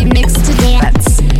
Mix to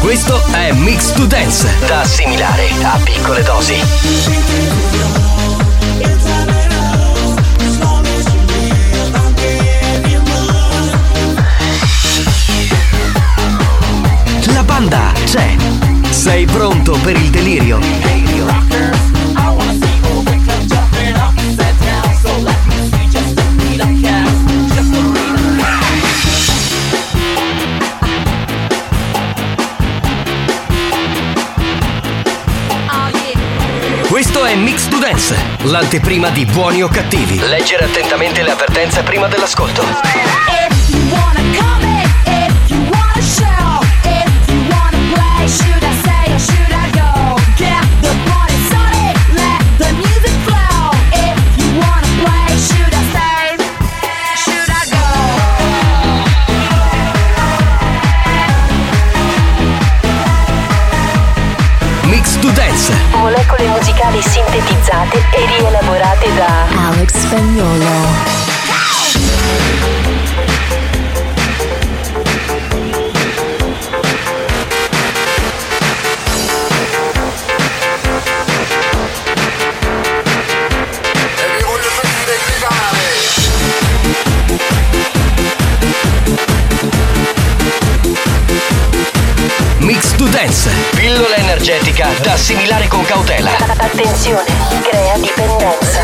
Questo è Mix to Dance, da assimilare a piccole dosi. La banda c'è. Sei pronto per il delirio? Questo è Mix to Dance, l'anteprima di buoni o cattivi. Leggere attentamente le avvertenze prima dell'ascolto. Molecole musicali sintetizzate e rielaborate da Alex Pagnuolo. Mix to Dance, pillola energetica da assimilare con cautela. Attenzione, crea dipendenza.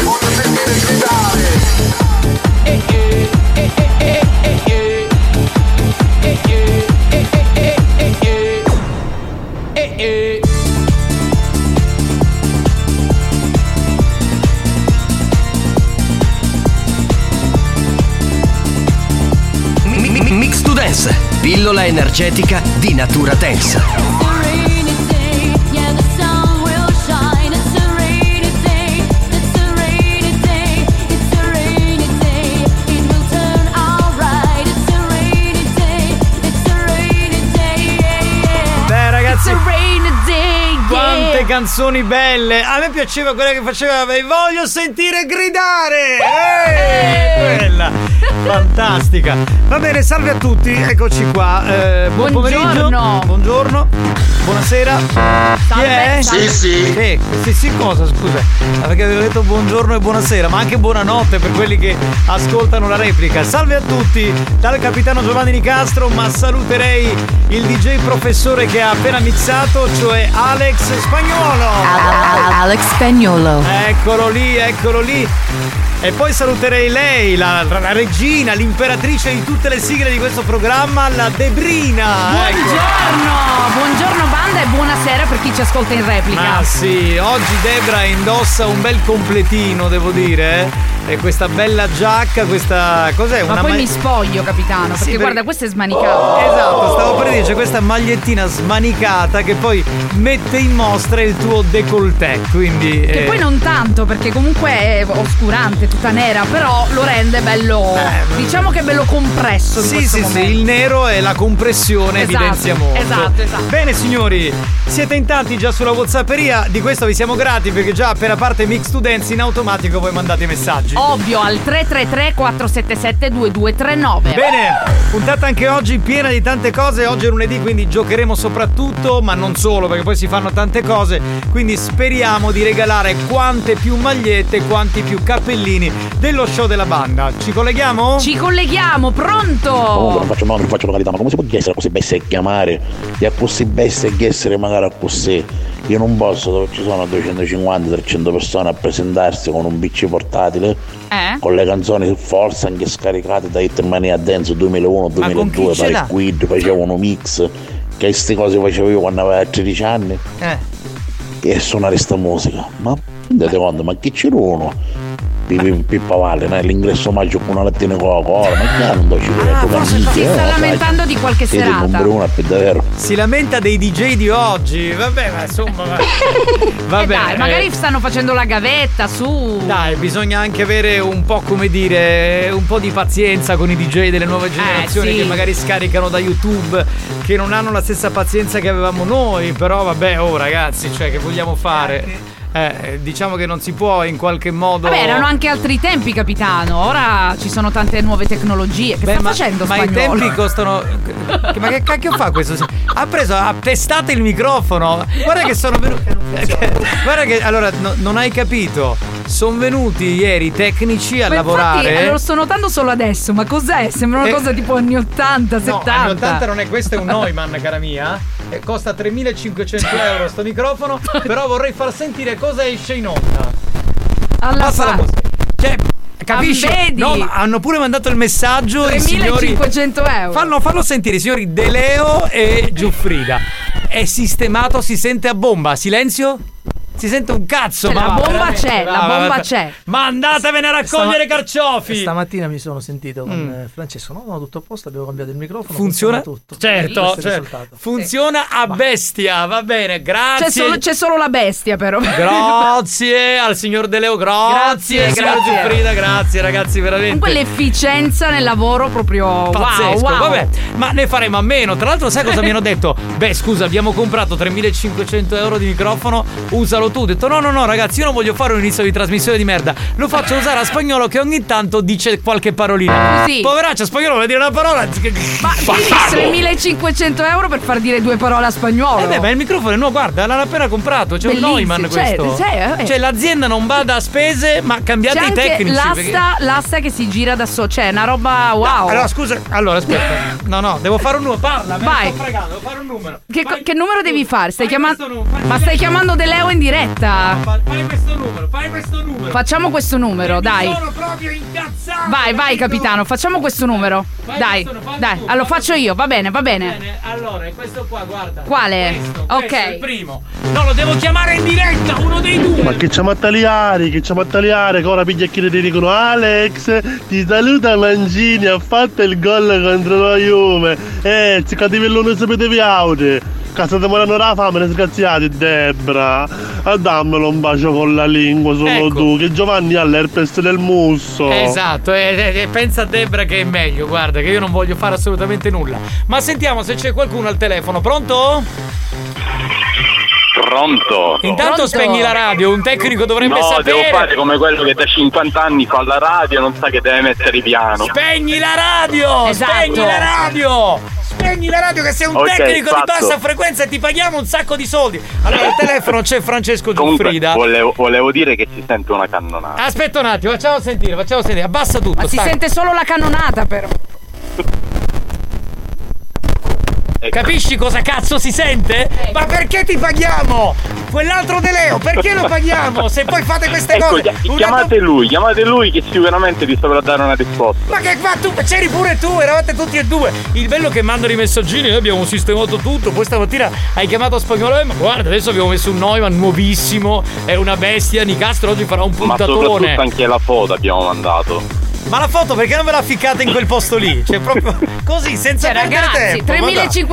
Mix to Dance, pillola energetica di natura densa. Canzoni belle. A me piaceva quella che faceva "Vi voglio sentire gridare". Quella fantastica. Va bene, salve a tutti, eccoci qua. Buon pomeriggio. Buongiorno. Buonasera. Salve. Sì, cosa, scusa? Perché avevo detto buongiorno e buonasera, ma anche buonanotte per quelli che ascoltano la replica. Salve a tutti dal capitano Giovanni Di Castro, ma saluterei il DJ professore che ha appena mixato, cioè Alex Pagnuolo. Alex Pagnuolo. Eccolo lì, eccolo lì. E poi saluterei lei, la regina, l'imperatrice di tutte le sigle di questo programma, la Debrina. Buongiorno, ecco. Buongiorno banda e buonasera per chi ci ascolta in replica. Ma sì, oggi Debra indossa un bel completino, devo dire. E questa bella giacca, questa cos'è? Ma una poi mi spoglio, capitano, perché sì, guarda, questa è smanicata. Esatto, stavo per dire, c'è questa magliettina smanicata che poi mette in mostra il tuo décolleté, quindi che poi non tanto, perché comunque è oscurante, tutta nera, però lo rende bello, diciamo che è bello compresso in questo momento. Sì, il nero è la compressione, esatto, evidenzia molto. Esatto. Bene signori, siete in tanti già sulla WhatsApperia, di questo vi siamo grati perché già appena parte Mix to Dance in automatico voi mandate i messaggi. Ovvio, al 333-477-2239. Bene, puntata anche oggi piena di tante cose. Oggi è lunedì, quindi giocheremo soprattutto, ma non solo, perché poi si fanno tante cose. Quindi speriamo di regalare quante più magliette, quanti più cappellini dello show della banda. Ci colleghiamo? Ci colleghiamo, pronto? Oh, non faccio carità, ma come si può essere così bestia chiamare? E così bestia essere magari così. Io non posso, dove ci sono 250-300 persone a presentarsi con un PC portatile. Con le canzoni forse anche scaricate da Hitmania Dance 2001-2002, pare Guido facevo uno mix, che queste cose facevo io quando avevo 13 anni e suonare sta musica, ma date conto, ma chi c'era uno? Pippa Valle, l'ingresso omaggio con una lattina coco, ma non ci si sta lamentando di qualche serata, si lamenta dei DJ di oggi, vabbè, ma insomma vabbè, dai, magari stanno facendo la gavetta, su dai, bisogna anche avere un po', come dire, un po' di pazienza con i DJ delle nuove generazioni, sì, che magari scaricano da YouTube, che non hanno la stessa pazienza che avevamo noi, però vabbè, oh ragazzi, cioè, che vogliamo fare? Diciamo che non si può in qualche modo. Vabbè, erano anche altri tempi, capitano. Ora ci sono tante nuove tecnologie. Che sta facendo Spagnolo? Ma i tempi costano. Ma che cacchio fa questo? Ha preso, ha pestato il microfono. Guarda che sono venuti. Guarda che, allora, no, non hai capito. Sono venuti ieri i tecnici a lavorare. Infatti, lo sto notando solo adesso. Ma cos'è? Sembra una cosa tipo anni 80, 70. No, anni 80 non è, questo è un Neumann, cara mia. Costa 3.500 euro sto microfono. Però vorrei far sentire cosa esce in onda. Passa la musica. Cioè, capisci? No, ma hanno pure mandato il messaggio. 3.500 euro. Fallo sentire, signori De Leo e Giuffrida. È sistemato, si sente a bomma. Silenzio? Si sente un cazzo, cioè, ma la bomba c'è, brava, la bomba c'è. Ma andatevene a raccogliere carciofi. Stamattina mi sono sentito con Francesco. No, tutto a posto, abbiamo cambiato il microfono. Funziona tutto. Certo, funziona a bestia, va bene, grazie. C'è solo la bestia, però. Grazie al signor De Leo, grazie. Giuffrida, grazie ragazzi, veramente. Comunque l'efficienza nel lavoro proprio pazzesco. Wow. Vabbè, ma ne faremo a meno. Tra l'altro, sai cosa mi hanno detto? Beh, scusa, abbiamo comprato 3.500 euro di microfono, usalo tu. Ho detto no ragazzi, io non voglio fare un inizio di trasmissione di merda, lo faccio usare a Spagnolo che ogni tanto dice qualche parolina, sì. Poveraccio, Spagnolo vuole dire una parola, ma 3.500 euro per far dire due parole a Spagnolo. Beh, ma il microfono è nuovo, guarda, l'hanno appena comprato, c'è un Neumann, questo cioè l'azienda non bada a spese, ma cambiate i tecnici, l'asta che si gira da solo, cioè una roba wow. Allora scusa, allora aspetta, no devo fare un numero, parla, vai. Me lo sto fregando, devo fare un numero. Che numero devi fare? Stai chiamando, ma stai chiamando De Leo in diretta. Fai questo numero. Facciamo questo numero, dai. Mi sono proprio incazzato. Vai capitano, facciamo questo numero. Dai. Allora faccio io, va bene. Allora, è questo qua, guarda. Quale? Questo è il primo. No, lo devo chiamare in diretta, uno dei due. Ma che c'è Mattagliari, che ora pigliacchiere ti dicono Alex, ti saluta Mangini, ha fatto il gol contro la Juve. Cicattivellone sapete vi aude. Cazzo, stiamo morendo la fame, disgraziati, Debra. Dammelo un bacio con la lingua, solo ecco. Tu, che Giovanni ha l'herpes del musso. Esatto, e pensa Debra che è meglio, guarda, che io non voglio fare assolutamente nulla. Ma sentiamo se c'è qualcuno al telefono, pronto? Pronto. Intanto spegni la radio, un tecnico dovrebbe sapere. No, devo fare come quello che da 50 anni fa la radio, non sa che deve mettere piano. Spegni la radio, esatto. Spegni la radio che sei un tecnico fatto. Di bassa frequenza e ti paghiamo un sacco di soldi. Allora al telefono c'è Francesco Giuffrida. Volevo dire che si sente una cannonata. Aspetta un attimo, facciamo sentire, abbassa tutto. Ma si sente solo la cannonata però. Capisci cosa cazzo si sente? Ma perché ti paghiamo? Quell'altro De Leo, perché lo paghiamo? Se poi fate queste cose. Chiamate lui che sicuramente vi saprà dare una risposta. Ma che qua tu c'eri pure tu, eravate tutti e due. Il bello che mandano i messaggini, noi abbiamo sistemato tutto. Poi stamattina hai chiamato Spagnolo, ma guarda, adesso abbiamo messo un Neumann nuovissimo, è una bestia, Di Castro oggi farà un puntatone. Ma soprattutto anche la foto abbiamo mandato. Ma la foto perché non ve la ficcate in quel posto lì? Cioè proprio così, senza perdere tempo.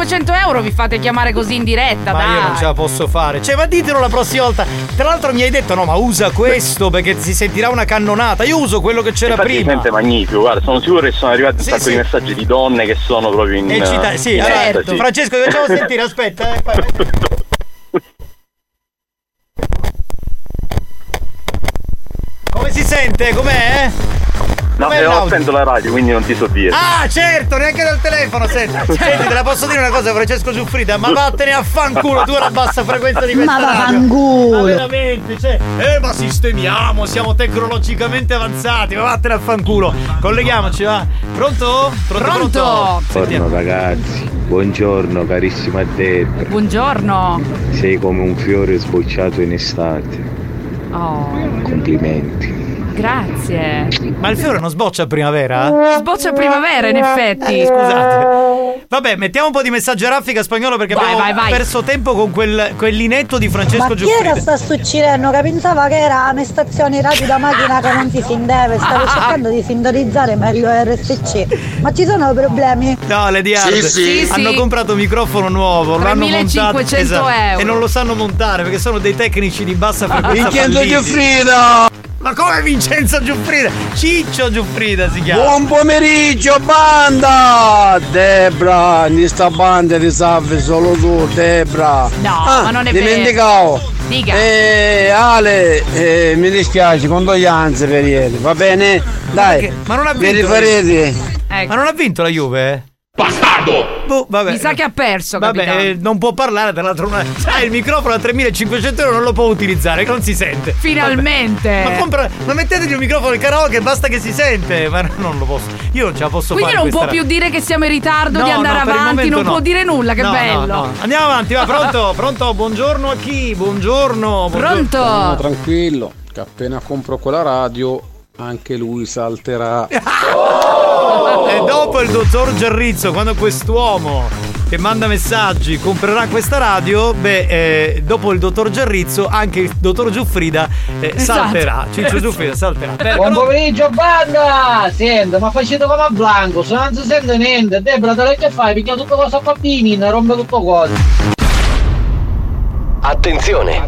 3.500 euro vi fate chiamare così in diretta, ma dai. Io non ce la posso fare. Cioè, ma ditelo la prossima volta. Tra l'altro mi hai detto no, ma usa questo perché si sentirà una cannonata. Io uso quello che c'era prima. Si sente magnifico, guarda, sono sicuro che sono arrivati un sacco di messaggi di donne che sono proprio in sì, certo. Francesco, ti facciamo sentire, aspetta, Come si sente? Com'è? No, però sento la radio, quindi non ti so dire. Ah, certo, neanche dal telefono. Senti, te la posso dire una cosa, Francesco Giuffrida? Ma vattene a fanculo, tu alla bassa frequenza di questa radio. Ma veramente, cioè, ma sistemiamo, siamo tecnologicamente avanzati. Ma vattene a fanculo. Colleghiamoci, va. Pronto? Pronto? Buongiorno ragazzi. Buongiorno carissima Debra. Buongiorno. Sei come un fiore sbocciato in estate. Oh. Complimenti. Grazie. Ma il fiore non sboccia a primavera? Sboccia a primavera, in effetti. Scusate. Vabbè, mettiamo un po' di messaggio a raffica, Spagnolo, perché abbiamo perso tempo con quell'inetto di Francesco Giuffrida. Ma chi era sta succedendo? Che pensava che era una stazione radio da macchina che non si sindeve. Stavo cercando di sintonizzare meglio RSC. Ma ci sono problemi? No, Lady Hard sì. Hanno comprato un microfono nuovo, l'hanno montato, euro. E non lo sanno montare perché sono dei tecnici di bassa frequenza. Vincenzo Giuffrida! Ma come Vincenzo Giuffrida? Ciccio Giuffrida si chiama. Buon pomeriggio banda! Debra, in sta banda ti salvi solo tu, Debra. No, ma non è vero. Dimenticavo. Dica. Ale, mi dispiace, condoglianze per ieri. Va bene? Dai. Ma non ha vinto. Ecco. Ma non ha vinto la Juve? Bastardo! Vabbè. Mi sa che ha perso, capitano. Vabbè, non può parlare, tra l'altro il microfono a 3.500 euro non lo può utilizzare, non si sente. Finalmente! Vabbè. Ma mettetegli un microfono al karaoke, basta che si sente. Ma non lo posso. Io non ce la posso fare. Quindi non può più dire che siamo in ritardo, di andare avanti, non può dire nulla, che bello. No. Andiamo avanti, va, pronto, buongiorno a chi? Buongiorno. Pronto? Tranquillo, che appena compro quella radio, anche lui salterà. E dopo il dottor Giarrizzo, quando quest'uomo che manda messaggi comprerà questa radio, dopo il dottor Giarrizzo anche il dottor Giuffrida salterà. Ciccio Giuffrida salterà. Buon pomeriggio banda! Senta, ma facendo come a Blanco, se non si sente niente, Debra, te che fai? Picchia tutto cosa a papini, ne rompe tutto cosa. Attenzione!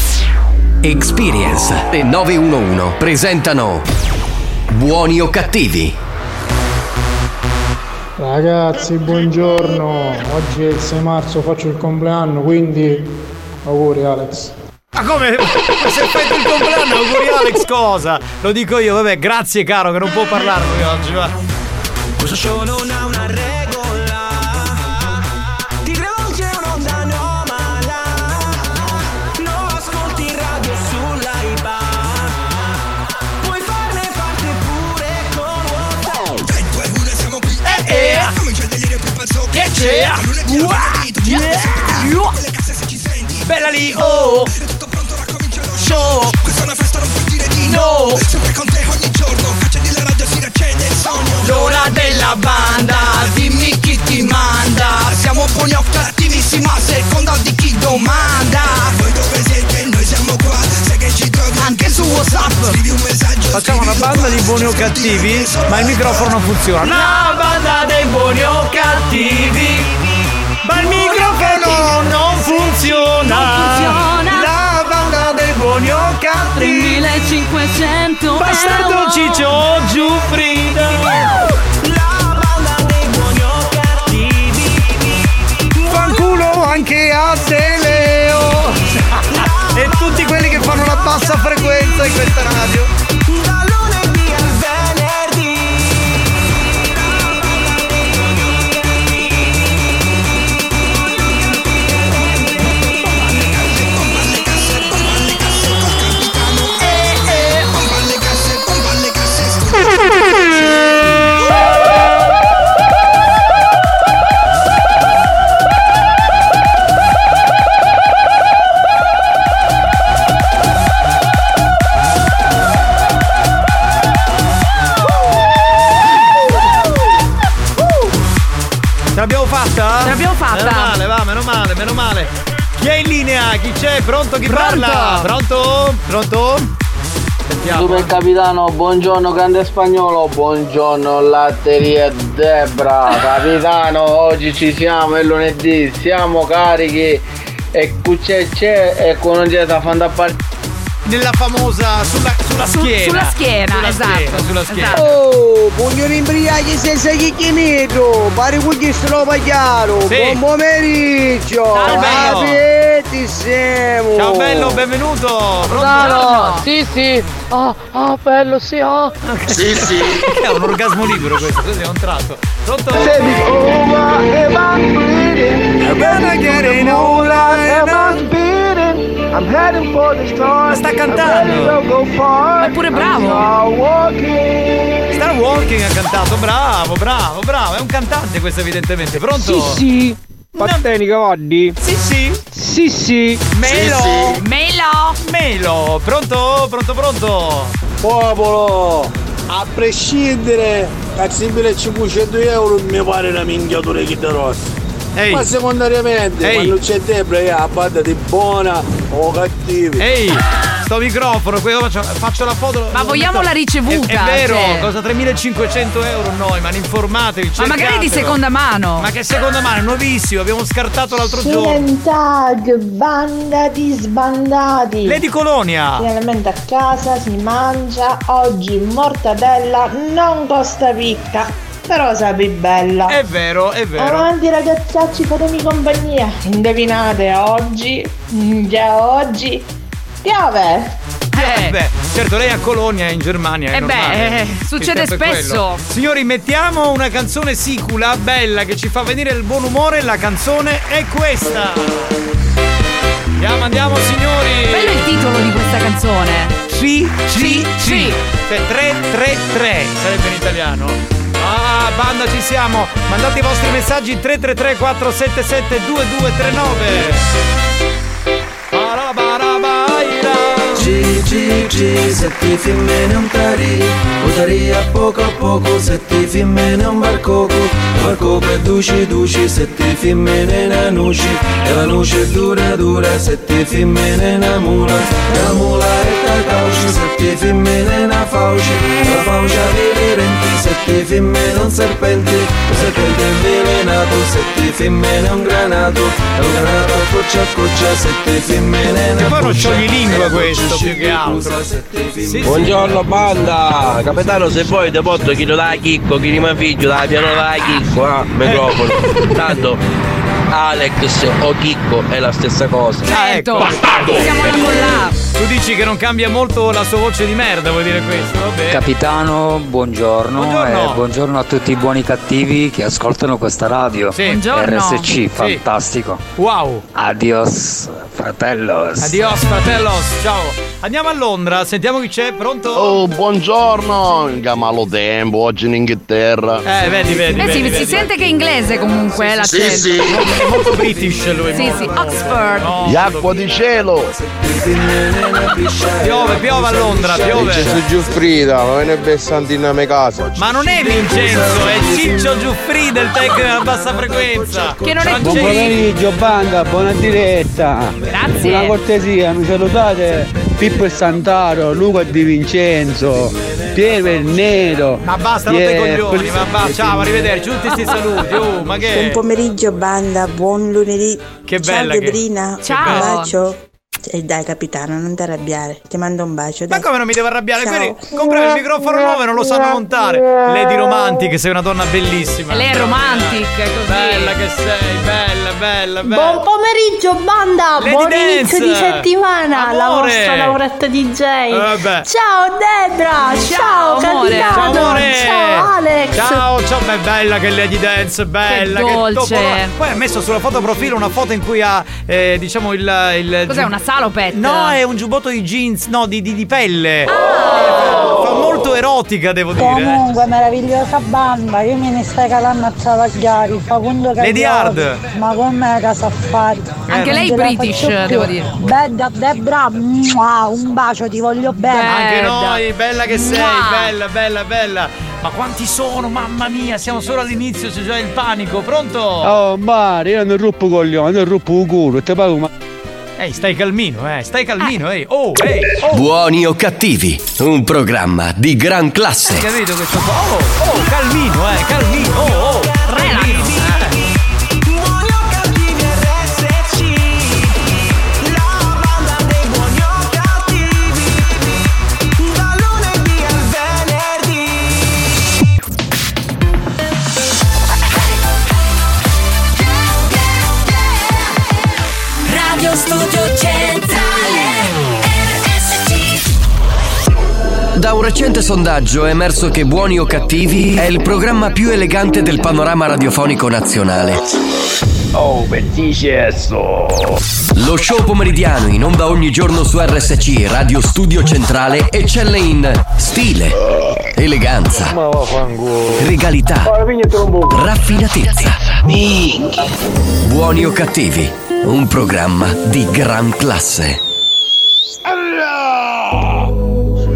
Experience e 911 presentano Buoni o Cattivi. Ragazzi, buongiorno. Oggi è il 6 marzo, faccio il compleanno, quindi auguri Alex. Ma come? Se fai tu il compleanno, auguri Alex cosa? Lo dico io, vabbè, grazie caro che non può parlarmi oggi, va. Questo show non ha una regola. Ti rivolge un'onda anomala. Non ascolti radio sull'Aiba. Puoi farne parte pure con WhatsApp. Dai, due pure siamo qui. Comincia il delirio più pazzo che c'è. Bella lì, oh. Tutto pronto, ora comincia lo show. Questa è una festa, non puoi dire di no. Sempre con te ogni giorno. Accendi la radio, si riaccende il sogno. L'ora della banda, dimmi chi ti manda. Siamo buoni o cattivissima, a seconda di chi domanda. Voi dove siete, noi siamo qua. Sai che ci trovi anche su WhatsApp. Scrivi un messaggio. Facciamo una banda di buoni o cattivi, ma il microfono non funziona. La banda dei buoni o cattivi, ma il microfono non funziona. La banda dei buoni o cattivi, 3.500 euro. Bastardo Ciccio Giuffrida. La banda dei buoni o cattivi. tutto in questa radio. Da lunedì al venerdì. L'abbiamo fatta? Meno male. Chi è in linea? Chi c'è? Pronto? Chi parla? Pronto? Sentiamo. Super capitano, buongiorno grande spagnolo, buongiorno latteria Debra. Capitano, oggi ci siamo, è lunedì, siamo carichi e c'è e con un jet da fanda partita. Nella famosa sulla schiena. Oh, buongiorno imbriachi senza chicchinetto, pare che sono pagliaro, sì. Buon pomeriggio, capiti siamo. Ciao bello, benvenuto. Pronto? No. Sì. Ah, bello, sì, ah. Sì. È un orgasmo libero questo, così è un tratto. Pronto? I'm heading for the stars. Sta cantando. Ma è pure bravo. Star Walking ha cantato, bravo. È un cantante questo evidentemente. Pronto? Sì. Patteni cavalli. Sì. Melo. Pronto. Popolo. A prescindere, cazzibile 500 euro mi pare una minchiatura di rossa. Ehi. Ma secondariamente, quando c'è Debra, a banda di buona o cattivi. Ehi, sto microfono, faccio la foto. Ma vogliamo metto. La ricevuta. È vero, cioè. Cosa 3.500 euro noi, ma informatevi. Ma magari di seconda mano. Ma che seconda mano, nuovissimo, abbiamo scartato l'altro giorno. Banda di sbandati. Lady Colonia. Finalmente a casa si mangia, oggi mortadella non costa picca. Però sapi bella. È vero. Avanti ragazzacci, fatemi compagnia. Indovinate, oggi piove. Beh, certo, lei a Colonia è in Germania. È normale. Succede spesso. Signori, mettiamo una canzone sicula, bella, che ci fa venire il buon umore. La canzone è questa. Andiamo signori. Bello il titolo di questa canzone. Sì. 333 sarebbe in italiano. Ah, banda, ci siamo. Mandate i vostri messaggi 333 477 2239. Barabarabaira. G se ti femmine un tari, utari a poco se ti femmine un barco che duci se ti femmine una nuci, e la nuce dura se ti femmine una mula e cauci se ti femmine una fauci, la faucia vivirenti se ti femmine un serpente, un serpente avvelenato se ti femmine un granato a coccia se ti femmine una questo più che altro. Buongiorno banda, capitano, se vuoi te porto chi lo dà a chicco, chi rimane figlio dalla piano dà a chicco, microfono. Tanto Alex o chicco è la stessa cosa. Certo. Bastardo. Siamo là con là. Tu dici che non cambia molto la sua voce di merda, vuol dire questo? Vabbè. Capitano, buongiorno. Buongiorno a tutti i buoni cattivi che ascoltano questa radio. Sì. Buongiorno. RSC, sì. Fantastico. Wow. Adios fratellos. Ciao. Andiamo a Londra, sentiamo chi c'è, pronto? Oh, buongiorno. Che malo tempo oggi in Inghilterra. Vedi. Si sente che è inglese comunque l'accento. Sì. È molto british lui. Sì, Oxford. No, l'acqua di cielo. Piove a Londra, piove. Ciccio Giuffrida, ma non è Bessantina me casa. Ma non è Vincenzo, è Ciccio Giuffrida il tecnico della bassa frequenza. Che non è Ciccio. Buon pomeriggio, banda, buona diretta. Grazie. Una cortesia, mi salutate Pippo e Santaro, Luca e Di Vincenzo, Piero e Nero. Ma basta, non te coglioni, ciao, arrivederci, tutti sti saluti. Oh, ma che. Buon pomeriggio, banda, buon lunedì. Che bella. Ciao Debrina. Ciao. Un bacio. E dai capitano, non ti arrabbiare, ti mando un bacio, dai. Ma come non mi devo arrabbiare? Quindi comprare il microfono nuovo e non lo sanno montare. Lady Romantic, sei una donna bellissima. Lei è romantic, così. Bella che sei, bella, bella, bella. Buon pomeriggio banda, Lady buon Dance. Inizio di settimana. Amore. La vostra Lauretta DJ. Ciao Debra, ciao capitano, ciao, amore. Ciao Alex. Ciao, ciao, beh, bella che Lady Dance, bella che dolce. Che poi ha messo sulla foto profilo una foto in cui ha diciamo il cos'è, una salopette? No, è un giubbotto di jeans, no, di pelle. Oh. Fa molto erotica, devo dire. Comunque, meravigliosa banda, io me ne stai calando a travagliare, fa quando Lady Hard. Ma com'è che sa fare? Anche lei British, devo dire. Bella Debra, un bacio, ti voglio bene. Anche noi, bella che sei, bella, bella, bella. Ma quanti sono? Mamma mia, siamo solo all'inizio, c'è già il panico. Pronto? Oh, Mario, io non rompo coglione, non rompo culo, te pago. Stai calmino, stai calmino, Oh, oh. Buoni o cattivi, un programma di gran classe. Hai capito questo po'? Oh, calmino, calmino. Oh, relax. Buoni o cattivi RSC, la banda dei buoni o cattivi, da lunedì al venerdì. Radio Studio Centrale. Da un recente sondaggio è emerso che Buoni o Cattivi è il programma più elegante del panorama radiofonico nazionale. Oh, benissimo! Lo show pomeridiano in onda ogni giorno su RSC Radio Studio Centrale eccelle in stile, eleganza, regalità, raffinatezza. Buoni o Cattivi, un programma di gran classe.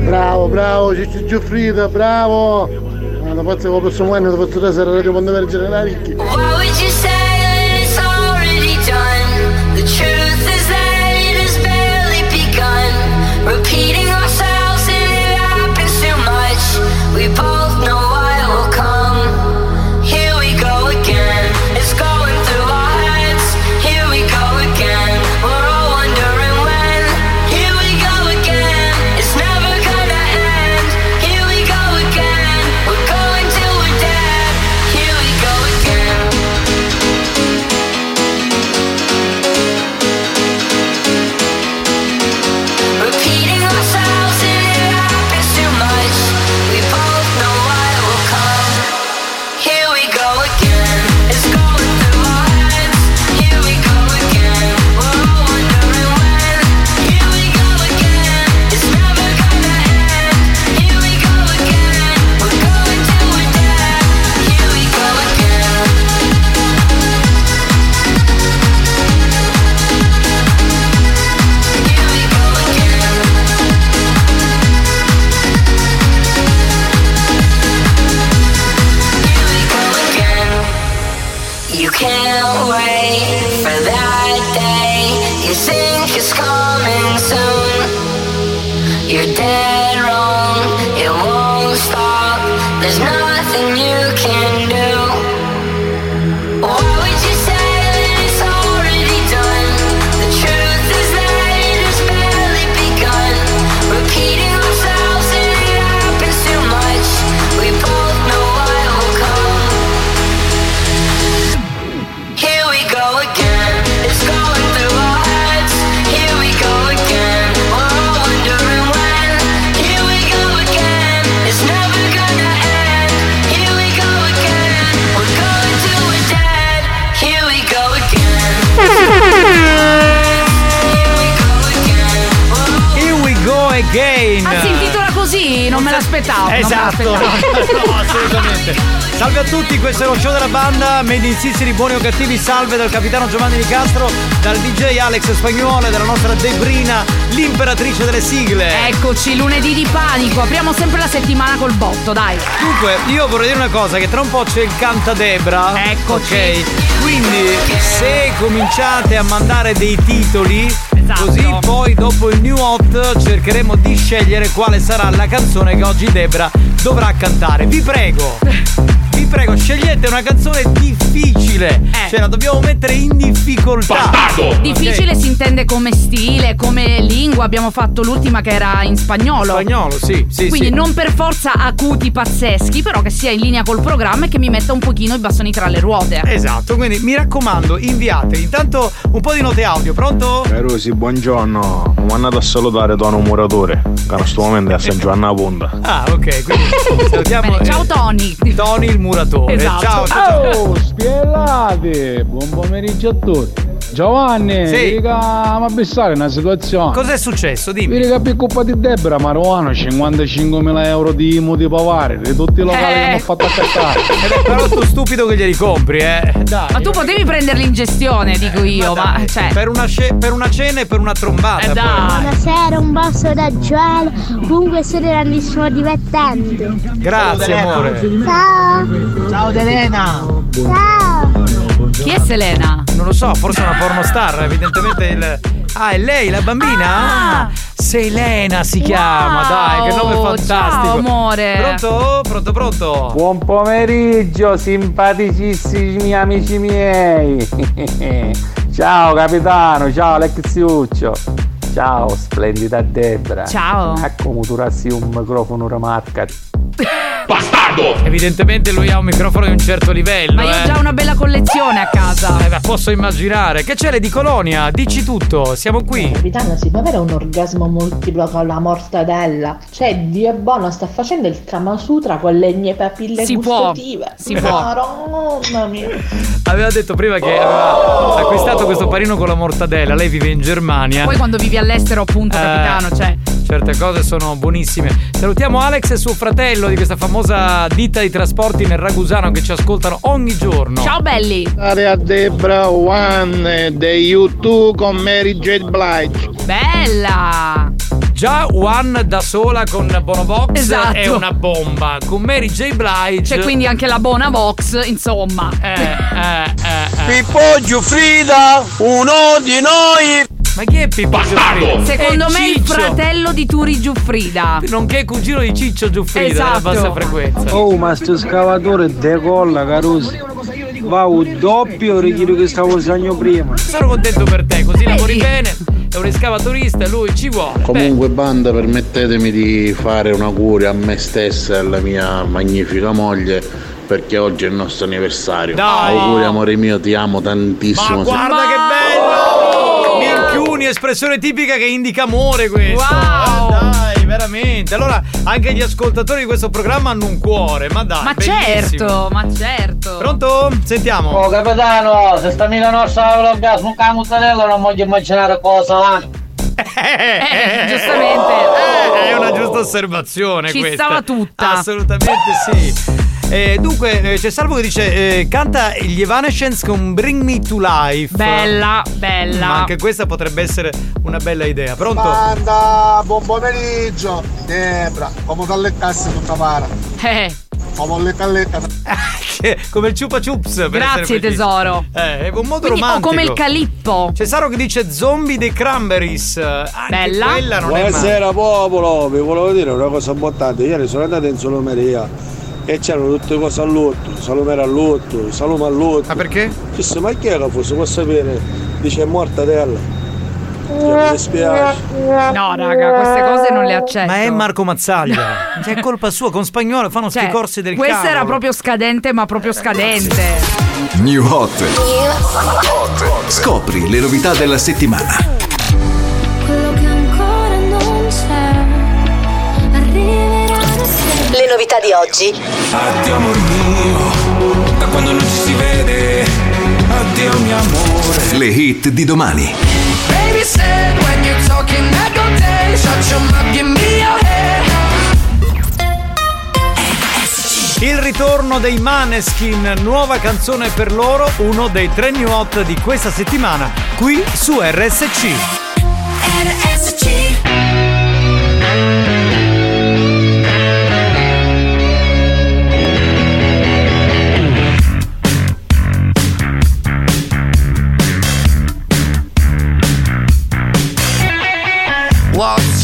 Bravo, bravo, Ciccio Giuffrida, bravo! La forza che prossimo anno ti faccio trasare la radio quando vergere la ricchi. Why would you say that it's already done? The truth is that it has barely begun. Repeating ourselves and it happens too much. We both know I will come. Here we go again. It's going through our heads. Here we go again. We're all wondering when. Here we go again. It's never esatto, no, assolutamente. Salve a tutti, questo è lo show della banda Made in Sicily, Buoni o Cattivi. Salve dal capitano Giovanni Di Castro, dal DJ Alex Pagnuolo e dalla nostra Debrina, l'imperatrice delle sigle. Eccoci, lunedì di panico, apriamo sempre la settimana col botto, dai. Dunque, io vorrei dire una cosa, che tra un po' c'è il Canta Debra. Eccoci. Okay. Quindi, se cominciate a mandare dei titoli, esatto, così poi dopo il new hot cercheremo di scegliere quale sarà la canzone che oggi Debra dovrà cantare. Vi prego, scegliete una canzone difficile. Cioè la dobbiamo mettere in difficoltà. Bastardo! Difficile, okay. Si intende come stile, come lingua. Abbiamo fatto l'ultima che era in spagnolo. Spagnolo, sì. Quindi non per forza acuti pazzeschi, però che sia in linea col programma e che mi metta un pochino i bastoni tra le ruote. Esatto, quindi mi raccomando, inviate intanto un po' di note audio. Pronto? Carosi, buongiorno. Mi andato a salutare Tono Muratore, che in questo momento è a San Giovanna Ponta. Ah, ok, quindi salutiamo. Bene, ciao Tony. Tony il muratore. Esatto. Ciao. Oh, spiellate. Buon pomeriggio a tutti. Giovanni, sì. Riga, ma pensare una situazione. Cos'è successo? Dimmi. Riga, per colpa di Debra Maruano, 55.000 euro di IMU di Pavare, di tutti i locali che mi hanno fatto accattare. Però tu stupido che glieli compri, Dai. Ma tu potevi prenderli in gestione, dico io, ma cioè. Per una cena e per una trombata. Dai. Buonasera, un basso da Joel. Comunque siete grandissimo divertente. Grazie, amore. Ciao Elena. Ciao. Chi è Selena? Non lo so, forse è una pornostar, evidentemente il. Ah, è lei la bambina? Ah. Selena si chiama, dai, che nome fantastico. Ciao amore. Pronto? Buon pomeriggio, simpaticissimi amici miei. Ciao capitano, ciao Alexiuccio. Ciao, splendida Debra. Ciao. Come turassi un microfono ramarca. Bastardo! Evidentemente lui ha un microfono di un certo livello. Ma io ho già una bella collezione a casa. Ma posso immaginare. Che c'è di Colonia? Dici tutto, siamo qui. Capitano, si può avere un orgasmo multiplo con la mortadella? Cioè, Dio è buono, sta facendo il Kama Sutra con le mie papille gustative. Si può. Mamma mia. Aveva detto prima che aveva acquistato questo panino con la mortadella. Lei vive in Germania. Poi quando vivi all'estero, appunto, capitano, cioè. Certe cose sono buonissime. Salutiamo Alex e suo fratello di questa famosa ditta di trasporti nel Ragusano che ci ascoltano ogni giorno. Ciao belli. Area Debra One dei U2 con Mary J. Blige. Bella. Già One da sola con Bonovox è una bomba. Con Mary J. Blige c'è quindi anche la Bonavox, insomma. Pippo Giuffrida, uno di noi. Ma chi è Pippo Giuffrida? Secondo me Ciccio, il fratello di Turi Giuffrida, nonché cugino di Ciccio Giuffrida, esatto, della bassa frequenza. Oh, ma sto scavatore decolla, Carusi. Va un doppio ritiro che stavo usando prima. Sono contento per te, così lavori bene. È un escavatorista e lui ci vuole. Comunque banda, permettetemi di fare un augurio a me stessa e alla mia magnifica moglie, perché oggi è il nostro anniversario. Auguri amore mio, ti amo tantissimo. Ma guarda che bello! Espressione tipica che indica amore questo. Wow, dai, veramente. Allora anche gli ascoltatori di questo programma hanno un cuore, ma dai. Ma bellissimo. certo. Pronto? Sentiamo. Oh capitano, se sta mica nostra l'orgasmo con la mozzarella non voglio immaginare cosa. Giustamente. È una giusta osservazione ci questa. Ci stava tutta. Assolutamente sì. Dunque c'è Salvo che dice canta gli Evanescence con Bring Me to Life. Bella. Ma anche questa potrebbe essere una bella idea. Pronto? Banda, buon pomeriggio Debra, come calleccasse tutta para. Come lecca come il ciupa ciups. Grazie tesoro. È un modo quindi romantico. O come il calippo. C'è Saro che dice Zombie dei Cranberries. Bella. Quella non buonasera è popolo. Vi volevo dire una cosa importante. Ieri sono andato in salumeria e c'erano tutte cose all'otto, salumera all'otto, saluma all'otto. Ah, perché? Chissà, ma chi è che forse può sapere? Dice mortadella. Mi dispiace. No raga, queste cose non le accetto. Ma è Marco Mazzaglia. È colpa sua, con spagnolo fanno sti corsi del cavolo. Questa era proprio scadente, ma proprio scadente. New Hot. Scopri le novità della settimana. Quello che ancora non c'è. Le novità di oggi. Addio amor mio, da quando non ci si vede. Addio mio amore. Le hit di domani. Baby said when you're talking I don't dare. Shut your mouth, give me your head. Il ritorno dei Maneskin, nuova canzone per loro, uno dei tre new hot di questa settimana, qui su RSC. RSC. What's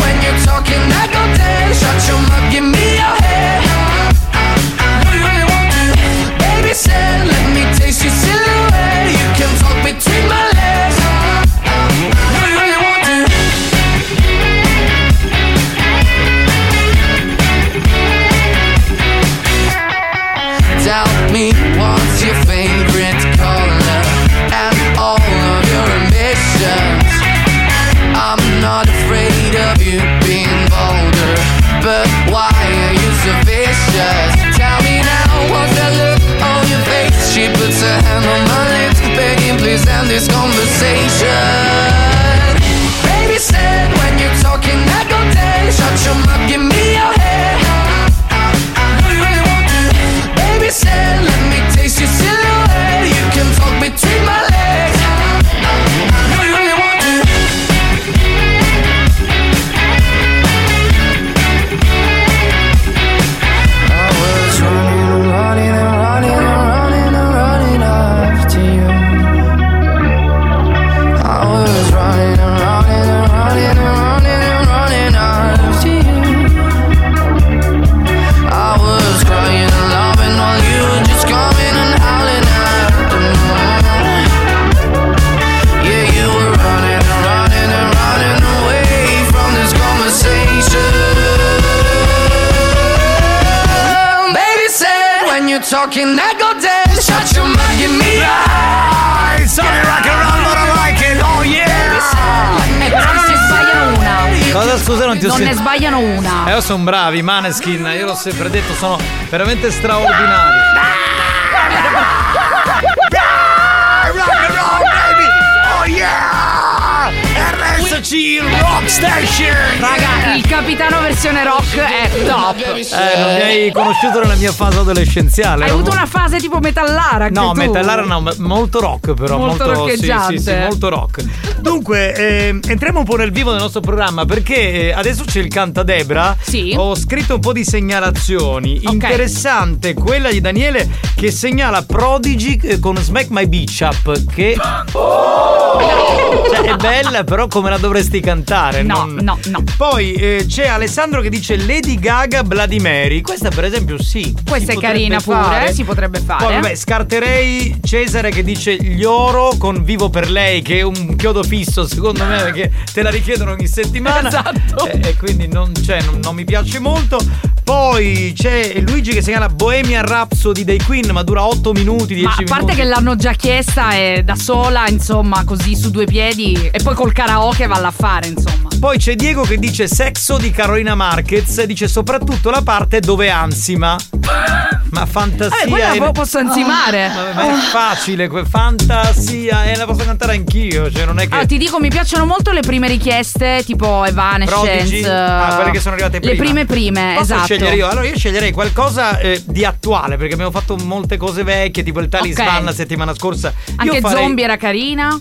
when you're talking I go dead. Shut your mouth, give me your head. Do you really want to? Baby said let me taste your silhouette. You can talk between my legs. Do you really want to? Tell me what's your favorite color and all of your ambitions. I'm not afraid of you being bolder, but why are you so vicious? Tell me now, what's that look on your face? She puts her hand on my lips, begging please end this conversation. Baby said when you're talking I go dead. Shut your mouth, give me your head. Do you really want to? Baby said let me taste your silhouette. You can talk between my legs. Do you really want to? Talking that go dead, shut your mouth, give me right. Sorry, rock and roll, but I like it. Oh yeah. Cosa, scusa, non ti ho sentito. Non ne sbagliano una. Io sono bravi, Maneskin, io l'ho sempre detto, sono veramente straordinari. Rock and roll, baby. Oh yeah. RSC Rock Station. Raga, il capitano versione rock è top. Non mi hai conosciuto nella mia fase adolescenziale. Hai avuto una fase tipo metallara? No, tu? Metallara no, molto rock però. Molto roccheggiante. Sì, molto rock. Dunque, entriamo un po' nel vivo del nostro programma, perché adesso c'è il Canta Debra. Sì. Ho scritto un po' di segnalazioni. Okay. Interessante quella di Daniele che segnala Prodigy con Smack My Bitch Up. Che cioè, è bella però come la dovresti cantare. No. Poi c'è Alessandro che dice Lady Gaga Bloody Mary. Questa per esempio sì. Questa è carina pure, si potrebbe fare. Poi vabbè, scarterei Cesare che dice Gli Oro con Vivo per Lei, che è un chiodo fisso secondo me, perché te la richiedono ogni settimana. Esatto. E quindi non mi piace molto. Poi c'è Luigi che segnala Bohemian Rhapsody dei Queen, ma dura 8 minuti, 10 minuti. Ma a parte che l'hanno già chiesta e da sola, insomma, così su due piedi, e poi col karaoke valla a fare, insomma. Poi c'è Diego che dice Sexo di Carolina Marquez, dice soprattutto la parte dove ansima. Ma fantasia. Quella posso ansimare. Ma è facile, fantasia, e la posso cantare anch'io, cioè non è che. Ah, ti dico, mi piacciono molto le prime richieste, tipo Evanescence. Quelle che sono arrivate prima. Le prime, posso, esatto. Allora io sceglierei qualcosa di attuale, perché abbiamo fatto molte cose vecchie, tipo il Talisman, okay, la settimana scorsa. Anche farei, Zombie era carina.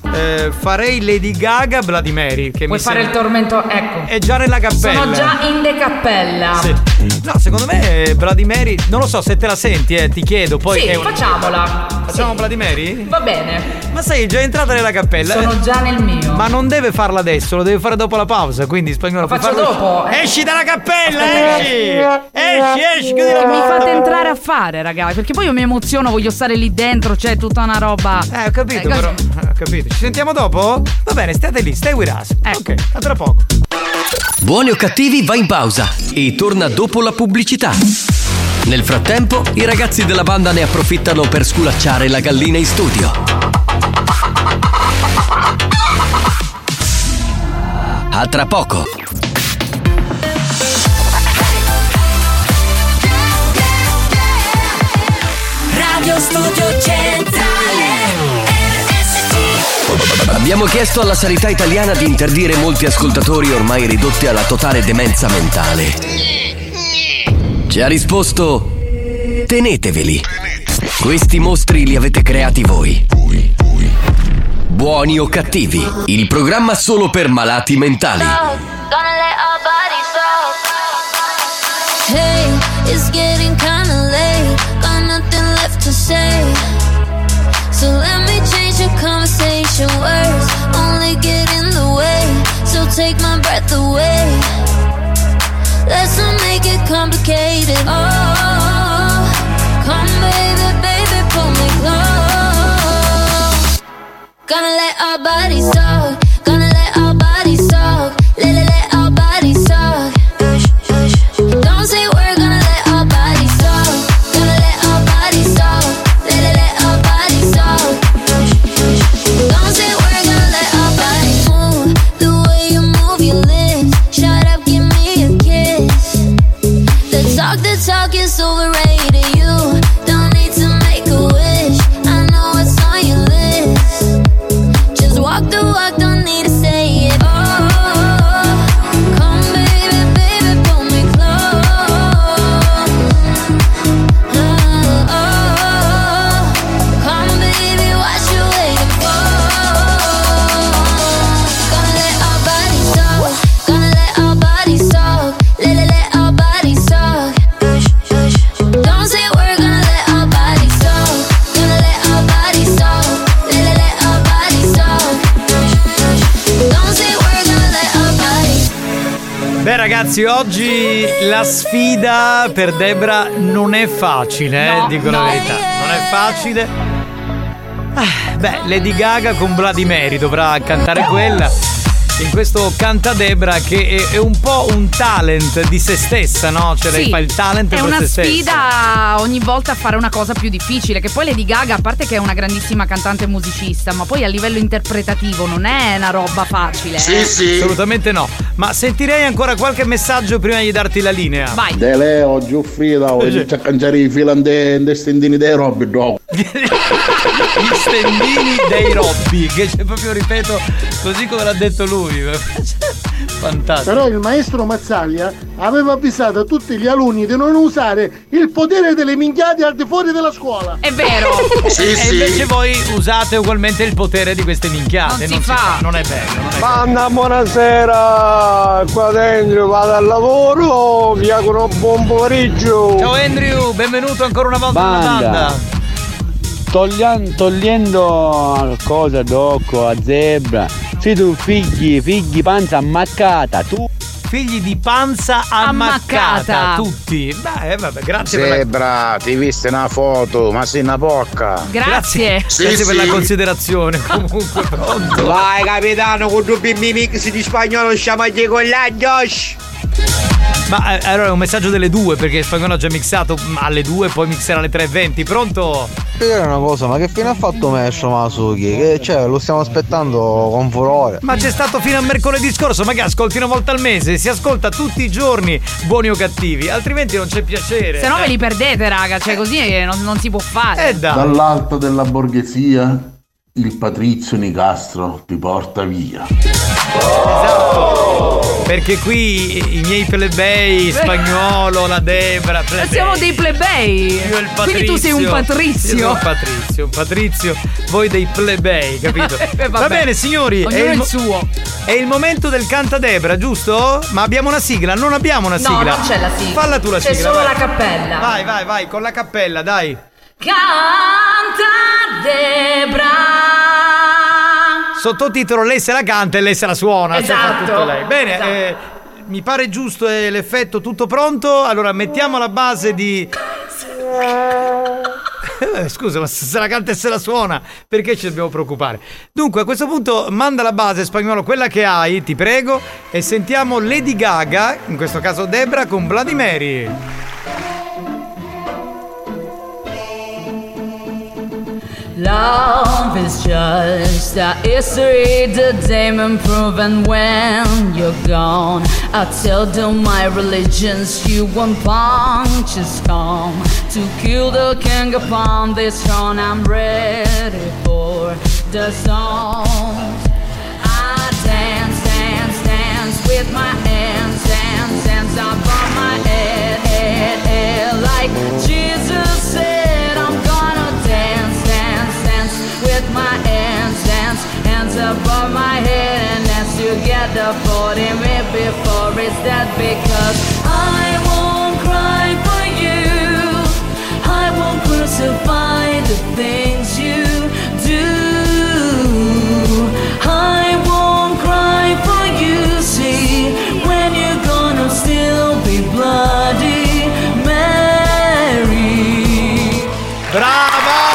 Farei Lady Gaga Bloody Mary, che puoi mi fare il tormento, ecco. È già nella cappella. Sono già in decappella. Sì. No, secondo me Bloody Mary, non lo so se te la senti, ti chiedo poi. Sì, facciamola. Facciamo sì. Bloody Mary? Va bene. Ma sei già entrata nella cappella. Sono già nel mio. Ma non deve farla adesso, lo deve fare dopo la pausa, quindi Spagnolo puoi farlo dopo. Esci dalla cappella, esci. Esci, mi fate entrare a fare, ragazzi, perché poi io mi emoziono, voglio stare lì dentro, c'è tutta una roba. Ho capito, però. Ho capito. Ci sentiamo dopo? Va bene, state lì, stay with us. Ecco. Ok, a tra poco. Buoni o cattivi va in pausa e torna dopo la pubblicità. Nel frattempo, i ragazzi della banda ne approfittano per sculacciare la gallina in studio. A tra poco. Studio Centrale. Abbiamo chiesto alla sanità italiana di interdire molti ascoltatori ormai ridotti alla totale demenza mentale. Ci ha risposto: teneteveli. Questi mostri li avete creati voi. Buoni o cattivi, il programma solo per malati mentali. Hey, it's getting kinda late, got nothing left to say. So let me change your conversation, words only get in the way. So take my breath away, let's not make it complicated. Oh, come baby, baby, pull me close. Gonna let our bodies talk, gonna let our bodies talk, let our bodies talk. Don't say we're gonna let our bodies talk, gonna let our bodies talk, let our bodies talk. Don't say we're gonna let our bodies move, the way you move your lips. Shut up, give me a kiss. The talk is overrated. You don't need to make a wish. I know what's on your list. Just walk the walk, don't need to say it. Ragazzi, oggi la sfida per Debra non è facile, no, dico la verità, non è facile. Beh, Lady Gaga con Bloody Mary dovrà cantare quella. In questo canta Debra che è un po' un talent di se stessa, no? Cioè sì, lei fa il talent per se stessa. È una sfida ogni volta a fare una cosa più difficile. Che poi Lady Gaga, a parte che è una grandissima cantante e musicista, ma poi a livello interpretativo non è una roba facile. Sì, sì. Assolutamente no. Ma sentirei ancora qualche messaggio prima di darti la linea. Vai. De Leo, Giuffrida, oggi c'è cangiare i filandè, stendini dei Robby, dog. Gli stendini dei Robby, che c'è proprio, ripeto, così come l'ha detto lui. Fantastico. Però il maestro Mazzaglia aveva avvisato a tutti gli alunni di non usare il potere delle minchiate al di fuori della scuola. È vero. Sì, sì. E invece voi usate ugualmente il potere di queste minchiate. Non si fa. Non è bello. Non è Manna, buonasera. Qua Andrew, vado al lavoro. Vi auguro un buon pomeriggio. Ciao Andrew, benvenuto ancora una volta alla banda. Togliendo cosa d'occo a Zebra, sei tu figli panza ammaccata, tu figli di panza ammaccata. Tutti. Beh, vabbè, grazie Zebra, per la... ti viste una foto, ma sei una porca. Grazie. Grazie per la considerazione. Comunque pronto. Vai capitano, con due bimbi mix di spagnolo sciamagli con l'agnos. Ma allora è un messaggio delle 2, perché Spagnolo ha già mixato alle 2, poi mixerà alle 3:20. Pronto? Dire una cosa, ma che fine ha fatto Mesho Masuki? Che cioè, lo stiamo aspettando con furore. Ma c'è stato fino a mercoledì scorso, ma che ascolti una volta al mese? Si ascolta tutti i giorni, buoni o cattivi, altrimenti non c'è piacere. Se no ve li perdete, raga, cioè così non si può fare. Dall'alto della borghesia, il Patrizio Di Castro ti porta via. Esatto. Perché qui i miei plebei, Spagnolo, la Debra, plebei. Siamo dei plebei. Io il Patrizio. Quindi tu sei un Patrizio. Io sono un Patrizio. Voi dei plebei, capito? Va bene, signori. Ognuno il suo. È il momento del canta Debra, giusto? Ma abbiamo una sigla? Non abbiamo una sigla. No, non c'è la sigla. Falla tu la c'è sigla. C'è solo vai. La cappella. Vai, con la cappella, dai. Canta Debra. Sottotitolo: lei se la canta e lei se la suona. Esatto. Tutto lei. Bene, esatto. Mi pare giusto l'effetto. Tutto pronto? Allora mettiamo la base di. Scusa, ma se la canta e se la suona, perché ci dobbiamo preoccupare? Dunque, a questo punto manda la base, Spagnolo, quella che hai, ti prego. E sentiamo Lady Gaga, in questo caso Debra, con Bloody Mary. Love is just a history the demon proven when you're gone. I tell them my religion's you won't punch is come to kill the king upon this throne. I'm ready for the song. I dance with my hands, dance above my head, like Jesus said. I'm gonna dance with my hands, dance and is that because I won't cry for you, I won't crucify the things you do, I won't cry for you, see, when you're gonna still be bloody Mary. Brava!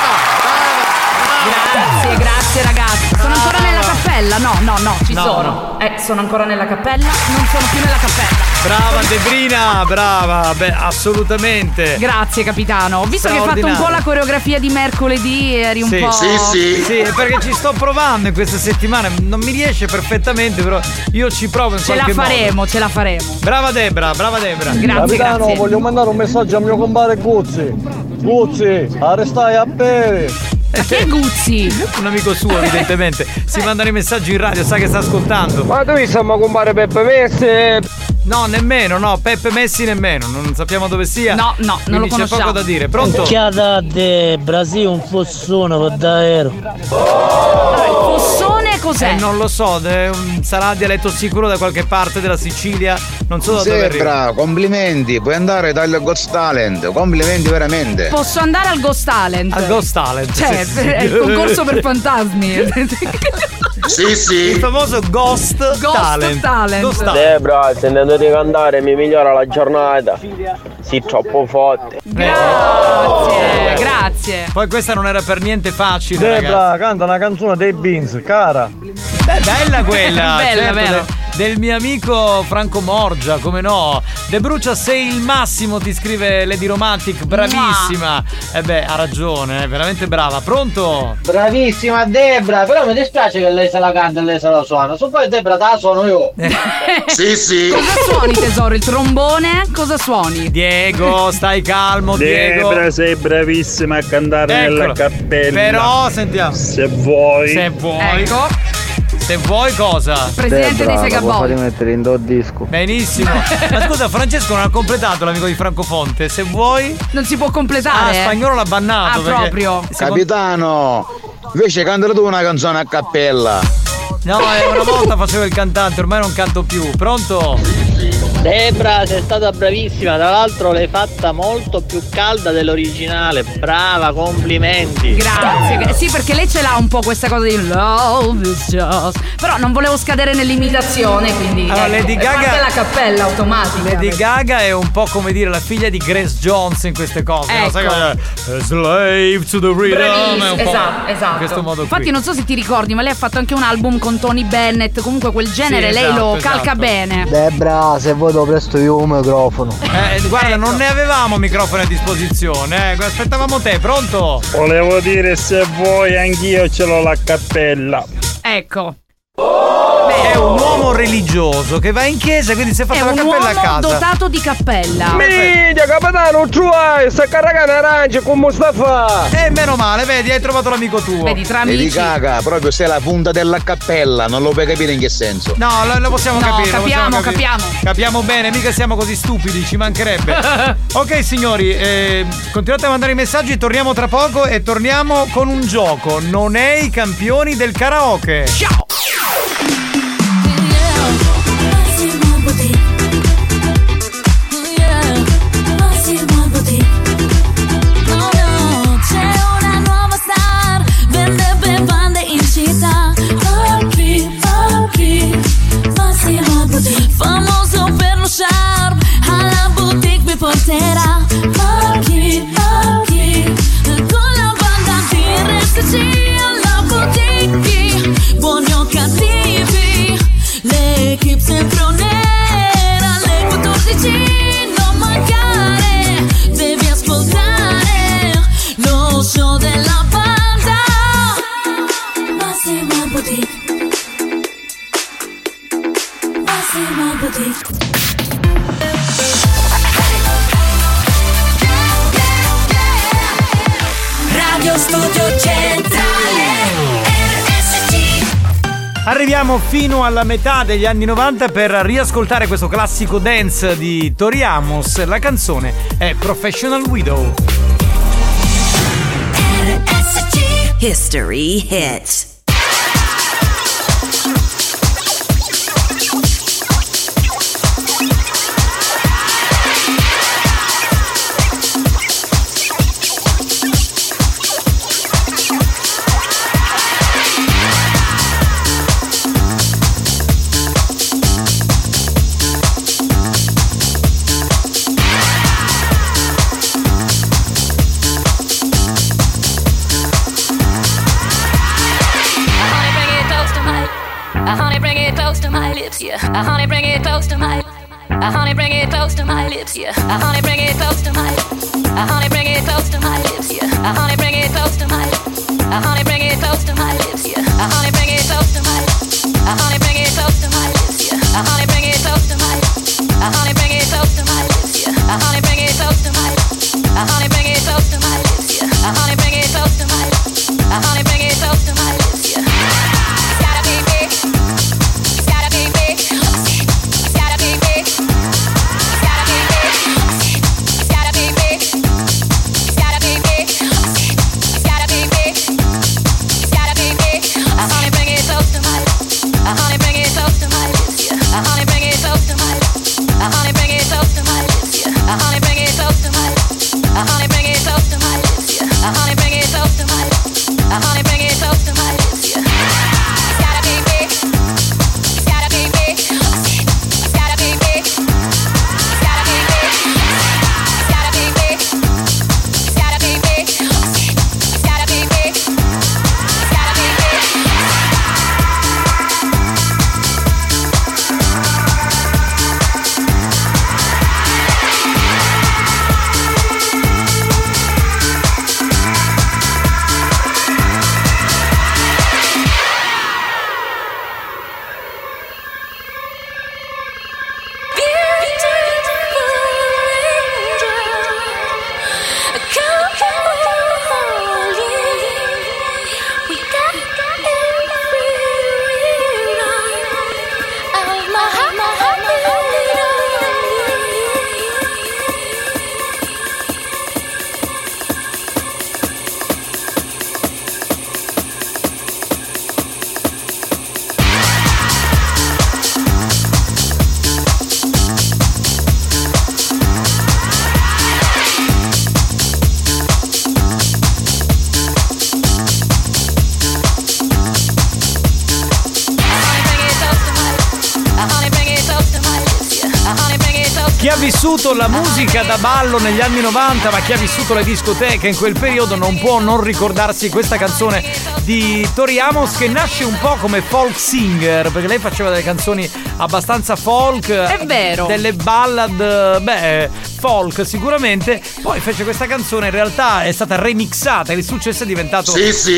Grazie, grazie ragazzi. Sono ancora nella cappella? No, ci no, sono. No. Sono ancora nella cappella? Non sono più nella cappella. Brava Debrina, brava, beh, assolutamente. Grazie capitano. Ho visto che hai fatto un po' la coreografia di mercoledì, eri un po'. Sì, perché ci sto provando in questa settimana, non mi riesce perfettamente, però io ci provo in qualche modo. Ce la faremo. Brava Debra, brava Debra. Grazie. Capitano, voglio mandare un messaggio a mio compare Guzzi. Guzzi, arrestai a bere. Ma che Guzzi? Un amico suo evidentemente. Si mandano i messaggi in radio, sa che sta ascoltando. Ma dove stiamo a compare Peppe Messi? No, nemmeno, Peppe Messi nemmeno. Non sappiamo dove sia. No, non lo conosciamo. C'è poco da dire, pronto? Chiata de Brasile un fossone per davvero. Il fossone cos'è? Non lo so, sarà dialetto sicuro da qualche parte della Sicilia. Non so da dove arriva. Bravo, complimenti, puoi andare dal Ghost Talent. Complimenti veramente. Posso andare al Ghost Talent? Al Ghost Talent. Cioè, sì. È il concorso per fantasmi. Sì. Il famoso Ghost Talent. Debra, sentendo di cantare mi migliora la giornata. Sì, troppo forte. Grazie. Poi questa non era per niente facile. Debra, ragazzi, canta una canzone dei Beans, cara. Bella quella. Bella, certo. Del mio amico Franco Morgia, come no? De Brucia sei il massimo, ti scrive Lady Romantic, bravissima. Ha ragione, è veramente brava. Pronto? Bravissima Debra, però mi dispiace che lei se la canta e lei se la suona. Se poi Debra te la suono io. Sì. Cosa suoni tesoro? Il trombone? Cosa suoni? Diego, stai calmo Diego. Debra sei bravissima a cantare nella cappella. Però sentiamo. Se vuoi. Ecco. Se vuoi cosa? Presidente dei Segabon. Lo puoi mettere in do disco. Benissimo. Ma scusa, Francesco non ha completato l'amico di Francofonte. Se vuoi non si può completare. Spagnolo l'ha bannato. Proprio. Capitano, invece cantare tu una canzone a cappella. No, una volta facevo il cantante, ormai non canto più. Pronto? Debra, sei stata bravissima, tra l'altro l'hai fatta molto più calda dell'originale, brava, complimenti. Grazie, sì, perché lei ce l'ha un po' questa cosa di love is just. Però non volevo scadere nell'imitazione, quindi allora, Lady Gaga parte la cappella automatica. Lady Gaga è un po' come dire la figlia di Grace Jones in queste cose, ecco. Sai che slave to the rhythm è un po', esatto. In questo modo infatti qui. Non so se ti ricordi, ma lei ha fatto anche un album con Tony Bennett, comunque quel genere, sì, esatto, lei lo calca bene. Debra, se vuoi presto io un microfono. Guarda, non ne avevamo microfoni a disposizione, aspettavamo te, pronto? Volevo dire se vuoi anch'io ce l'ho la cappella. Ecco. È un uomo religioso che va in chiesa, quindi si è fatto la cappella a casa. È un uomo dotato di cappella. Minchia, capitano, truai, sta caragana arancia con Mustafa. E meno male, vedi, hai trovato l'amico tuo. Vedi, tra amici. Vedi, Gaga, proprio sei la punta della cappella, non lo puoi capire in che senso. No, lo possiamo capire. Capiamo. Capiamo bene, mica siamo così stupidi, ci mancherebbe. Ok, signori, continuate a mandare i messaggi, torniamo tra poco e torniamo con un gioco. Non è i campioni del karaoke. Ciao! Famoso per lo charme, alla boutique mi porterà Pocky, con la banda di RSC alla boutique, buoni o cattivi, l'equipe sempre onera, alle 14 non mancare, devi ascoltare lo show della banda Massimo Boutique. Radio Studio Centrale. Arriviamo fino alla metà degli anni 90 per riascoltare questo classico dance di Tori Amos. La canzone è Professional Widow. RSC History Hit. lips, yeah. I honey, bring it close to my. I honey, bring it close to my lips, yeah. I honey, bring it close to my. I honey, bring it close to my lips, yeah. I honey, bring it close to my. I honey, bring it close to my lips, yeah. I honey, bring it close to my. I honey, bring it close to my lips, yeah. I honey, bring it close to my. I honey, bring it close to my lips, yeah. I honey, bring it close to my. I honey, bring it close to my lips, yeah. I honey, bring it close to my. I honey, bring it close to my lips, yeah. La musica da ballo negli anni 90, ma chi ha vissuto le discoteche in quel periodo non può non ricordarsi questa canzone di Tori Amos, che nasce un po' come folk singer, perché lei faceva delle canzoni abbastanza folk, è vero, delle ballad, beh, folk sicuramente. Poi fece questa canzone, in realtà è stata remixata e il successo è diventato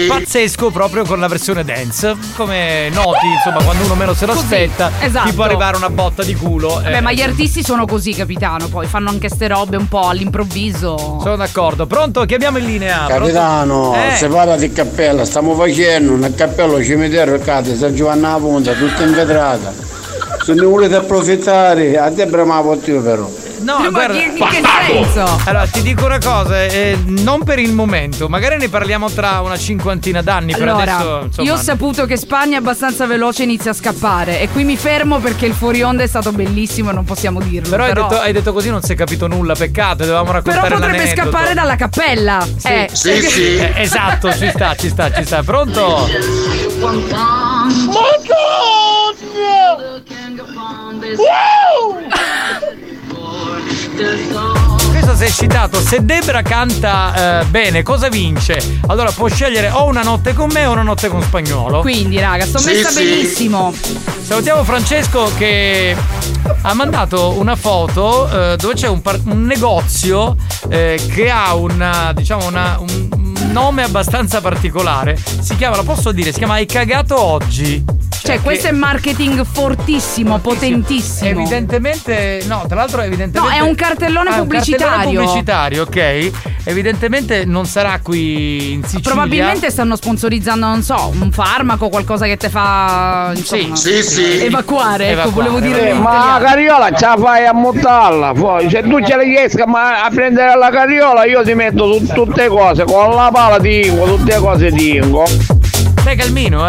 pazzesco, proprio con la versione dance, come noti, insomma, quando uno meno se lo aspetta, esatto, ti può arrivare una botta di culo. Beh, ma gli artisti sono così, capitano, poi fanno anche ste robe un po' all'improvviso. Sono d'accordo. Pronto? Chiamiamo in linea. Capitano, separati in cappella, stiamo facendo un cappello cimitero, cade San Giovanni alla Punta, tutta invetrata. Se ne volete approfittare, a te bramavo io però. No, no, guarda, in che senso? Allora ti dico una cosa, non per il momento, magari ne parliamo tra una cinquantina d'anni. Allora, per adesso, insomma, io ho saputo che Spagna abbastanza veloce inizia a scappare, e qui mi fermo perché il fuori onda è stato bellissimo e non possiamo dirlo. Però... Hai detto così, non si è capito nulla, peccato, dovevamo raccontare. Però potrebbe scappare dalla cappella. Sì, sì. Esatto, ci sta. Pronto? Wow! Questo si è citato. Se Debra canta bene, cosa vince? Allora può scegliere o una notte con me o una notte con Spagnolo. Quindi raga, sto messa benissimo. Salutiamo Francesco che ha mandato una foto dove c'è un negozio che ha una, diciamo, un nome abbastanza particolare. Si chiama, lo posso dire, si chiama Hai cagato oggi. Cioè, questo è marketing fortissimo, potentissimo. Evidentemente, no, tra l'altro evidentemente. No, è un cartellone pubblicitario. Un cartellone pubblicitario, ok. Evidentemente non sarà qui in Sicilia. Probabilmente stanno sponsorizzando, non so, un farmaco, qualcosa che te fa, insomma, evacuare, ecco, volevo dire. Ma la carriola ce la fai a montarla, poi se tu ce la riesca a prendere la carriola, io ti metto tutte cose, con la pala tingo, tutte cose tingo. Stai calmino,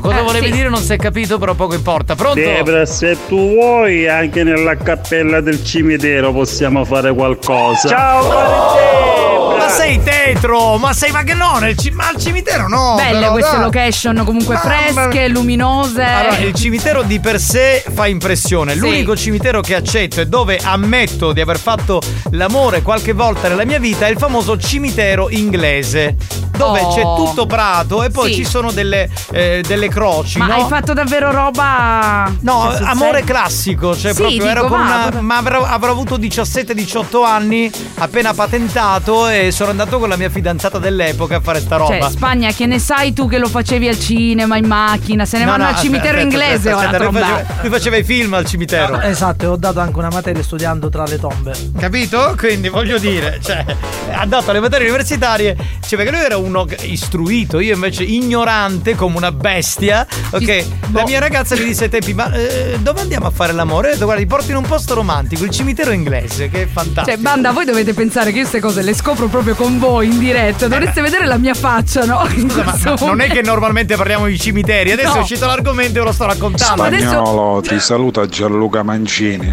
cosa volevi dire non si è capito, però poco importa. Pronto? Debra, se tu vuoi anche nella cappella del cimitero possiamo fare qualcosa. Ciao, Debra! ma sei tetro, ma sei magnone, ma al cimitero no. Belle però, queste location comunque fresche, luminose. Allora, il cimitero di per sé fa impressione. Sì. L'unico cimitero che accetto e dove ammetto di aver fatto l'amore qualche volta nella mia vita è il famoso cimitero inglese, dove c'è tutto prato e poi ci sono delle croci. Ma hai fatto davvero roba? No, amore classico, cioè proprio ero con una, ma avrò avuto 17-18 anni, appena patentato, e sono andato con la mia fidanzata dell'epoca a fare sta roba. Cioè, Spagna, che ne sai tu che lo facevi al cinema, in macchina, se ne vanno al cimitero inglese ora. Tu facevi i film al cimitero. Esatto, e ho dato anche una materia studiando tra le tombe. Capito? Quindi voglio dire, cioè, ha dato alle materie universitarie, cioè, perché lui era uno istruito, io invece ignorante come una bestia. Ok, no. La mia ragazza mi disse ai tempi, ma dove andiamo a fare l'amore? Ho detto, guarda, ti porto in un posto romantico, il cimitero inglese, che è fantastico. Cioè, banda, voi dovete pensare che io queste cose le scopro proprio con voi in diretta, dovreste vedere la mia faccia, no? Scusa, ma non è che normalmente parliamo di cimiteri, adesso è uscito l'argomento e lo sto raccontando. Spagnolo, ti saluta Gianluca Mancini.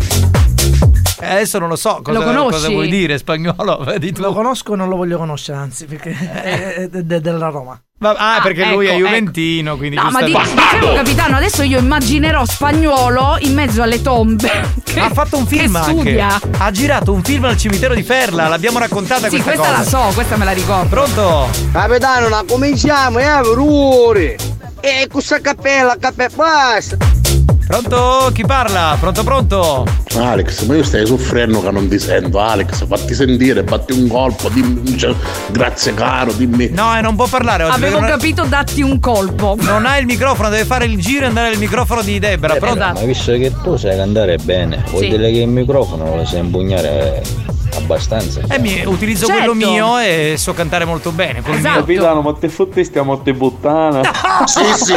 Adesso non lo so cosa vuoi dire, Spagnolo. Lo conosco e non lo voglio conoscere, anzi, perché è della Roma. Perché lui è juventino, quindi no, ma diciamo, capitano, adesso io immaginerò Spagnolo in mezzo alle tombe. Ha fatto un film anche. Studia. Ha girato un film al cimitero di Ferla, l'abbiamo raccontata questa cosa. La so, questa me la ricordo. Pronto? Capitano, la cominciamo, Ruri. Questa cappella, basta. Pronto? Chi parla? Pronto? Alex, ma io stai soffrendo che non ti sento. Alex, fatti sentire, fatti un colpo, dimmi, cioè, grazie caro, dimmi. No, non può parlare oggi. Avevo capito, datti un colpo. Non hai il microfono, deve fare il giro e andare al microfono di Debra. Pronto? Ma visto che tu sai cantare bene, vuol dire che il microfono lo sai impugnare abbastanza. Utilizzo quello mio e so cantare molto bene. Capitano, ma te fottesti a morte buttana? No. Sì.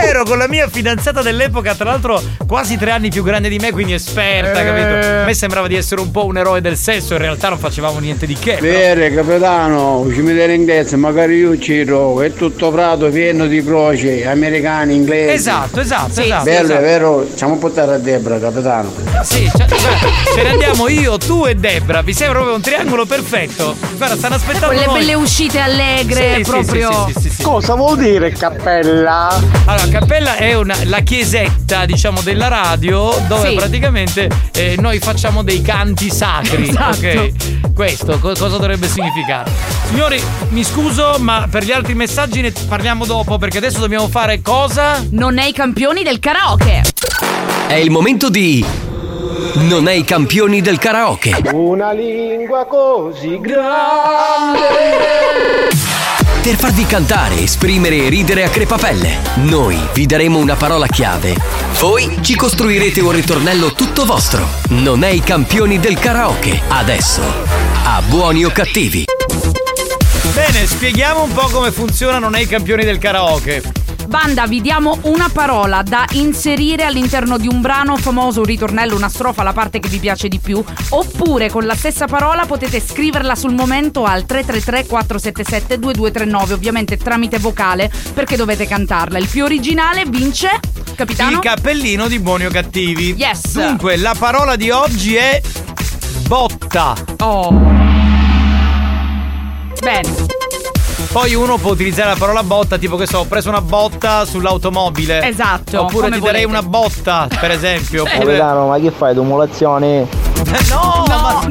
Ero con la mia fidanzata dell'epoca, tra l'altro quasi 3 anni più grande di me, quindi esperta, capito? A me sembrava di essere un po' un eroe del sesso, in realtà non facevamo niente di che. Vero, capitano, il cimitero inglese, magari io ci trovo, è tutto prato pieno di croci, americani, inglesi. Esatto. Bello, esatto. È vero, siamo portati a Debra, capitano. Sì, ce ne andiamo io, tu e Debra, vi sembra proprio un triangolo perfetto. Guarda, stanno aspettando con le belle uscite allegre, proprio. Sì. Cosa vuol dire cappella? Allora, cappella è la chiesetta, diciamo, della radio, dove praticamente noi facciamo dei canti sacri. Esatto. Okay. Questo cosa dovrebbe significare? Signori, mi scuso, ma per gli altri messaggi ne parliamo dopo, perché adesso dobbiamo fare cosa? Non è i campioni del karaoke. È il momento di Non è i campioni del karaoke. Una lingua così grande per farvi cantare, esprimere e ridere a crepapelle. Noi vi daremo una parola chiave, voi ci costruirete un ritornello tutto vostro. Non è i campioni del karaoke. Adesso, a Buoni o Cattivi. Bene, spieghiamo un po' come funziona Non è i campioni del karaoke. Banda, vi diamo una parola da inserire all'interno di un brano famoso, un ritornello, una strofa, la parte che vi piace di più, oppure con la stessa parola potete scriverla sul momento al 333-477-2239, ovviamente tramite vocale, perché dovete cantarla. Il più originale vince, capitano, il cappellino di Buoni o Cattivi. Yes. Dunque, la parola di oggi è botta. Bene. Poi uno può utilizzare la parola botta, tipo, che so, ho preso una botta sull'automobile. Esatto. Oppure ti darei una botta, per esempio. Oppure... ma che fai, emulazione? No.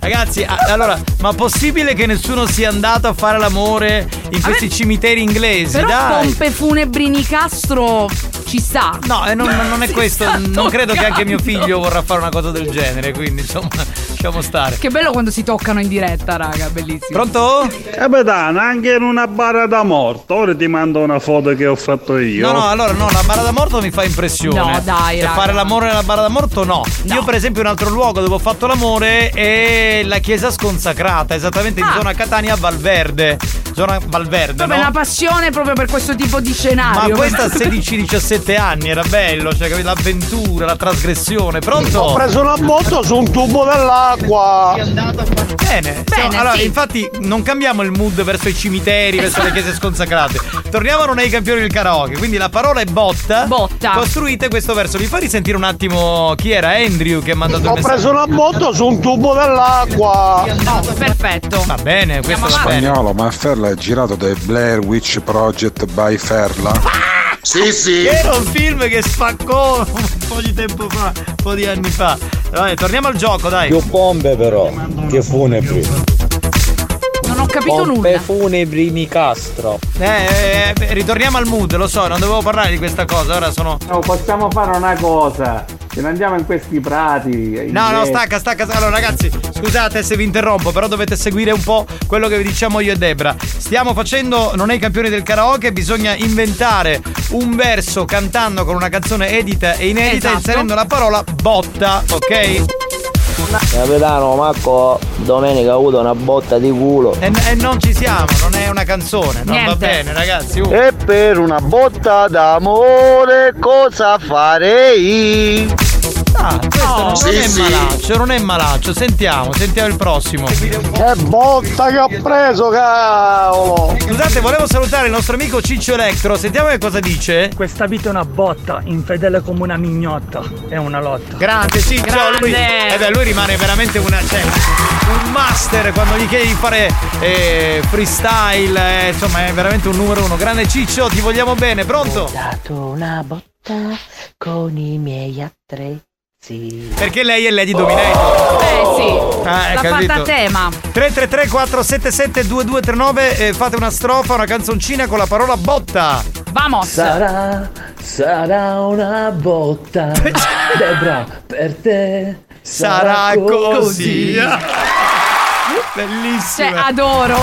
Ragazzi, allora, ma possibile che nessuno sia andato a fare l'amore in questi cimiteri inglesi? Però dai, pompe funebri di Castro ci sta. No, non è questo. Non credo che anche mio figlio vorrà fare una cosa del genere, quindi insomma lasciamo stare. Che bello quando si toccano in diretta, raga, bellissimo. Pronto? Capitano, anche in una bara da morto. Ora ti mando una foto che ho fatto io. No, la bara da morto mi fa impressione. No, dai, raga. Fare l'amore nella bara da morto, no. Io per esempio un altro luogo dove ho fatto l'amore è la chiesa sconsacrata, esattamente in zona Catania, Valverde. Zona Valverde, proprio una passione proprio per questo tipo di scenario. Ma questa 16-17 7 anni, era bello, cioè l'avventura, la trasgressione. Pronto? Ho preso una moto su un tubo dell'acqua. Bene, bene, allora sì. Infatti non cambiamo il mood verso i cimiteri, verso le chiese sconsacrate. Torniamo nei campioni del karaoke. Quindi la parola è botta. Botta. Costruite questo verso. Vi fai risentire un attimo chi era? Andrew che ha mandato il messaggio. Ho preso una moto su un tubo dell'acqua. Oh, perfetto. Va bene, questo va bene. Spagnolo, ma Ferla è girato dai Blair Witch Project by Ferla. Ah! Sì, sì. Era un film che spaccò un po' di tempo fa, un po' di anni fa. Allora, torniamo al gioco, dai. Più bombe però, che funebri. Non ho capito pompe nulla. Funebri mi Castro. Ritorniamo al mood, lo so, non dovevo parlare di questa cosa, ora sono. No, possiamo fare una cosa. Ce ne andiamo in questi prati. No, stacca. Allora, ragazzi, scusate se vi interrompo, però dovete seguire un po' quello che vi diciamo io e Debra. Stiamo facendo Non è i campioni del karaoke, bisogna inventare un verso cantando con una canzone edita e inedita, esatto, inserendo la parola botta, ok? Capitano Marco domenica ha avuto una botta di culo e non ci siamo, non è una canzone, non va bene ragazzi. E per una botta d'amore cosa farei? Ah, questo non è malaccio, sentiamo il prossimo. Che botta che ho preso, cavolo! Scusate, volevo salutare il nostro amico Ciccio Electro, sentiamo che cosa dice. Questa vita è una botta, infedele come una mignotta, è una lotta. Grande Ciccio, lui rimane veramente un master quando gli chiedi di fare freestyle, insomma è veramente un numero uno. Grande Ciccio, ti vogliamo bene, pronto? Ho dato una botta con i miei attrezzi. Sì. Perché lei è Lady Dominator. Sì. L'ha fatta a tema. 333-477-2239, fate una strofa, una canzoncina con la parola botta. Vamos. Sarà una botta. Debra, per te sarà così. Bellissima. Cioè, adoro.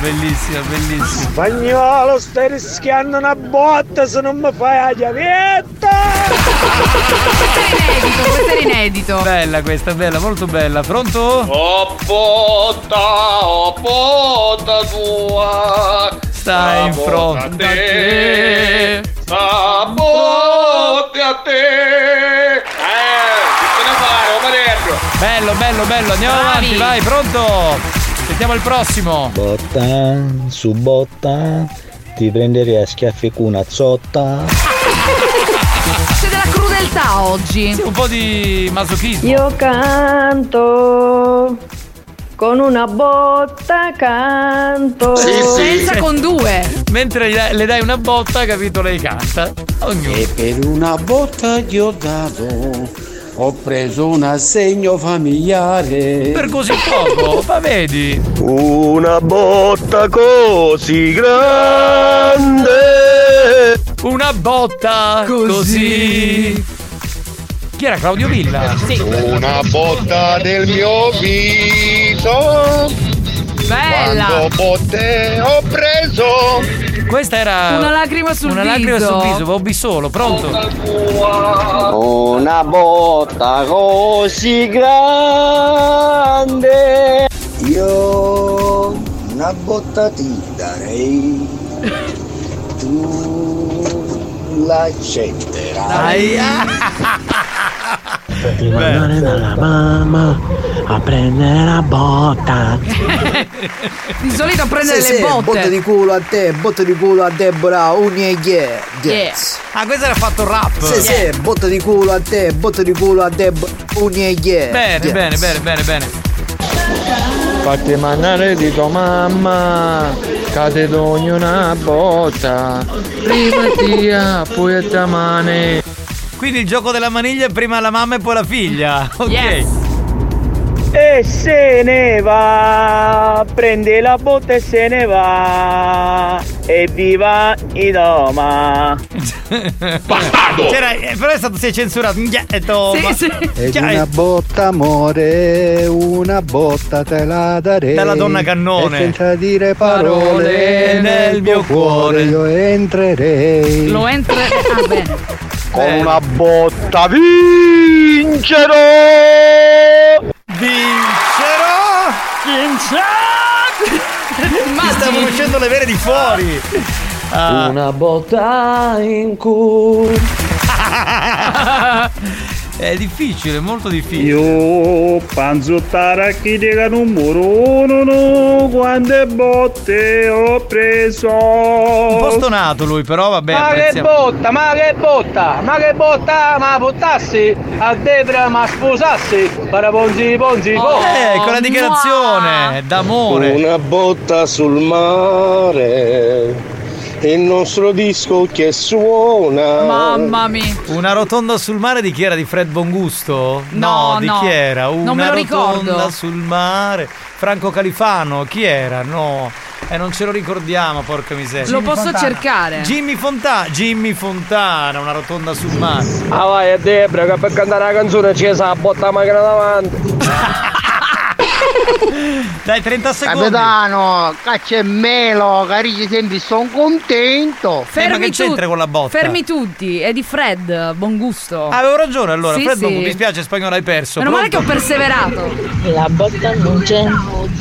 Bellissima. Spagnolo, stai rischiando una botta se non mi fai la chiavetta. Questo era inedito. Bella, molto bella. Pronto? Oh botta tua. Stai in fronte a te. Sta botta a te. Bello, andiamo avanti, vai, pronto? Sentiamo il prossimo. Botta, su botta, ti prenderei a schiaffi con una zotta. C'è della crudeltà oggi. Sì, un po' di masochismo. Io canto, con una botta canto. Sì. Senza con due. Mentre le dai una botta, capito, lei canta. Ognuno. E per una botta gli ho dato... Ho preso un assegno familiare. Per così poco, ma vedi? Una botta così grande. Una botta così. Chi era? Claudio Villa? Sì. Una botta del mio viso. Bella. Quando botte ho preso. Questa era una lacrima sul viso, avevo bisogno, pronto? Una botta così grande. Io una botta ti darei, tu l'accetterai. Ti mandare dalla mamma a prendere la botta. Di solito prendere le botte. Botta di culo a Deborah. Questo era fatto rap. Botta di culo a te, botta di culo a Deborah. Bene. Fatti mandare di tua mamma, cade d'ogni una botta. Prima tia, poi a tua mane. Quindi il gioco della maniglia è prima la mamma e poi la figlia. Ok. Yes. E se ne va, prende la botta e se ne va. E viva Idoma. Bastardo! Però è stato, si è censurato. Sì. Ed una botta amore, una botta te la darei. Dalla donna cannone. E senza dire parole nel mio cuore io entrerei. Ah, bene. Con una botta vincerò. Ma stavo uscendo le vere di fuori. Una botta in cui è difficile, molto difficile. Io panzottara chi dica numero uno, no, quante botte ho preso. Un po' stonato lui, però vabbè. Ma apprezziamo. Che botta, ma che botta, ma che botta, ma bottassi a Debra, ma sposassi. Paraponzi, ponzi, ponzi. Ecco la dichiarazione d'amore. Una botta sul mare. Il nostro disco che suona. Mamma mia. Una rotonda sul mare di chi era? Di Fred Bongusto? No, di chi era? Una non me lo rotonda ricordo. Sul mare. Franco Califano, chi era? No. Non ce lo ricordiamo, porca miseria. Lo posso cercare. Jimmy Fontana, una rotonda sul mare. Ah vai a Debra che per cantare la canzone ci sa botta macchina davanti. Dai, 30 secondi. Capitano, caccia e melo, carigi sempre, sono contento. Fermi, ma che c'entra con la botta? Fermi tutti, è di Fred Bongusto. Avevo ragione allora, sì, Fred sì. Mi spiace, spagnolo, hai perso. Meno male che ho perseverato. La botta non c'è,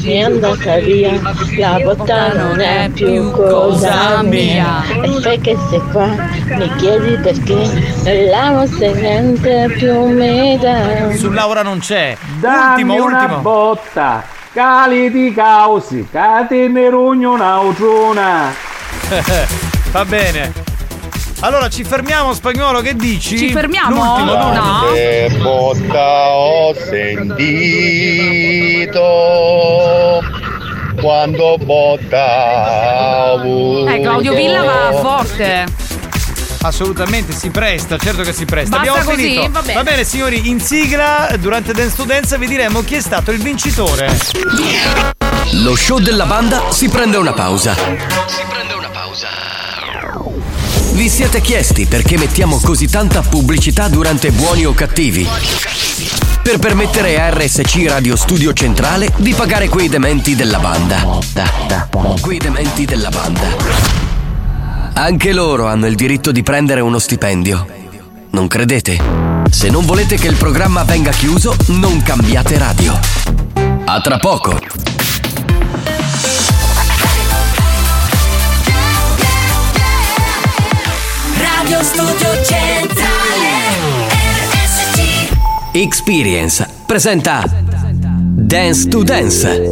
è andata via. La botta non è più cosa mia. E perché sei qua, mi chiedi perché l'amo se niente più me da. Su Laura non c'è. Ultimo. Botta. Cali di causi, catenerugno nautrona. Va bene. Allora ci fermiamo, spagnolo, che dici? Ci fermiamo? L'ultimo. Che botta ho sentito quando botta ho avuto. Claudio Villa va forte. Assolutamente, si presta, certo che si presta. Basta. Abbiamo così, finito. Va bene signori, in sigla durante Dance to Dance vi diremo chi è stato il vincitore. Lo show della banda si prende una pausa. Vi siete chiesti perché mettiamo così tanta pubblicità durante Buoni o Cattivi? Per permettere a RSC Radio Studio Centrale di pagare quei dementi della banda. Anche loro hanno il diritto di prendere uno stipendio. Non credete? Se non volete che il programma venga chiuso, non cambiate radio. A tra poco. Radio Studio Centrale RSC Experience presenta Dance to Dance.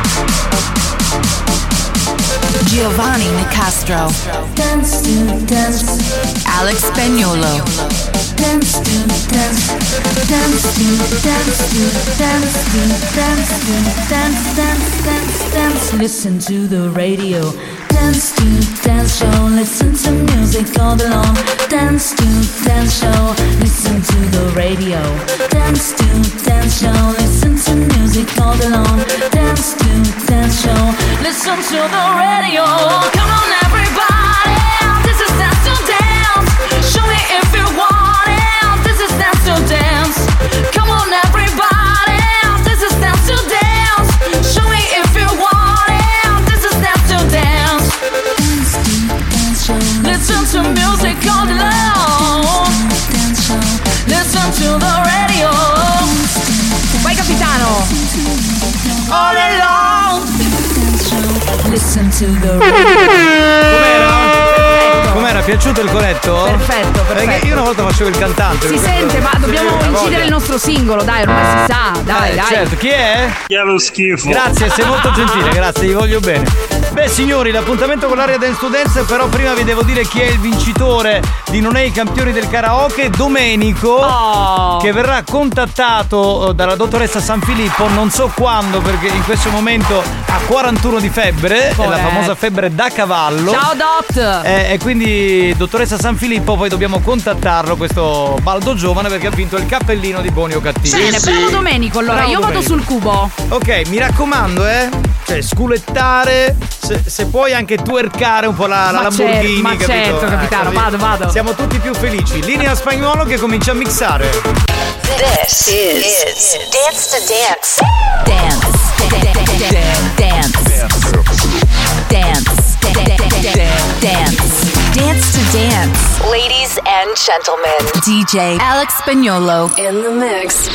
Giovanni Di Castro, dance to dance. Alex Pagnuolo, dance to dance. Dance to dance to dance to dance to dance dance dance dance. Listen to the radio. Dance to dance show. Listen to music all day long. Dance to dance show. Listen to the radio. Dance to dance show. Listen to music all day long. Dance to dance show. Listen to the radio. Come on everybody, this is Dance to Dance. Show me if you want it. This is Dance to Dance. Come on everybody, this is Dance to Dance. Show me if you want it. This is Dance to Dance. Listen to music all day long. Listen to the radio. Vai capitano. All along. Listen to the radio. Com'era? Piaciuto il corretto? Perfetto. Perché io una volta facevo il cantante. Si sente, ma dobbiamo incidere il nostro singolo, dai, ormai si sa, dai. Certo, chi è? Chi è lo schifo? Grazie, sei molto gentile, grazie, vi voglio bene. Beh signori, l'appuntamento con l'area Dance to Dance, però prima vi devo dire chi è il vincitore di Non è i campioni del karaoke, Domenico, che verrà contattato dalla dottoressa Sanfilippo, non so quando, perché in questo momento ha 41 di febbre, è la famosa febbre da cavallo. Ciao Dot! E quindi dottoressa Sanfilippo, poi dobbiamo contattarlo, questo baldo giovane, perché ha vinto il cappellino di Buoni o Cattivi. Bene, sì. Bravo Domenico, allora bravo io Domenico. Vado sul cubo. Ok, mi raccomando, cioè sculettare. se puoi anche twerkare un po' la Lamborghini, ma certo, capitano, vado. Siamo tutti più felici. Linea Spagnolo che comincia a mixare. This is Dance to Dance. Dance to Dance. Ladies and gentlemen, DJ Alex Pagnuolo in the mix.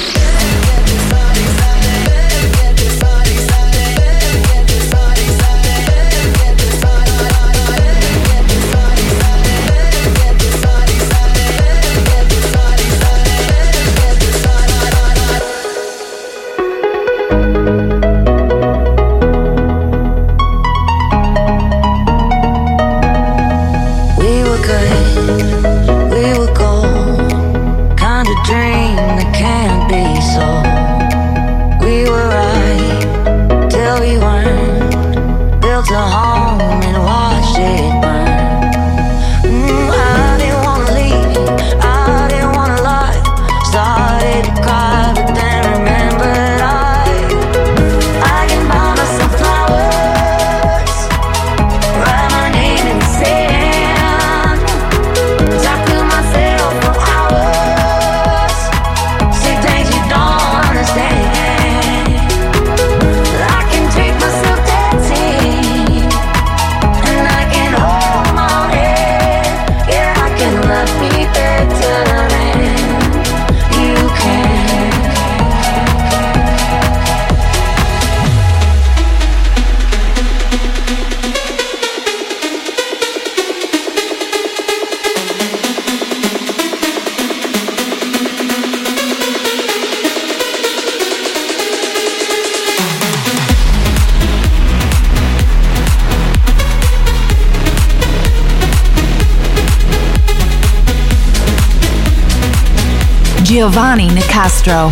Giovanni Di Castro,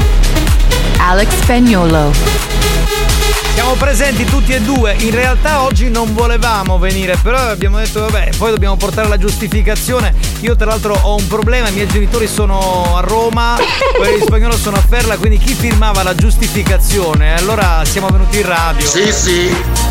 Alex Pagnuolo. Siamo presenti tutti e due. In realtà oggi non volevamo venire, però abbiamo detto vabbè, poi dobbiamo portare la giustificazione. Io tra l'altro ho un problema, i miei genitori sono a Roma, quelli di Spagnolo sono a Ferla, quindi chi firmava la giustificazione? Allora siamo venuti in radio. Sì. Then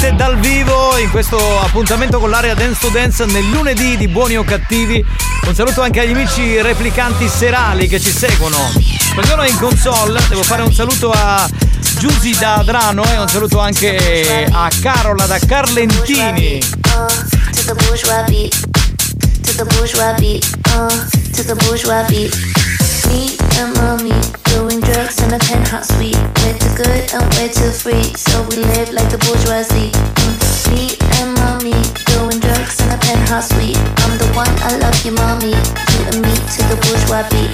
direttamente dal vivo in questo appuntamento con l'area Dance to Dance nel lunedì di Buoni o Cattivi. Un saluto anche agli amici replicanti serali che ci seguono. Qualcuno è in console, devo fare un saluto a Giusy da Adrano e un saluto anche a Carola da Carlentini. Me and mommy doing drugs in a penthouse suite. We're too good and we're too free, so we live like the bourgeoisie. Me and mommy doing drugs in a penthouse suite. I'm the one, I love you, mommy. You and me to the bourgeois beat.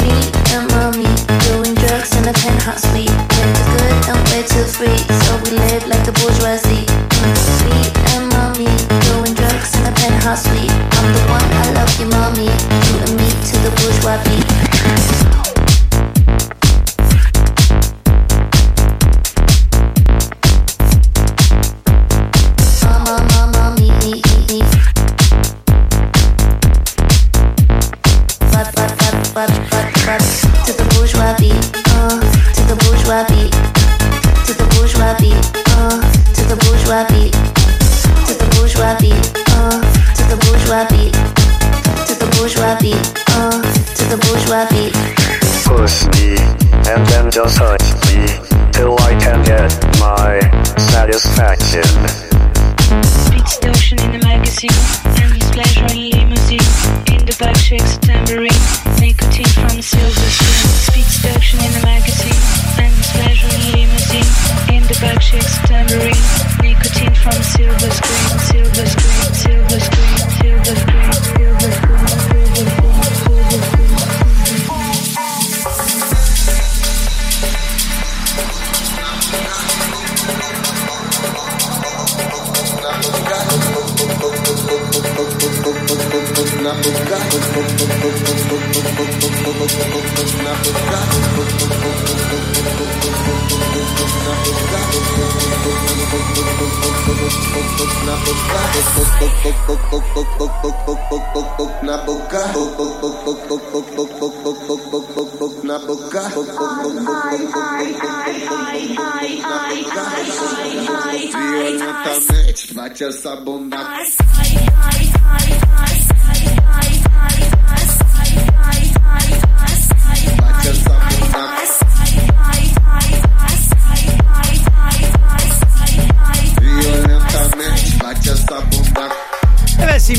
Me and mommy doing drugs in a penthouse suite. We're too good and we're too free, so we live like the bourgeoisie. Me and mommy doing drugs in a penthouse suite. I'm the one, I love you, mommy. You and me to the bourgeois beat. Just hurt me till I can get my satisfaction. Big distortion in the magazine, endless pleasure in limousine. In the back shakes a tambourine, nicotine from a silver spoon. Big distortion in the magazine, endless pleasure in limousine. In the back shakes a tambourine, nicotine from a silver spoon. Silver spoon, silver spoon, silver spoon, silver spoon, silver spoon. Faccia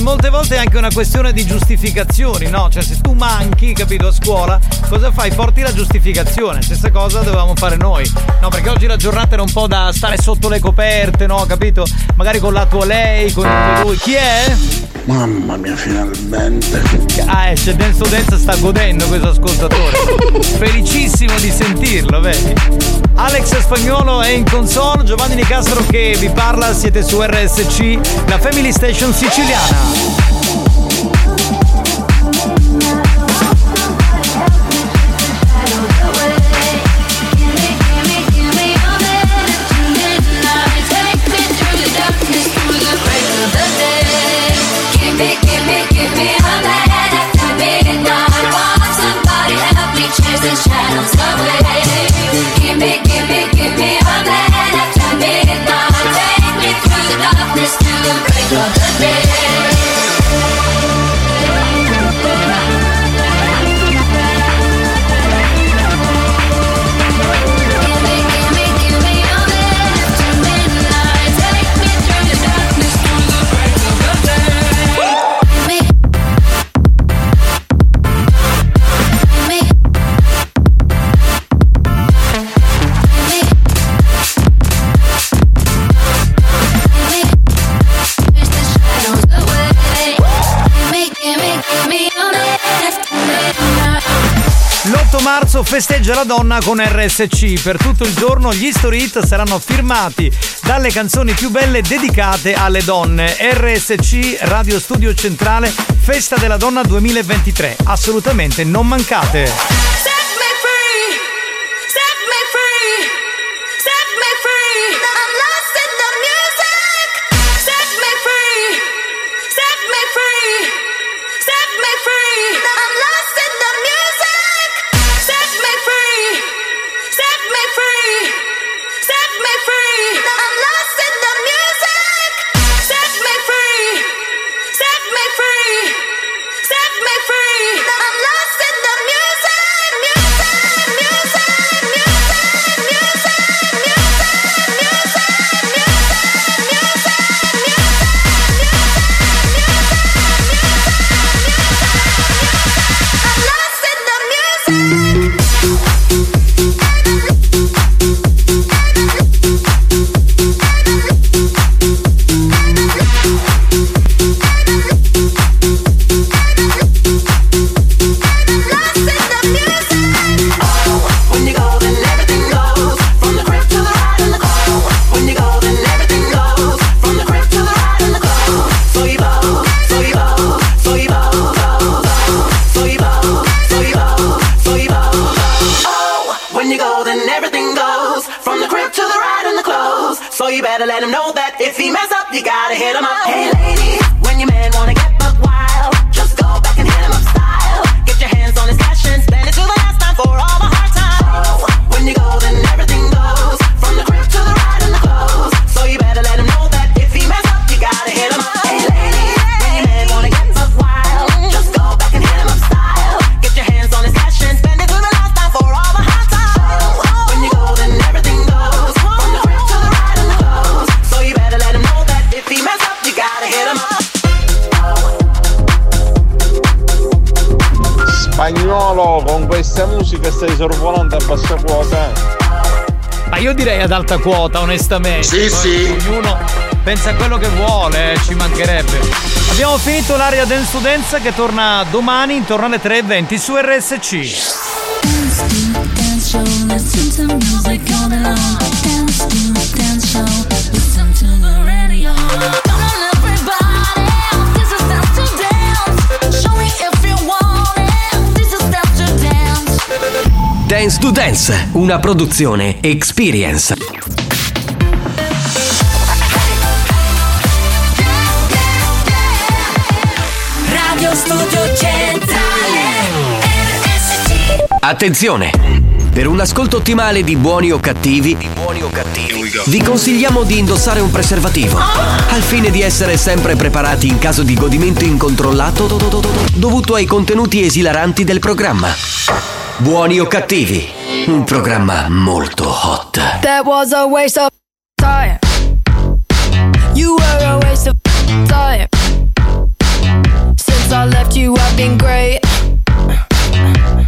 molte volte è anche una questione di giustificazioni, no? Cioè, se tu manchi, capito, a scuola, cosa fai? Porti la giustificazione. Stessa cosa dovevamo fare noi, no? Perché oggi la giornata era un po' da stare sotto le coperte, no? Capito? Magari con la tua lei, con il tuo lui. Chi è? Mamma mia, finalmente. Ah, c'è Dance to Dance, sta godendo questo ascoltatore. Felicissimo di sentirlo, vedi? Alex Pagnuolo è in console, Giovanni Di Castro che vi parla, siete su RSC, la Family Station siciliana. Marzo festeggia la donna con RSC. Per tutto il giorno gli story hit saranno firmati dalle canzoni più belle dedicate alle donne. RSC Radio Studio Centrale, Festa della Donna 2023. Assolutamente non mancate. Set me free, set me free, set me free. I'm lost in the music. Set me free, set me free, set me free. I'm lost in the music. Set me free, I'm lost in the music. So you better let him know that if he mess up, you gotta hit him up. Hey lady, when your man wanna get buck wild, just go back and hit him up style. Get your hands on his cash and spend it till the last time for all the hard times. Oh, when you go, then everything goes, from the crib to the ride and the clothes. So you better let him know that if he mess up, you gotta hit him up. Hey lady, when your man wanna get buck wild, just go back and hit him up style. Get your hands on his cash and spend it till the last time for all the hard times. Oh, when you go, then everything goes. Spagnolo, con questa musica stai sorvolando a bassa quota. Ma io direi ad alta quota, onestamente. Sì, poi sì. Ognuno pensa a quello che vuole, ci mancherebbe. Abbiamo finito l'area Dance to Dance che torna domani intorno alle 3:20 su RSC. Dance to Dance, una produzione Experience. Radio Studio Centrale. Attenzione! Per un ascolto ottimale di Buoni o Cattivi, vi consigliamo di indossare un preservativo al fine di essere sempre preparati in caso di godimento incontrollato dovuto ai contenuti esilaranti del programma. Buoni o cattivi, un programma molto hot. That was a waste of time. You were a waste of time. Since I left you, I've been great.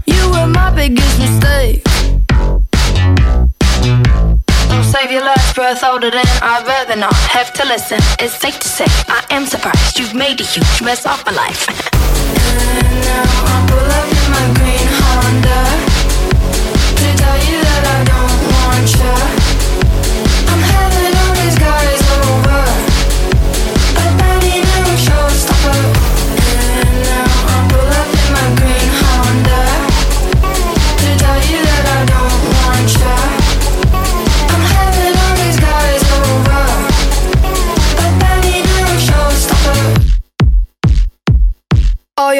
You were my biggest mistake. Don't save your last breath older than I'd rather not have to listen. It's safe to say I am surprised you've made a huge mess of my life. And now I pull up in my green. To tell you that I don't want you, I'm having all these guys over, but that ain't no showstopper. And now I pull up in my green Honda. To tell you that I don't want you, I'm having all these guys over, but that ain't no showstopper. All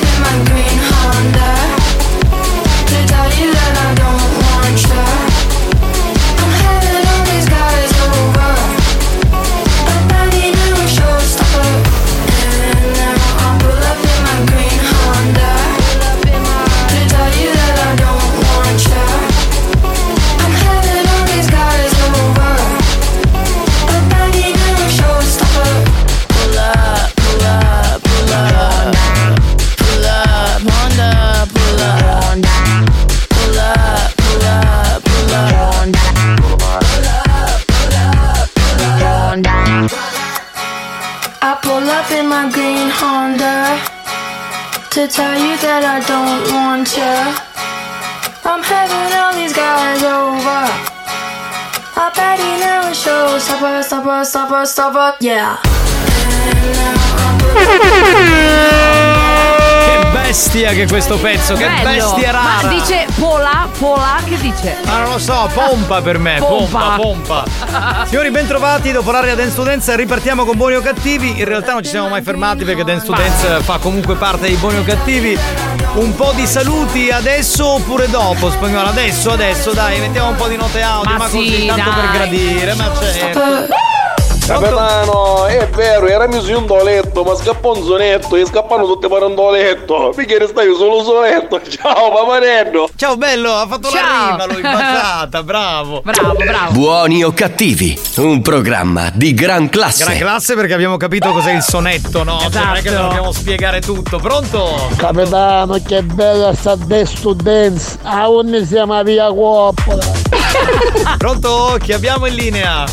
in my green Honda to tell you that I don't want you. To tell you that I don't want you, I'm having all these guys over. I bet he never shows. Stopper, yeah. Che bestia che questo pezzo, che bello. Bestia rara. Ma dice pola, che dice? Ma non lo so, pompa per me, pompa. Signori, bentrovati dopo l'area Dance to Dance, ripartiamo con Buoni o Cattivi. In realtà non ci siamo mai fermati perché Dance to Dance fa comunque parte dei Buoni o Cattivi. Un po' di saluti adesso oppure dopo, Spagnolo? Adesso, dai, mettiamo un po' di note audio, ma sì, così tanto dai. Per gradire, ma certo. Capitano, è vero, eravamo su un doletto, ma scappò un sonetto e scappano tutti per un doletto. Mica restai solo soletto. Ciao, paparello. Ciao, bello, ha fatto Ciao. La rima, l'ho impazzata, bravo. Buoni o cattivi, un programma di gran classe. Gran classe perché abbiamo capito cos'è il sonetto, no? Esatto. Cioè, non è che dobbiamo spiegare tutto, pronto? Capitano, che bella sta Dance to Dance, a ogni siamo a via Coppola. Pronto? Chi abbiamo in linea?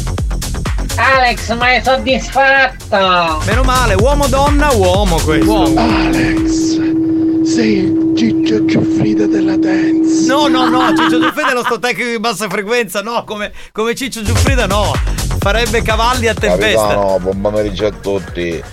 Alex, ma è soddisfatto? Meno male, uomo donna, uomo questo. Uomo. Alex, sei il Ciccio Giuffrida della dance. No, no, no, Ciccio Giuffrida è lo sto tecnico di bassa frequenza, no, come Ciccio Giuffrida no. Farebbe cavalli a tempesta. No, buon pomeriggio a tutti.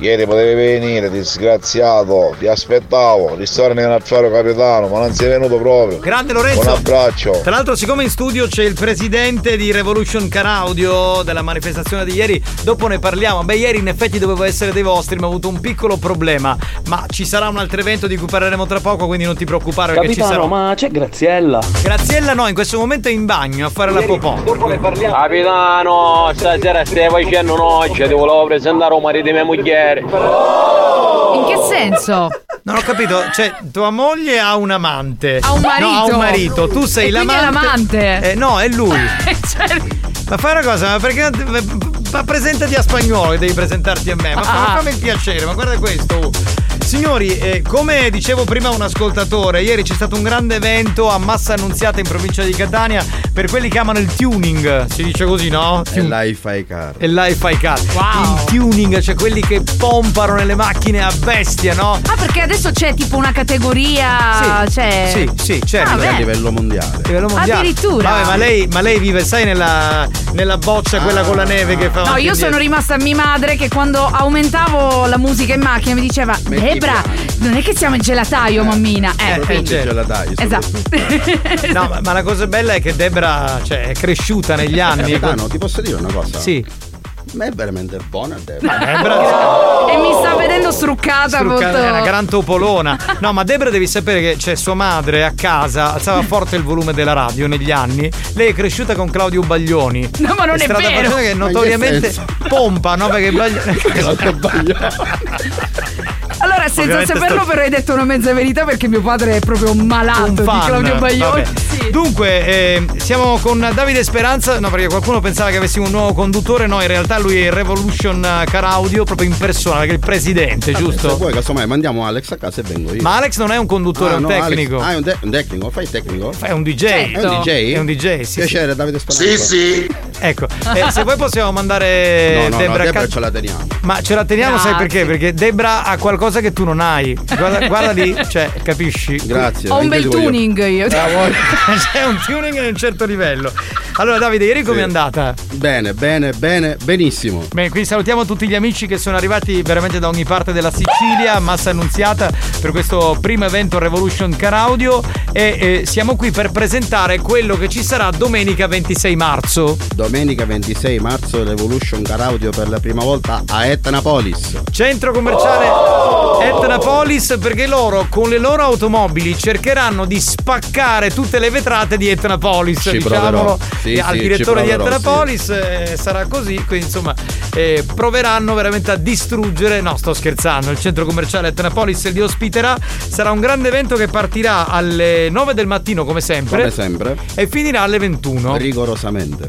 Ieri potevi venire, disgraziato, ti aspettavo, ristorante Canacciaro Capitano, ma non sei venuto proprio. Grande Lorenzo, un abbraccio. Tra l'altro, siccome in studio c'è il presidente di Revolution Car Audio della manifestazione di ieri, dopo ne parliamo. Beh, ieri in effetti dovevo essere dei vostri, ma ho avuto un piccolo problema. Ma ci sarà un altro evento di cui parleremo tra poco, quindi non ti preoccupare, Capitano, perché ci sarà. Ma c'è Graziella. Graziella no, in questo momento è in bagno a fare ieri, la popò. Dopo ne parliamo. Capitano, stasera stai facendo noce, ti volevo presentare un marito di mia moglie. Oh! In che senso? Non ho capito, cioè tua moglie ha un amante. Ha un marito. No, ha un marito, tu sei l'amante. È l'amante. No, è lui. Ma fai una cosa, ma perché presentati a Spagnolo e devi presentarti a me? Ma fammi il piacere, ma guarda questo. Signori, come dicevo prima a un ascoltatore, ieri c'è stato un grande evento a Massa Annunziata in provincia di Catania per quelli che amano il tuning, si dice così, no? E l'hi-fi car. E l'hi-fi car. Wow. Il tuning, cioè quelli che pompano nelle macchine a bestia, no? Ah, perché adesso c'è tipo una categoria, sì, cioè... Sì, certo. Ah, a livello mondiale. Addirittura. Vabbè, ma lei vive, sai, nella boccia quella con la neve che fa... No, io sono rimasta a mia madre che quando aumentavo la musica in macchina mi diceva... Ebra, non è che siamo in gelataio, mammina. Gelataio. Esatto. No, ma la cosa bella è che Debra, cioè, è cresciuta negli anni. Capitano, ti posso dire una cosa? Sì. Ma è veramente buona Debra. Oh! E mi sta vedendo struccata. È una gran topolona. No, ma Debra devi sapere che c'è sua madre a casa, alzava forte il volume della radio negli anni. Lei è cresciuta con Claudio Baglioni. No, ma non è vero. Che notoriamente pompa, no? Perché Baglioni. Allora, senza saperlo, però hai detto una mezza verità perché mio padre è proprio un malato di Claudio Baglioni. Sì. Dunque, siamo con Davide Speranza. No, perché qualcuno pensava che avessimo un nuovo conduttore. No, in realtà lui è il Revolution Car Audio proprio in persona, che è il presidente, giusto? Se vuoi, casomai mandiamo Alex a casa e vengo io. Ma Alex non è un conduttore, è un tecnico. Alex, è un tecnico, fai il tecnico. Fai un DJ. Certo. È un DJ, sì. Piacere, Davide Speranza. Sì. Ecco, se vuoi possiamo mandare Debra a casa. Ce la teniamo. Ma ce la teniamo, sai perché? Perché Debra ha qualcosa che tu non hai, guarda lì, cioè, capisci? Grazie. Ho un bel tuning io. C'è un tuning di un certo livello. Allora Davide, ieri com'è andata? Bene, benissimo. Bene, quindi salutiamo tutti gli amici che sono arrivati veramente da ogni parte della Sicilia, Massa Annunziata, per questo primo evento Revolution Car Audio e siamo qui per presentare quello che ci sarà domenica 26 marzo. Domenica 26 marzo Revolution Car Audio per la prima volta a Etnapolis. Centro commerciale Etnapolis, perché loro con le loro automobili cercheranno di spaccare tutte le vetrate di Etnapolis. Ci diciamolo, al direttore di Etnapolis sarà così, quindi insomma proveranno veramente a distruggere. No, sto scherzando, il centro commerciale Etnapolis li ospiterà, sarà un grande evento che partirà alle 9 del mattino come sempre e finirà alle 21 rigorosamente.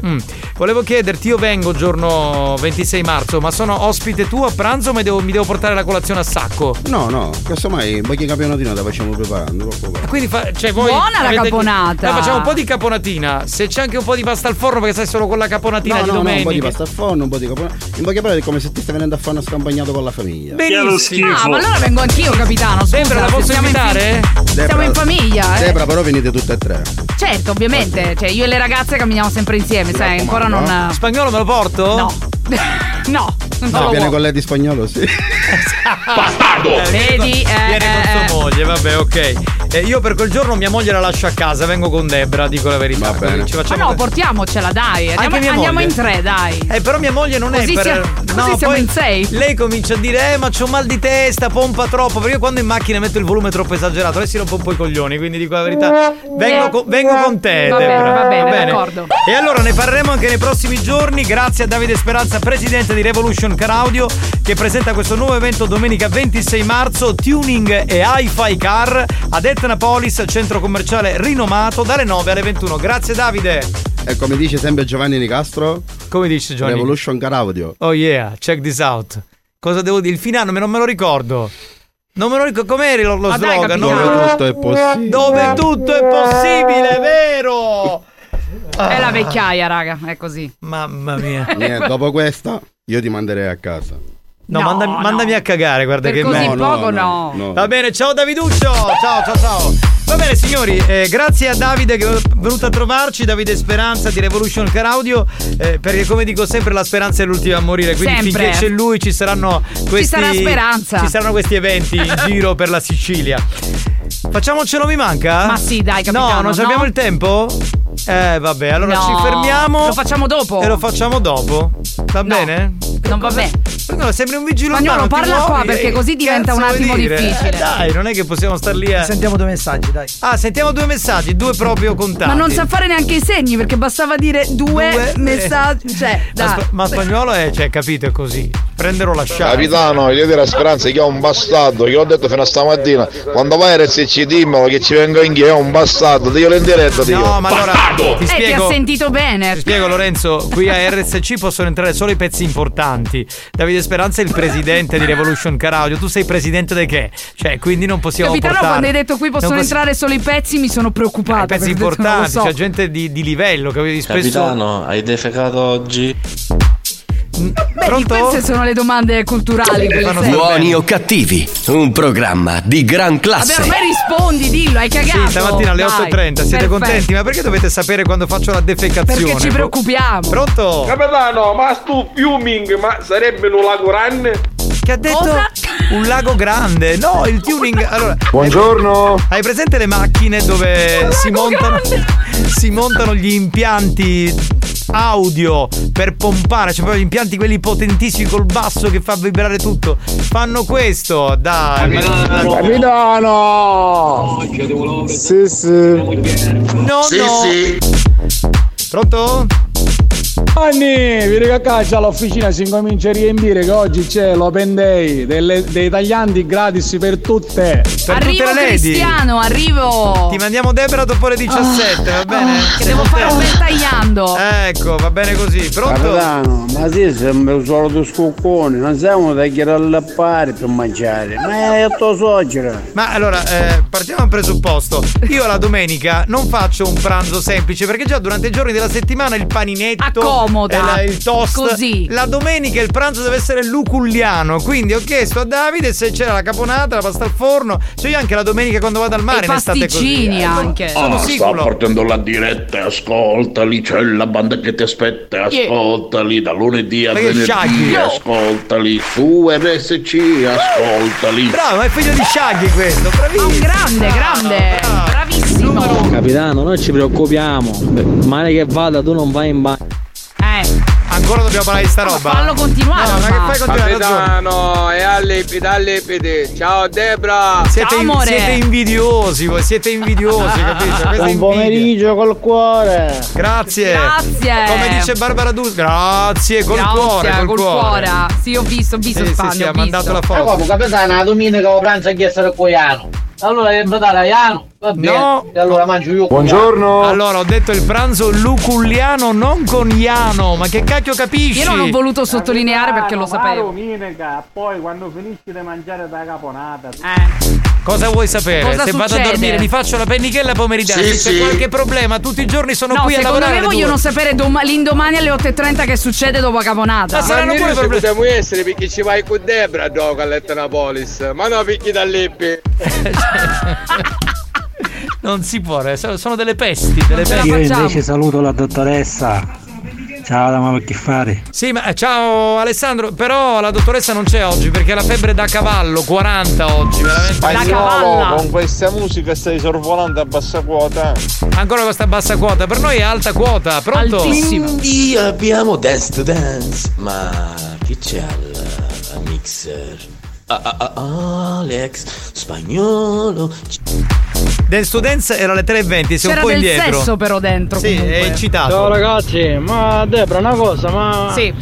Volevo chiederti, io vengo giorno 26 marzo, ma sono ospite tu a pranzo o mi devo portare la colazione a sacco? No, casomai qualche caponata la facciamo preparando. Quindi cioè voi buona la caponata. Noi facciamo un po' di caponatina, se c'è anche un po' di pasta al forno, perché sai solo con la caponatina di domenica. No, un po' di pasta al forno, un po' di caponata. In poche parole è come se ti stai venendo a fare uno scampagnata con la famiglia. Benissimo. Ah, ma allora vengo anch'io, capitano. Debra, la posso invitare? Siamo in famiglia. Debra, però venite tutte e tre. Certo, ovviamente. Cioè io e le ragazze camminiamo sempre insieme, sai, ancora non. Spagnolo me lo porto? No. No, viene con lei di Spagnolo, sì. Bastardo! Vedi? Viene con sua moglie, vabbè, ok. Io per quel giorno mia moglie la lascio a casa, vengo con Debra, dico la verità. Portiamocela, dai. Andiamo in tre, dai. Però mia moglie non così è per. Così siamo in sei. Lei comincia a dire, ma c'ho mal di testa, pompa troppo. Perché io quando in macchina metto il volume troppo esagerato, lei si rompe un po' i coglioni, quindi dico la verità. Vengo con te, Debra. Va bene, d'accordo. E allora ne parleremo anche nei prossimi giorni. Grazie a Davide Speranza, presidente di Revolution Car Audio, che presenta questo nuovo evento domenica 26 marzo, tuning e hi-fi car ad Etnapolis, centro commerciale rinomato, dalle 9 alle 21. Grazie Davide. E come dice sempre Giovanni Di Castro? Come dice Giovanni? Revolution Car Audio. Oh yeah, check this out. Cosa devo dire? Il finale non me lo ricordo. Com'era lo slogan? Dove tutto è possibile, vero? È la vecchiaia, raga, è così. Mamma mia. Niente, dopo questa io ti manderei a casa. No, mandami a cagare, guarda che così poco no. Va bene, ciao Daviduccio. Ciao. Va bene signori, grazie a Davide che è venuto a trovarci, Davide Speranza di Revolution Car Audio, perché come dico sempre la speranza è l'ultima a morire, quindi sempre. Finché c'è lui ci saranno questi, ci sarà speranza. Ci saranno questi eventi in giro per la Sicilia. Facciamocelo mi manca? Ma sì, dai capitano. No, non abbiamo il tempo? Vabbè, allora no, ci fermiamo. Lo facciamo dopo. E lo facciamo dopo. Va bene? Non va bene. No, sembri un vigile urbano. Spagnolo, parla qua perché così diventa un attimo difficile. Dai, non è che possiamo star lì a... Sentiamo due messaggi, dai. Ah, sentiamo due messaggi, due proprio contatti. Ma non sa fare neanche i segni perché bastava dire due messaggi. Cioè, dai. Ma Spagnolo è, cioè, capito, è così. Prendero la sciarpa. Capitano, io della Speranza che è un bastardo. Io l'ho detto fino a stamattina. Quando vai a RSC dimmelo che ci vengo in è un bastardo. Io l'ho diretta di io. No, ma allora ti ha sentito bene. Ti spiego, Lorenzo, qui a RSC possono entrare solo i pezzi importanti. Davide Speranza è il presidente di Revolution Car Audio. Tu sei presidente di che? Cioè, quindi non possiamo portare. Capitano, quando hai detto qui possono entrare solo i pezzi, mi sono preoccupato. Pezzi importanti, so. C'è gente di livello, capito? Capitano, hai defecato oggi? Beh, queste sono le domande culturali. Buoni o cattivi, un programma di gran classe. Vabbè, ormai rispondi, dillo, hai cagato. Sì, stamattina alle 8.30, siete perfetto. Contenti? Ma perché dovete sapere quando faccio la defecazione? Perché ci preoccupiamo. Pronto? Capitano, ma stu fuming, ma sarebbe un lago grande? Che ha detto? Cosa? Un lago grande. No, il tuning. Allora, buongiorno. Hai presente le macchine dove si montano gli impianti audio per pompare, cioè proprio gli impianti quelli potentissimi col basso che fa vibrare tutto? Fanno questo da Capitano. Sì. Pronto? Anni, vi ricaccia all'officina, si incomincia a riempire che oggi c'è l'open day dei taglianti gratis per tutte. Per arrivo tutte le lady. Cristiano, arrivo. Ti mandiamo Debra dopo le 17, va bene? Che devo fare un bel tagliando. Ecco, va bene così, pronto? Capitano, ma sì, sembra un solo due scocconi, non siamo tagliare all'appare per mangiare, ma è tua suocera. Ma allora, partiamo dal presupposto. Io la domenica non faccio un pranzo semplice perché già durante i giorni della settimana il paninetto... il toast così. La domenica il pranzo deve essere luculliano, quindi ho chiesto a Davide se c'era la caponata, la pasta al forno, cioè io anche la domenica quando vado al mare in estate così. Anche. Sono sicuro. Sta partendo la diretta, ascoltali, c'è la banda che ti aspetta, ascoltali da lunedì a venerdì, ascoltali su RSC, ascoltali. Bravo, ma è figlio di Shaggy questo, bravissimo. Un grande, bravo. Bravissimo. Capitano, noi ci preoccupiamo, male che vada tu non vai in bagno. Ancora dobbiamo parlare di sta roba. Fallo continuare. No, ma che fai continuare? Capitano, e all'epide. Ciao Debra. Siete invidiosi, capito? Buon pomeriggio col cuore. Grazie. Come dice Barbara Dus. Grazie col cuore. Sì, ho visto Spagna. Sì, ha mandato la foto. Come capitano, la domenica ho pranzo a chiesa del Coiano. Allora devo dare Iano. Va bene. No. E allora mangio io. Buongiorno. Allora ho detto il pranzo luculliano non con Iano. Ma che cacchio capisci? Io non ho voluto sottolineare perché lo sapevo. Domenica, poi quando finisci di mangiare da caponata. Cosa vuoi sapere? Cosa se succede? Vado a dormire mi faccio la pennichella pomeridiana. Se c'è qualche problema tutti i giorni sono qui a lavorare. No, secondo me vogliono sapere l'indomani alle 8.30 che succede dopo caponata. Ma saranno pure problemi. Possiamo essere perché ci vai con Debra a gioco all'Etnapolis. Ma no, picchi da Leppi. Non si può, sono delle pesti. Io invece saluto la dottoressa. Ciao, ma che fare? Sì, ma ciao Alessandro, però la dottoressa non c'è oggi perché la febbre da cavallo, 40 oggi, veramente. Spagnolo, con questa musica stai sorvolando a bassa quota. Ancora questa bassa quota, per noi è alta quota, pronto? Altissima. Quindi abbiamo Dance to Dance, ma chi c'è al mixer? Alex Spagnolo. Dance to Dance era alle 3.20, sei un po' indietro. C'era del sesso però dentro. Sì, comunque. È eccitato. Ciao ragazzi, ma Debra una cosa, ma sì.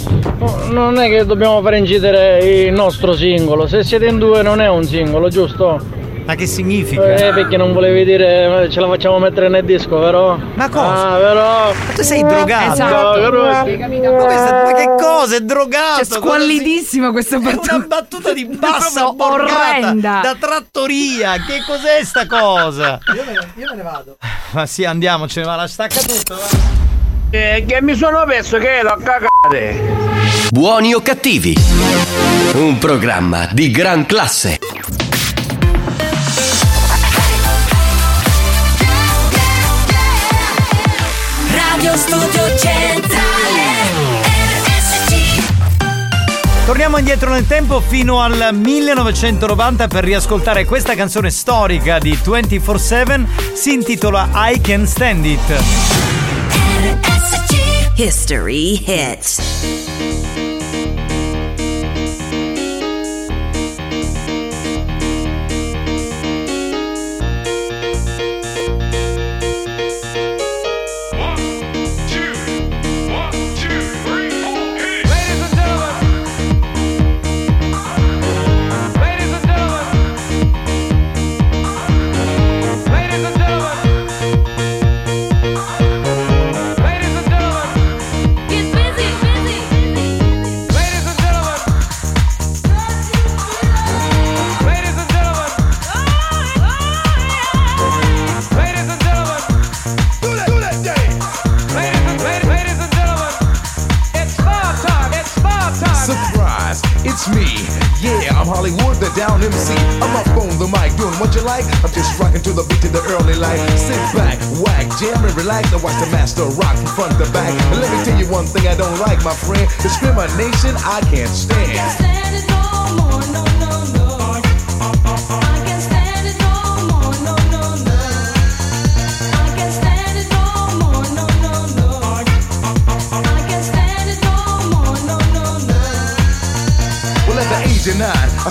Non è che dobbiamo far incidere il nostro singolo. Se siete in due non è un singolo, giusto? Ma che significa? Perché non volevi dire ce la facciamo mettere nel disco, vero? Ma cosa? Però... Ma tu sei drogato. Esatto. Ma che cosa? È drogato. È squallidissima questa battuta. È una battuta di bassa orrenda. Da trattoria. Che cos'è sta cosa? Io me ne vado. Ma sì, andiamocene, va, la stacca tutto, va. Che mi sono perso che l'ho cagate. Buoni o cattivi, un programma di gran classe. Radio Studio Centrale. Torniamo indietro nel tempo fino al 1990 per riascoltare questa canzone storica di 24/7, si intitola I Can Stand It. RSC History Hits. Discrimination, I can't stand. I can't stand it no more, no, no, no. I can't stand it no more, no, no, no. I can't stand it no more, no, no, no. I can't stand it no more, no, no, no. Well, at the age of 9, I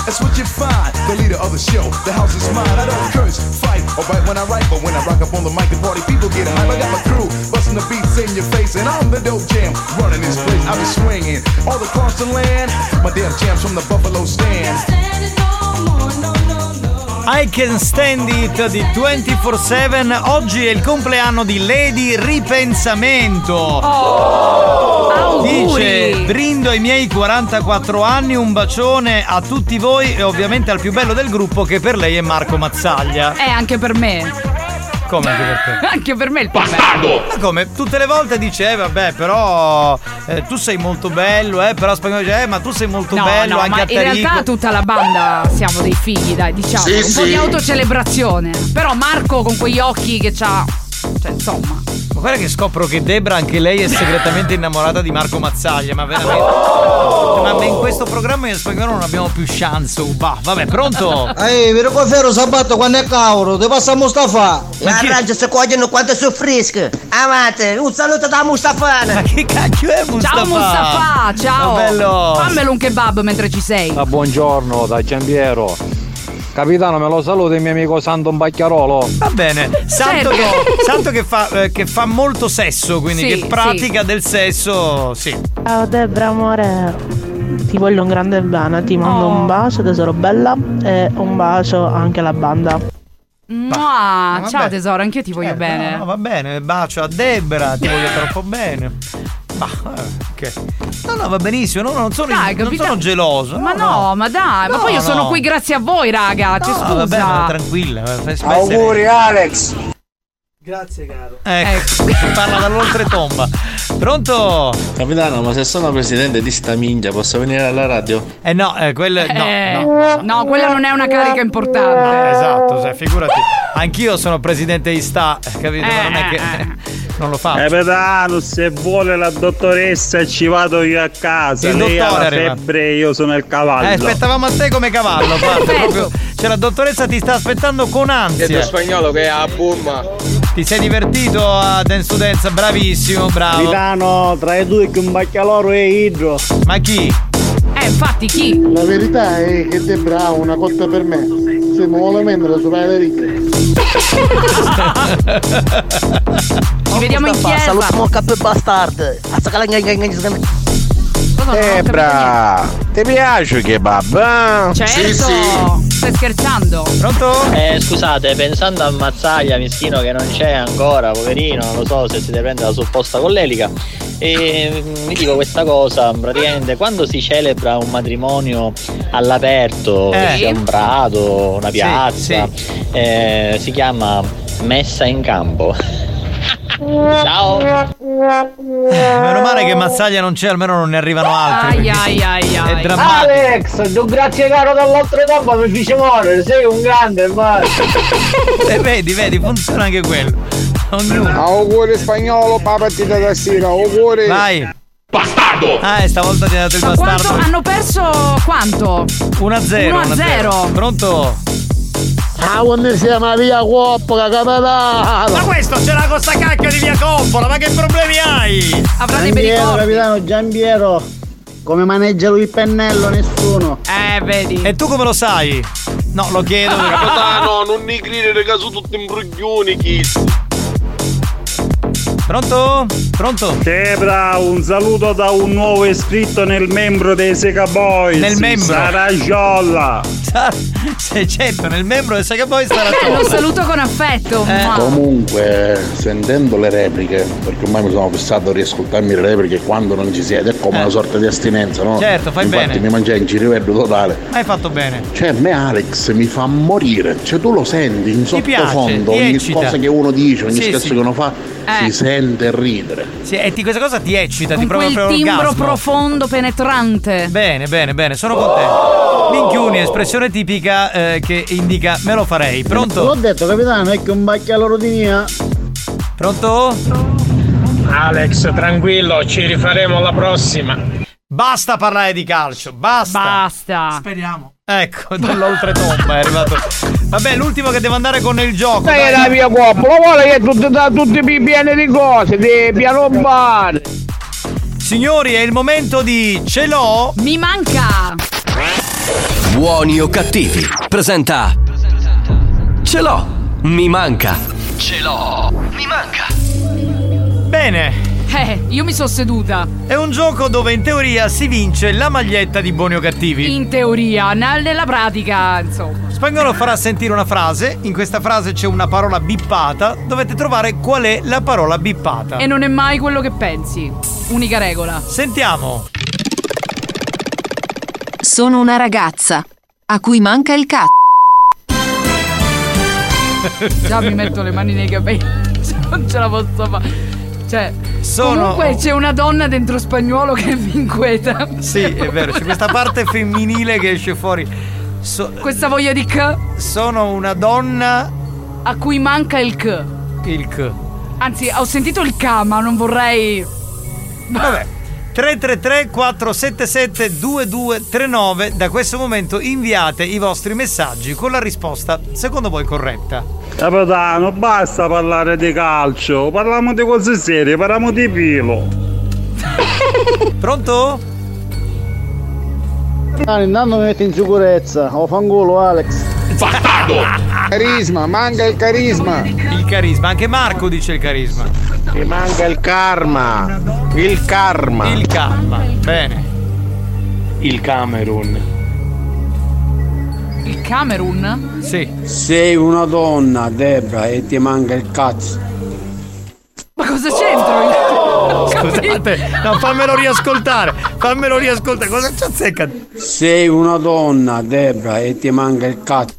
that's what you find. The leader of the show, the house is mine. I don't curse, fight, or bite when I write, but when I rock up on the mic, the party people get hype. I got my crew, busting the beats in your face, and I'm the dope jam, running this place. I be swinging all across the land, my damn jams from the Buffalo stand. I Can Stand It di 24/7. Oggi è il compleanno di Lady Ripensamento. Oh, dice: brindo ai miei 44 anni, un bacione a tutti voi e ovviamente al più bello del gruppo, che per lei è Marco Mazzaglia. Anche per me. Come anche per te? Anche per me il bastardo! Ma come? Tutte le volte dice, vabbè, però tu sei molto bello, però spagnolo dice, ma tu sei molto bello, no, anche ma a te. In realtà tutta la banda siamo dei figli, dai, diciamo. Sì, un po' di autocelebrazione. Però Marco con quegli occhi che c'ha. Cioè, insomma. Ma guarda che scopro che Debra, anche lei, è segretamente innamorata di Marco Mazzaglia, ma veramente. Ma in questo programma in spagnolo non abbiamo più chance, bah. Vabbè, pronto? Mi riconfermo sabato quando è cavolo, te passa Mustafa. Ma arrangia se cogliono quanto soffrisco. Amate, un saluto da Mustafa. Ma che cacchio è Mustafa? Ciao Mustafa, ciao. Bello. Fammelo un kebab mentre ci sei. Ma buongiorno da Giambiero. Capitano, me lo saluta il mio amico Santo Bacchiarolo. Va bene, Santo, Santo che fa molto sesso, quindi sì, che pratica del sesso, sì. Ciao Debra, amore, ti voglio un grande bene, ti mando un bacio tesoro bella e un bacio anche alla banda. Ma ciao tesoro, anch'io ti voglio bene. No, va bene, bacio a Debra, ti voglio troppo bene. Okay. No, va benissimo, non sono geloso. Ma no, ma dai, ma poi io sono qui grazie a voi, raga. Ci scusa. Vabbè, tranquilla. Auguri Alex. Grazie caro. Ecco, parla dall'oltretomba. Pronto? Capitano, ma se sono presidente di sta minchia posso venire alla radio? Eh no, quello no, no, quella non è una carica importante. Esatto, cioè, figurati. Anch'io sono presidente di sta, capito? Ma non è che non lo fa. Capitano, se vuole la dottoressa ci vado io a casa. Il lei ha la febbre, io sono il cavallo. Aspettavamo a te come cavallo, guarda, proprio. Cioè la dottoressa ti sta aspettando con ansia. Che è spagnolo che ha bomba. Ti sei divertito a Dance to Dance? Bravissimo, bravo Milano, tra i due che un baccaloro e idro. Ma chi? Infatti chi? La verità è che Debra ha una cotta per me. Se mi vuole vendere sopra le ricche. Ci vediamo in chiesa. Lo smoke bastard. Debra, ti piace kebab? Certo, sì, sì. Stai scherzando? Pronto? Scusate, pensando al Mazzaglia mischino che non c'è ancora, poverino, non lo so se si deve prendere la supposta con l'elica. E mi dico questa cosa, praticamente quando si celebra un matrimonio all'aperto, sia un prato, una piazza, si chiama messa in campo. Ciao. Meno male che Mazzaglia non c'è, almeno non ne arrivano altri. Ai. È drammatico. Alex, grazie caro dall'oltretomba, mi fice morire, sei un grande. E vedi, funziona anche quello. Auguri spagnolo, papatita da sera, auguri. Vai. Bastardo! Stavolta ti ha dato il bastardo. Quanto hanno perso? Quanto? 1-0. Pronto? Ah, quando si chiama Via Coppola, capitano! Ma questo ce l'ha con sta cacca di Via Coppola, ma che problemi hai? Avrà dei pericoli. Capitano, Giambiero, come maneggia lui il pennello, nessuno. Vedi. E tu come lo sai? No, lo chiedo. Capitano, non ne gridere che sono tutti imbruglioni, kids. Pronto? Pronto? Debra, un saluto da un nuovo iscritto nel membro dei Sega Boys. Nel membro? Sarà Giolla. Certo, nel membro dei Sega Boys sarà Giolla. Lo saluto con affetto. Comunque, sentendo le repliche, perché ormai mi sono fissato a riascoltarmi le repliche quando non ci siete, è come una sorta di astinenza, no? Certo, fai bene. Infatti mi mangiai in girivello totale. Hai fatto bene. Cioè, me Alex mi fa morire. Cioè, tu lo senti in sottofondo, ogni cosa che uno dice, ogni scherzo che uno fa, si sente e ridere. Sì, e questa cosa ti eccita, con ti provoca proprio l'orgasmo. Un timbro profondo, penetrante. Bene, sono contento. Minchioni, espressione tipica che indica me lo farei. Pronto? L'ho detto, capitano, è che un baccaloro di mia. Pronto? Alex, tranquillo, ci rifaremo alla prossima. Basta parlare di calcio, basta. Speriamo. Ecco, dall'oltretomba è arrivato. Vabbè, l'ultimo che devo andare con il gioco. Dai, la mia coppa, lo vuole che tutti pieni di cose, di piano bar. Signori, è il momento di ce l'ho. Mi manca. Buoni o cattivi, presenta. Ce l'ho. Mi manca. Ce l'ho. Mi manca. Bene. Io mi sono seduta. È un gioco dove in teoria si vince la maglietta di buoni o cattivi. In teoria, nella pratica, insomma. Spagnolo farà sentire una frase. In questa frase c'è una parola bippata. Dovete trovare qual è la parola bippata. E non è mai quello che pensi. Unica regola. Sentiamo. Sono una ragazza a cui manca il cazzo. Già mi metto le mani nei capelli. Non ce la posso fare. Cioè, comunque c'è una donna dentro spagnolo che mi inquieta. Sì, è vero, c'è questa parte femminile che esce fuori. Questa voglia di c. Sono una donna a cui manca il c. Il c. Anzi, ho sentito il k, ma non vorrei. Vabbè. 333-477-2239. Da questo momento inviate i vostri messaggi con la risposta secondo voi corretta. Capitano, basta parlare di calcio, parliamo di cose serie, parliamo di pilo. Pronto? Intanto mi metti in sicurezza, ho fanculo Alex. Bastardo! Carisma, manca il carisma. Il carisma, anche Marco dice il carisma. Ti manca il karma. Il karma. Il karma, bene. Il Camerun. Il Camerun? Sì. Sei una donna, Debra, e ti manca il cazzo. Ma cosa c'entra? Scusate, no, fammelo riascoltare, cosa c'è secca? Sei una donna, Debra, e ti manca il cazzo.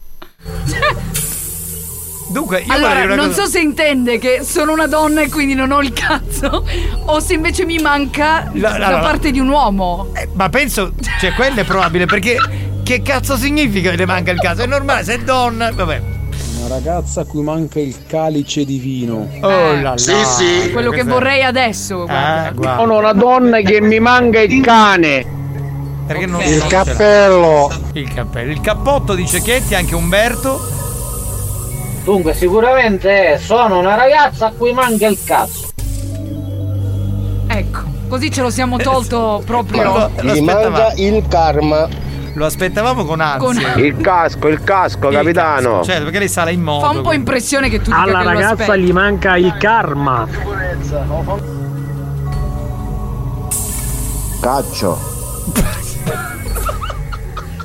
Dunque, io allora non cosa... so se intende che sono una donna e quindi non ho il cazzo, o se invece mi manca la parte di un uomo. Ma penso, cioè, quello è probabile, perché che cazzo significa che le manca il cazzo? È normale, se è donna, vabbè. Una ragazza a cui manca il calice di vino. Oh là là. Sì, sì. Quello che vorrei adesso. Guarda. Sono una donna che mi manca il cane. Perché non il cappello. Il cappello. Il cappotto di Cecchetti, anche Umberto. Dunque, sicuramente sono una ragazza a cui manca il cazzo. Ecco, così ce lo siamo tolto proprio. Mi manca il karma. Lo aspettavamo con ansia. Il casco, capitano. Casco. Cioè, perché lei sale in moto. Fa un po' impressione che tu dica alla che ragazza gli manca il karma. Caccio.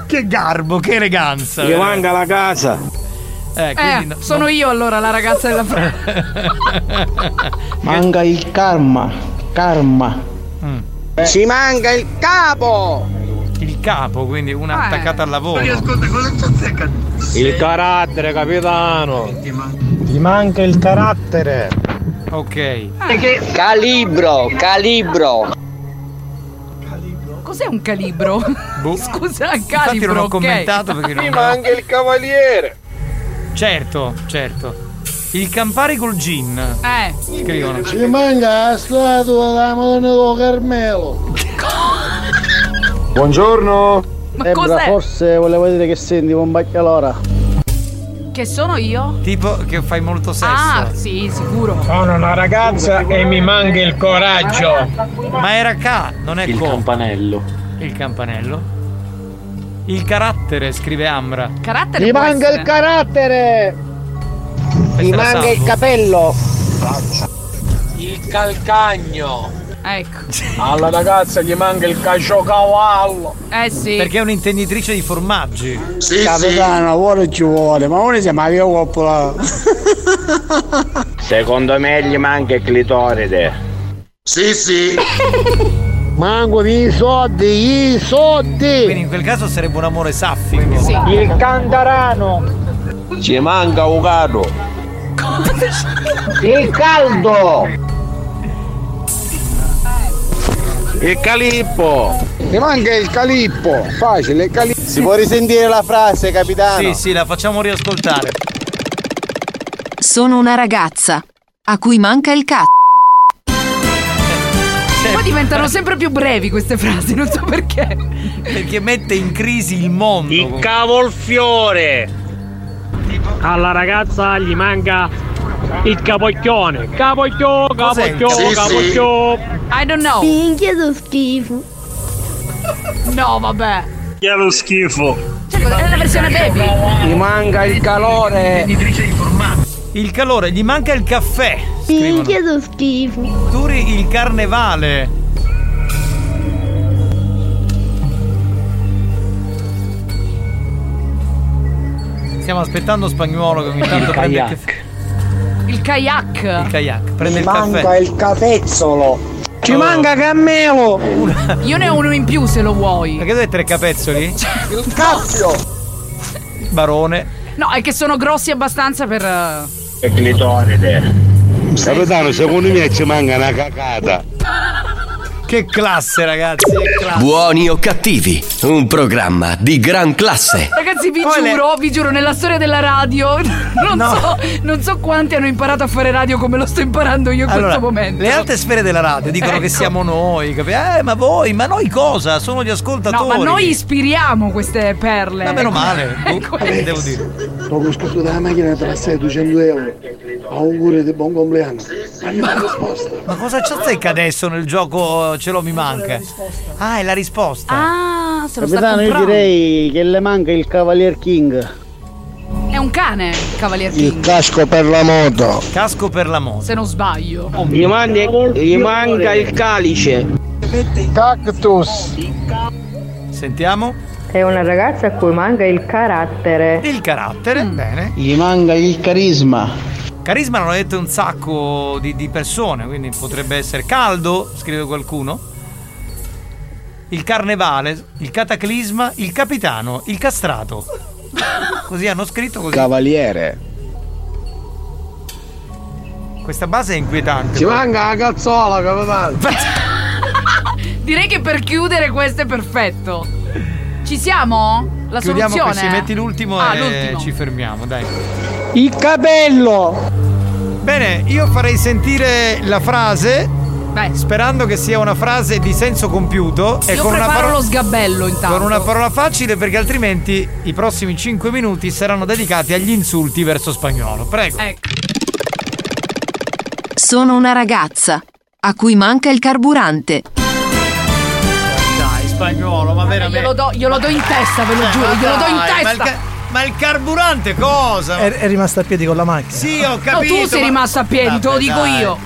Che garbo, che eleganza. Gli manca la casa. No. Sono io allora la ragazza della frase. Manca il karma. Ci manca il capo. Il capo, quindi una attaccata al lavoro. Ma ascolta, cosa c'è attaccata? Il carattere, capitano. Ti manca il carattere. Ok. Calibro. Cos'è un calibro? Boh. Scusa, calibro. Infatti non ho commentato perché non... Mi manca il cavaliere. Certo. Il Campari col gin. Scrivono. Ci manca la statua della Madonna dello Carmelo. Buongiorno. Ma cos'è? Forse volevo dire che senti un baccalora. Che sono io? Tipo che fai molto sesso. Ah, sì, sicuro. Sono una ragazza e mi manca il coraggio. Ma era K, non è il campanello. Il campanello. Il carattere, scrive Ambra. Carattere. Mi manca il carattere. Mi manca il capello. Il calcagno. Ecco. Alla ragazza gli manca il caciocavallo. Sì. Perché è un'intenditrice di formaggi. Sì, capitano, sì. Vuole ci vuole, ma ora siamo a via coppola. Secondo me gli manca il clitoride. Sì. Manco i soldi. Quindi in quel caso sarebbe un amore saffico. Sì. Il candarano. Ci manca avocado. Il caldo. Il calippo. Ci manca il calippo. Facile, il calippo. Si può risentire la frase, capitano? Sì, la facciamo riascoltare. Sono una ragazza a cui manca il cazzo. Poi diventano sempre più brevi queste frasi, non so perché. Perché mette in crisi il mondo. Il cavolfiore. Alla ragazza gli manca il capocchione. Capocchio. I don't know. Minchia lo schifo. No, vabbè. Minchia lo schifo. Cioè, è la versione baby. Gli manca il calore. Il calore, gli manca il caffè. Minchia lo schifo. Turi il carnevale. Stiamo aspettando Spagnuolo che ogni tanto prende il caffè. Il kayak. Prende il caffè. Ci manca il capezzolo. Ci manca Cammelo. Io ne ho uno in più se lo vuoi. Perché tu hai 3 capezzoli? Il cappio. Barone. No, è che sono grossi abbastanza per... E clitoride. Capitano, secondo me ci manca una cacata. Che classe, ragazzi, Buoni o cattivi, un programma di gran classe. Ragazzi, vi giuro, nella storia della radio non so quanti hanno imparato a fare radio come lo sto imparando io in questo momento. Le alte sfere della radio dicono che siamo noi, ma noi cosa? Sono gli ascoltatori. No, ma noi ispiriamo queste perle. Ma meno male, devo dire. Ho costruito dalla macchina per essere 200 euro. Auguri di buon compleanno. Ma cosa ci azzecca adesso nel gioco? Ce l'ho, mi manca. Ah, è la risposta. Ah, se lo sta comprando. Io direi che le manca il Cavalier King. È un cane, Cavalier King. Il casco per la moto. Se non sbaglio. Gli manca il calice. Cactus. Sentiamo. È una ragazza a cui manca il carattere. Bene. Gli manca il carisma. Carisma l'hanno detto un sacco di persone, quindi potrebbe essere caldo, scrive qualcuno. Il carnevale, il cataclisma, il capitano, il castrato. Così hanno scritto. Cavaliere. Questa base è inquietante. Ci manca la cazzola, capitano. Direi che per chiudere questo è perfetto. Ci siamo? La chiudiamo soluzione? Chiudiamo, metti l'ultimo e l'ultimo. Ci fermiamo, dai. Il capello. Bene, io farei sentire la frase. Beh. Sperando che sia una frase di senso compiuto. Io e con preparo lo sgabello intanto. Con una parola facile, perché altrimenti i prossimi 5 minuti saranno dedicati agli insulti verso Spagnolo. Prego. Ecco. Sono una ragazza a cui manca il carburante. Dai, Spagnolo, ma veramente. Glielo do in testa, ve lo giuro, glielo do in testa. Ma il carburante cosa? È rimasto a piedi con la macchina. Sì, ho capito. No, tu sei rimasto a piedi, vabbè, te lo dico io.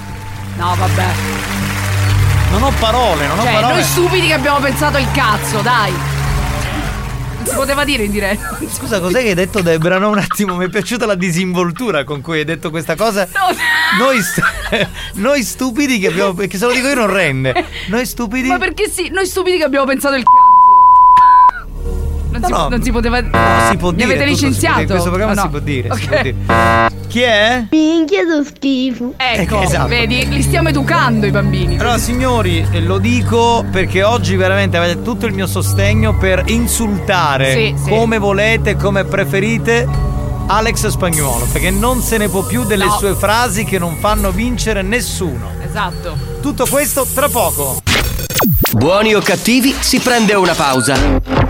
No, vabbè. Non ho parole. Noi stupidi che abbiamo pensato il cazzo, dai. Non si poteva dire in diretta. Scusa, cos'è che hai detto, Debra? No, un attimo, mi è piaciuta la disinvoltura con cui hai detto questa cosa. No. Noi stupidi che abbiamo. Perché se lo dico io non rende. Noi stupidi. Ma perché sì, noi stupidi che abbiamo pensato il cazzo. Non si poteva dire. Mi avete licenziato. In questo programma no. Si può dire. Chi è? Minchia, tu schifo. Ecco, esatto. Vedi, li stiamo educando i bambini. Allora, signori, lo dico perché oggi veramente avete tutto il mio sostegno per insultare come volete, come preferite, Alex Pagnuolo, perché non se ne può più delle sue frasi che non fanno vincere nessuno. Esatto. Tutto questo tra poco. Buoni o cattivi, si prende una pausa.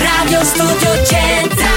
Radio Studio Centrale.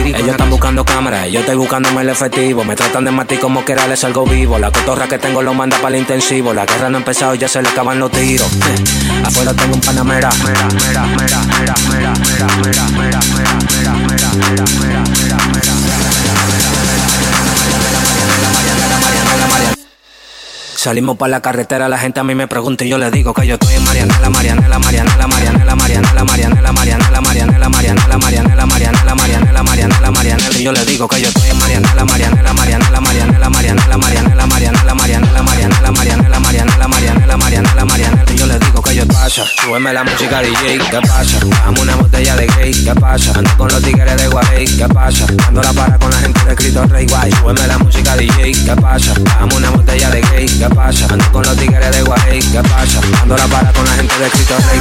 Ellos están buscando cámaras, yo estoy buscándome el efectivo. Me tratan de matar como quiera, les salgo vivo. La cotorra que tengo lo manda para el intensivo. La guerra no ha empezado y ya se le acaban los tiros. Afuera tengo un panamera. Salimos pa' la carretera, la gente a mí me pregunta y yo le digo que yo estoy en Marianela, Marianela, Marianela, Marianela, Marianela, Marianela, Marianela, Marianela, Marianela, Marianela, Marianela, Marianela, Marianela, Marianela, y yo le digo que yo estoy en Marianela, Marianela, Marianela, Marianela, Marianela, Marianela, Marianela, Marianela, Marianela, Marianela, Marianela, Marianela, Marianela, Marianela, y yo le digo que yo pasa, súbeme la música DJ, ¿qué pasa? Dame una botella de gay, ¿qué pasa? Ando con los tigres de Guay, ¿qué pasa? Ando la para con la gente de Cristo Rey Guay, súbeme la música DJ, ¿qué pasa? Dame una botella de gay, ¿qué pasa? Ando con los tigres de Guay, ¿qué pasa? Ando la para con la gente de Cristo Rey.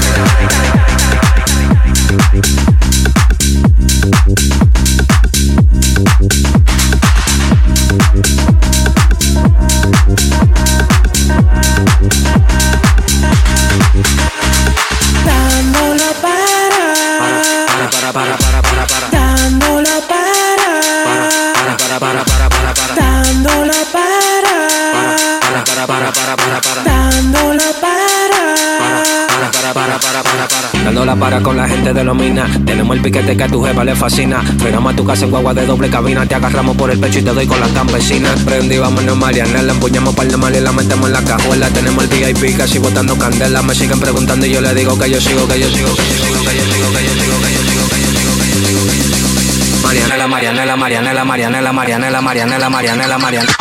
Dándolo para, dándolo para, dándolo para, dándolo para. Dando la para con la gente de los minas. Tenemos el piquete que a tu jeva le fascina. Frenamos a tu casa en guagua de doble cabina. Te agarramos por el pecho y te doy con la campesina. Prendí, vámonos Mariana, la empuñamos par de mal y la metemos en la cajuela. Tenemos el VIP casi botando candela. Me siguen preguntando y yo le digo que yo sigo, que yo sigo, que yo sigo, que yo sigo, que yo sigo, que yo sigo, que yo sigo, que yo sigo, que yo sigo. Mariana, Mariana, Mariana, Mariana, Mariana, Mariana, Mariana, Mariana.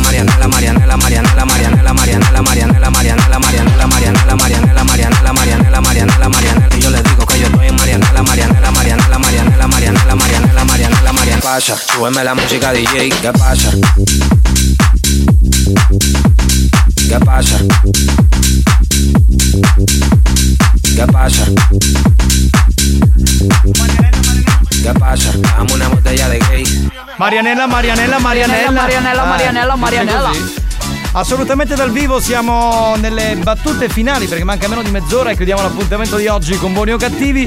Marianela, Marianela, Marianela, Marianela, Marianela, Marianela, Marianela, Marianela, Marianela, Marianela, Marianela, Marianela, Marianela, Marianela. Y yo les digo que yo estoy en Marianela, Marianela, Marianela, Marianela, Marianela, Marianela, Marianela, Marianela. Pasa, súbeme la música DJ, ¿qué pasa? ¿Qué pasa? ¿Qué pasa? ¿Qué pasa? Dame una botella de gay. Marianella, Marianella, Marianella, Marianella, Marianella, Marianella. Assolutamente dal vivo, siamo nelle battute finali perché manca meno di mezz'ora e chiudiamo l'appuntamento di oggi con Buoni o Cattivi.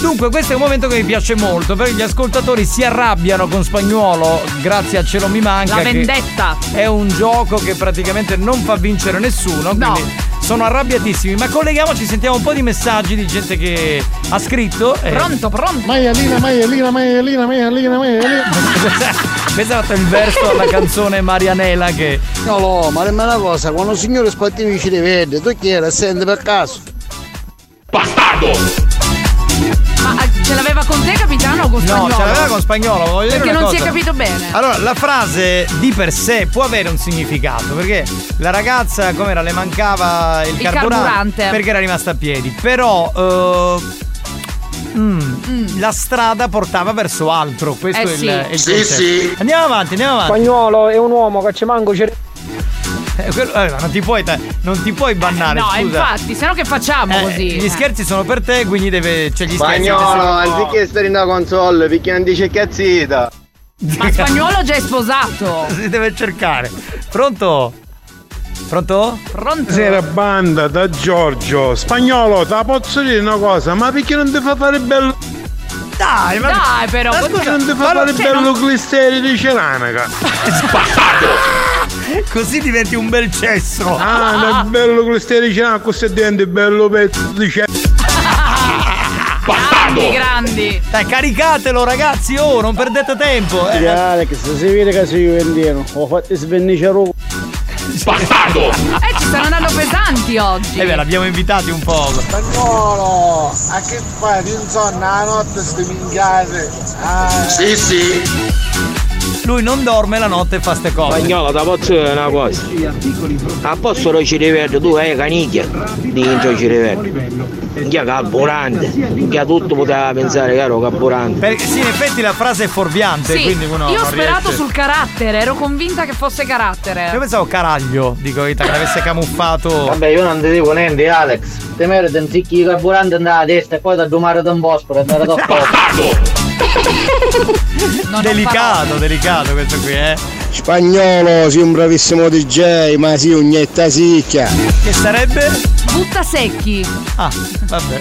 Dunque questo è un momento che mi piace molto, perché gli ascoltatori si arrabbiano con Spagnuolo grazie a Cielo mi manca. La vendetta è un gioco che praticamente non fa vincere nessuno, no. Quindi sono arrabbiatissimi, ma colleghiamoci, sentiamo un po' di messaggi di gente che ha scritto. Pronto. Maialina. Questo ha fatto il verso alla canzone Marianela che... No, ma nemmeno una cosa, quando un signore spattino ci rivede, tu chi era? Sente per caso. Bastardo! Ma ce l'aveva con te, capitano, o con Spagnolo? No, ce l'aveva con Spagnolo, voglio dire perché una non cosa. Si è capito bene. Allora, la frase di per sé può avere un significato, perché la ragazza, com'era, le mancava il carburante perché era rimasta a piedi. Però la strada portava verso altro. Questo è il concetto. Sì. Andiamo avanti. Spagnolo è un uomo che ci manco non ti puoi bannare, scusa. No, infatti, sennò che facciamo così? Gli scherzi sono per te, quindi gli scherzi. Spagnolo, anziché stare in una console, perché non dice cazzita. Ma Spagnolo già è sposato. Si deve cercare. Pronto? Buonasera banda, da Giorgio. Spagnolo, te la posso dire una cosa, ma perché non ti fa fare bello? Dai, però scusa, non ti fa fare bello clisteri di ceramica. Spaccato! Così diventi un bel cesso. Ah, è bello quello stai dicendo, questo diventa bello pezzo di cesso. Grandi. Dai, caricatelo ragazzi, non perdete tempo. Alex, si vede che sei juventino. Ho fatto sverniciare. Bastardo! Ci stanno andando pesanti oggi. Beh, l'abbiamo invitati un po'. Spagnolo, a che fai? Insomma, la notte stai minchiate. Sì. Lui non dorme la notte e fa ste cose. Spagnolo, ti posso dire una cosa? A posto lo ci riverde, tu hai caniglia dentro ci riverde. Che carburante, che tutto poteva pensare che ero carburante. Perché in effetti la frase è fuorviante, quindi uno. Io ho sperato sul carattere, ero convinta che fosse carattere. Io pensavo caraglio, dico che l'avesse camuffato. Vabbè, io non ti dico niente, Alex. Te meriti un zicchi di carburante andare a testa e poi da domare da un bosco e andare da poco. Delicato questo qui, Spagnolo, sei un bravissimo DJ, ma sì, un'etta sicchia. Che sarebbe? Butta secchi. Vabbè.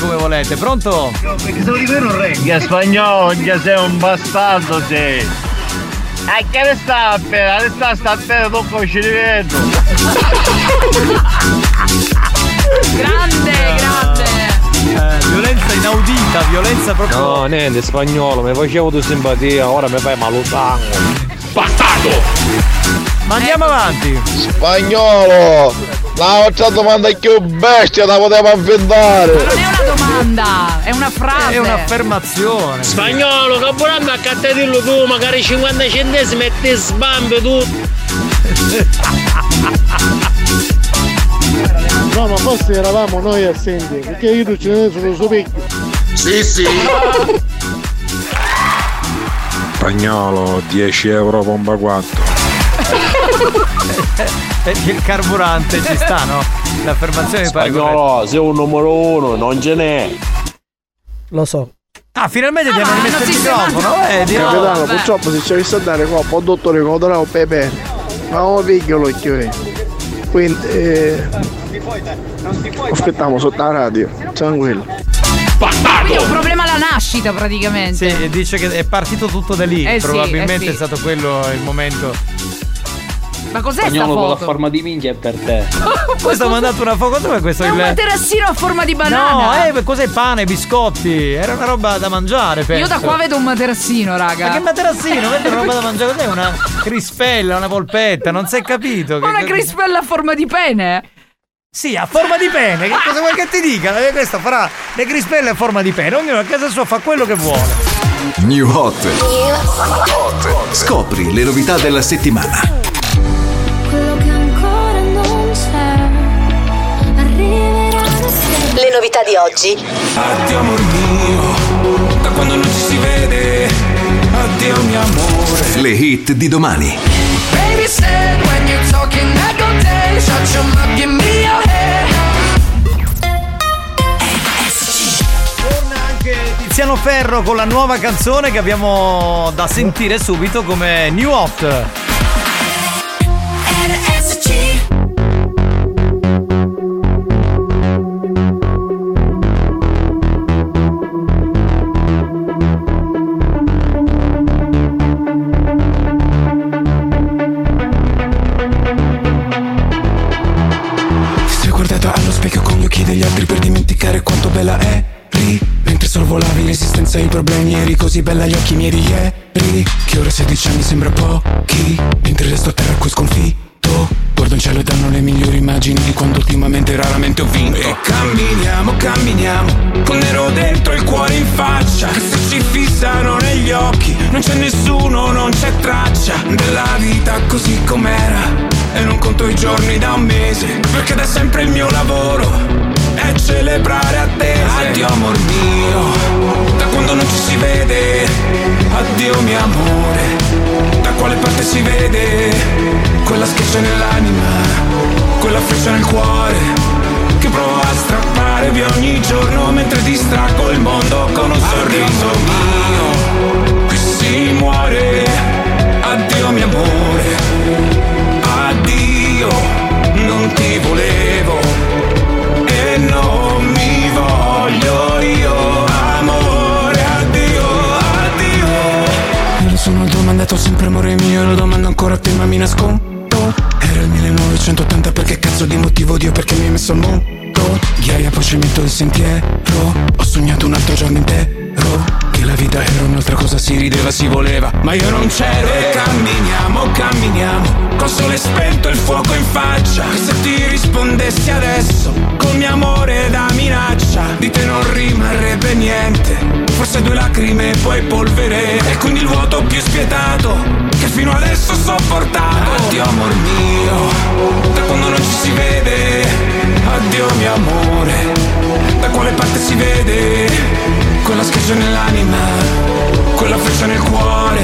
Come volete, pronto? No, perché se lo dico non regga. Spagnolo, sei un bastardo, sei. E che ne sta appena? Sta appena, tocco ci rivedo. Grande. Violenza inaudita, violenza proprio. No, niente, Spagnolo, mi facevo tu simpatia, ora mi fai malutano. Bastardo! Ma andiamo avanti. Spagnolo, la altra domanda è più bestia da poteva inventare. Ma non è una domanda, è una frase. È un'affermazione. Spagnolo, caporando a cattedirlo tu, magari 50 centesimi e te sbambe tu. No, ma forse eravamo noi assenti, perché io ce ne sono su picchio. Sì. Spagnolo, 10 euro bomba 4. Il carburante ci sta, no? L'affermazione Spagnolo, sei un numero uno, non ce n'è. Lo so. Finalmente abbiamo rimesso il microfono. Capitano, purtroppo se ci avessi a dare coppa, il dottore che lo donavo per bene. Ma ho piglio l'occhio quindi aspettiamo sotto la radio, tranquillo. Quindi è un problema alla nascita praticamente. Sì, dice che è partito tutto da lì, probabilmente è stato quello il momento. Ma cos'è sta foto? Con la forma di minchia è per te. Questo ha mandato una foto, questo è un materassino a forma di banana. No, cos'è, pane, biscotti? Era una roba da mangiare, penso. Io da qua vedo un materassino, raga. Ma che materassino? Vedo una roba da mangiare, cos'è? Una crispella, una polpetta, non si è capito. Ma una crispella a forma di pene? Sì, a forma di pene, che cosa vuoi che ti dica? Questa farà le crispelle a forma di pene, ognuno a casa sua fa quello che vuole. New Hot. Scopri le novità della settimana. Le novità di oggi. Addio amor mio, da quando non ci si vede. Addio mio amore. Le hit di domani. Baby said when you're talking I go down, shut your mouth, give me your head. Torna anche Tiziano Ferro con la nuova canzone che abbiamo da sentire subito come New Hot. RSC. bella eri, mentre sorvolavi l'esistenza e i problemi, eri così bella agli occhi miei di ieri, che ora 16 anni sembra pochi, mentre resto a terra a cui sconfitto, guardo in cielo e danno le migliori immagini di quando ultimamente raramente ho vinto. E camminiamo, camminiamo, con nero dentro il cuore in faccia, che se ci fissano negli occhi, non c'è nessuno, non c'è traccia della vita così com'era, e non conto i giorni da un mese, perché da sempre il mio lavoro è celebrare attese. Addio amor mio, da quando non ci si vede. Addio mio amore, da quale parte si vede? Quella schiaccia nell'anima, quella freccia nel cuore, che provo a strappare via ogni giorno, mentre distraggo il mondo con un sorriso mio. Qui si muore. Addio mio amore, addio, non ti volevo e non mi voglio io, amore, addio, addio. Me lo sono domandato sempre, amore mio, e lo domando ancora a te, ma mi nascondo. Era il 1980, perché cazzo di motivo, Dio, perché mi hai messo al mondo? Ghiaia, poi cemento il sentiero. Ho sognato un altro giorno intero, che la vita era un'altra cosa, si rideva, si voleva, ma io non c'ero. E camminiamo, camminiamo, col sole spento il fuoco in faccia, che se ti rispondessi adesso col mio amore da minaccia, di te non rimarrebbe niente, forse due lacrime e poi polvere, e quindi il vuoto più spietato che fino adesso ho sopportato. Addio amor mio, da quando non ci si vede. Addio mio amore, da quale parte si vede? Quella schiaccia nell'anima, quella freccia nel cuore,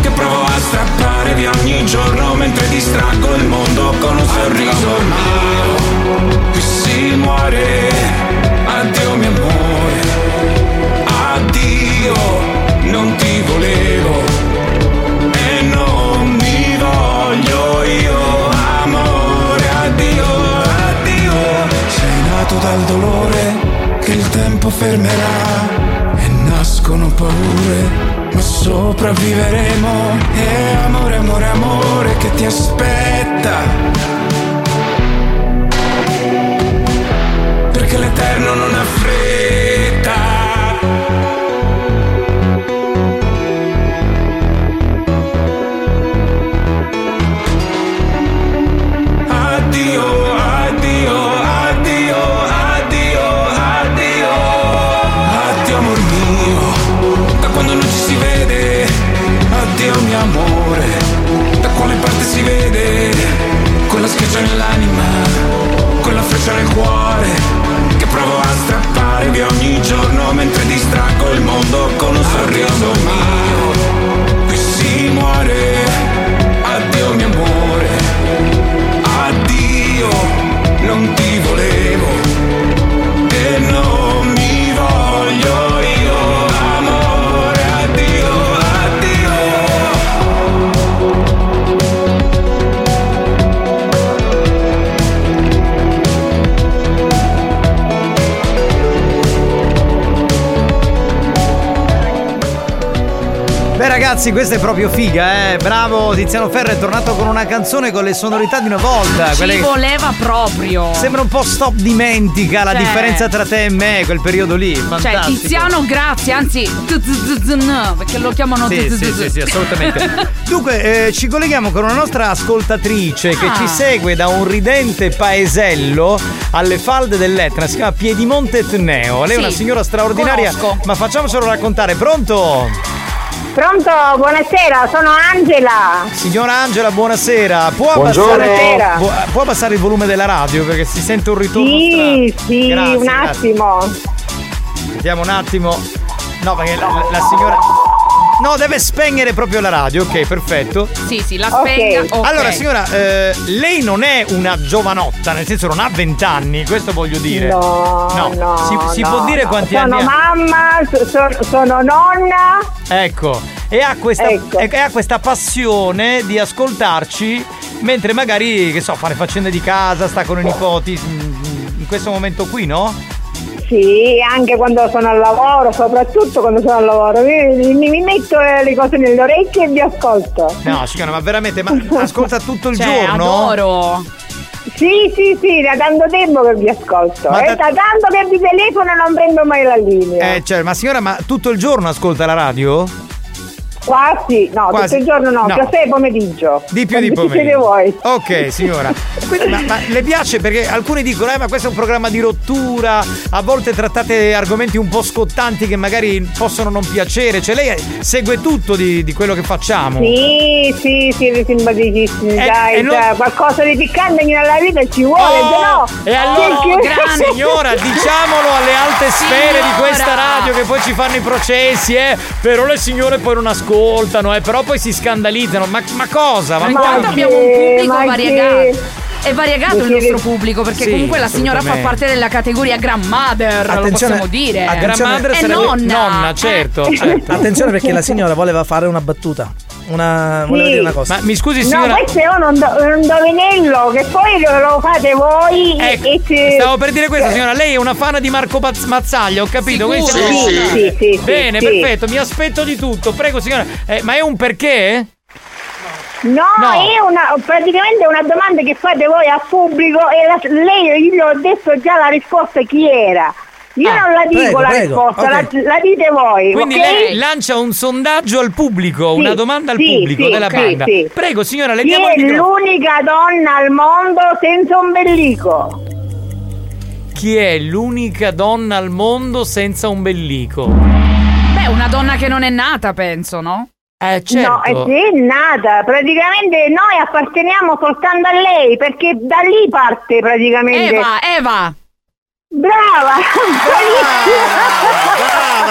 che provo a strappare via ogni giorno, mentre distraggo il mondo con un sorriso mio. Qui si muore. Addio mio amore, addio, non ti volevo e non mi voglio io, amore, addio, addio. Sei nato dal dolore che il tempo fermerà, e nascono paure, ma sopravviveremo. E amore, amore, amore, che ti aspetta, perché l'eterno non ha fretta. Addio, addio, addio, addio, addio. Addio amor mio, da quando non ci si vede. Addio mio amore, da quale parte si vede? Quella schiaccia nell'anima, quella freccia nel cuore, che provo a strappare via ogni giorno, mentre distraggo il mondo con un sorriso mio. Qui si muore. Addio mio amore, addio, non ti volevo e non mi voglio io, amore, addio, addio. Beh ragazzi, questa è proprio figa, eh? Bravo Tiziano Ferro, è tornato con una canzone con le sonorità di una volta. Ci voleva proprio. Sembra un po' Stop Dimentica, la differenza tra te e me, quel periodo lì. Fantastico. Cioè Tiziano, grazie, anzi perché lo chiamano. Sì, assolutamente. Dunque ci colleghiamo con una nostra ascoltatrice che ci segue da un ridente paesello alle falde dell'Etna, si chiama Piedimonte Etneo. Lei è una signora straordinaria, ma facciamocelo raccontare. Pronto? Pronto, buonasera, sono Angela. Signora Angela, buonasera. Può abbassare il volume della radio, perché si sente un ritorno Sì, grazie, un attimo. Vediamo un attimo. No, perché la signora... No, deve spegnere proprio la radio, ok, perfetto. Sì, la spenga. Okay. Allora signora, lei non è una giovanotta, nel senso non ha 20 anni, questo voglio dire. No. Si può dire quanti anni ha? Sono mamma, sono nonna. Ecco, e ha questa passione di ascoltarci, mentre magari, che so, fare faccende di casa, sta con i nipoti, in questo momento qui, no? Sì, anche quando sono al lavoro, soprattutto quando sono al lavoro, mi metto le cose nelle orecchie e vi ascolto. No, signora, ma veramente, ma ascolta tutto il giorno? Adoro. Sì, da tanto tempo che vi ascolto. Da tanto che vi telefono non prendo mai la linea. Cioè, ma signora, ma tutto il giorno ascolta la radio? Quasi, tutto il giorno no. Caffè pomeriggio. Di più di pomeriggio voi. Ok, signora. Quindi, ma le piace? Perché alcuni dicono ma questo è un programma di rottura. A volte trattate argomenti un po' scottanti che magari possono non piacere. Cioè lei segue tutto di quello che facciamo. Sì, siete simpaticissimi. Dai, qualcosa di piccante nella vita ci vuole. E allora, signora, diciamolo alle alte sfere di questa radio, che poi ci fanno i processi. Però le signore poi non ascoltano, però poi si scandalizzano. Ma cosa? Ma intanto abbiamo un pubblico variegato. È variegato il nostro pubblico, perché comunque la signora fa parte della categoria grandmother, lo possiamo dire. A grandmother sarebbe nonna, certo. Attenzione, perché la signora voleva fare una battuta. Volevo dire una cosa. Ma mi scusi, signora. No, questo è un indovinello che poi lo fate voi. Stavo per dire questo, signora. Lei è una fan di Marco Mazzaglia, ho capito. Sì. Bene, perfetto. Mi aspetto di tutto. Prego, signora. Ma è un perché? No, è praticamente una domanda che fate voi al pubblico, e lei, io ho detto già la risposta chi era. Io non la dico, prego, risposta, okay. la dite voi. Quindi lei lancia un sondaggio al pubblico, una domanda al pubblico della banda. Prego, signora, le diamo il microfono. Chi è l'unica donna al mondo senza ombelico? Chi è l'unica donna al mondo senza ombelico? Beh, una donna che non è nata, penso, no? Certo. No, è nata. Praticamente noi apparteniamo soltanto a lei, perché da lì parte praticamente. Eva! Brava,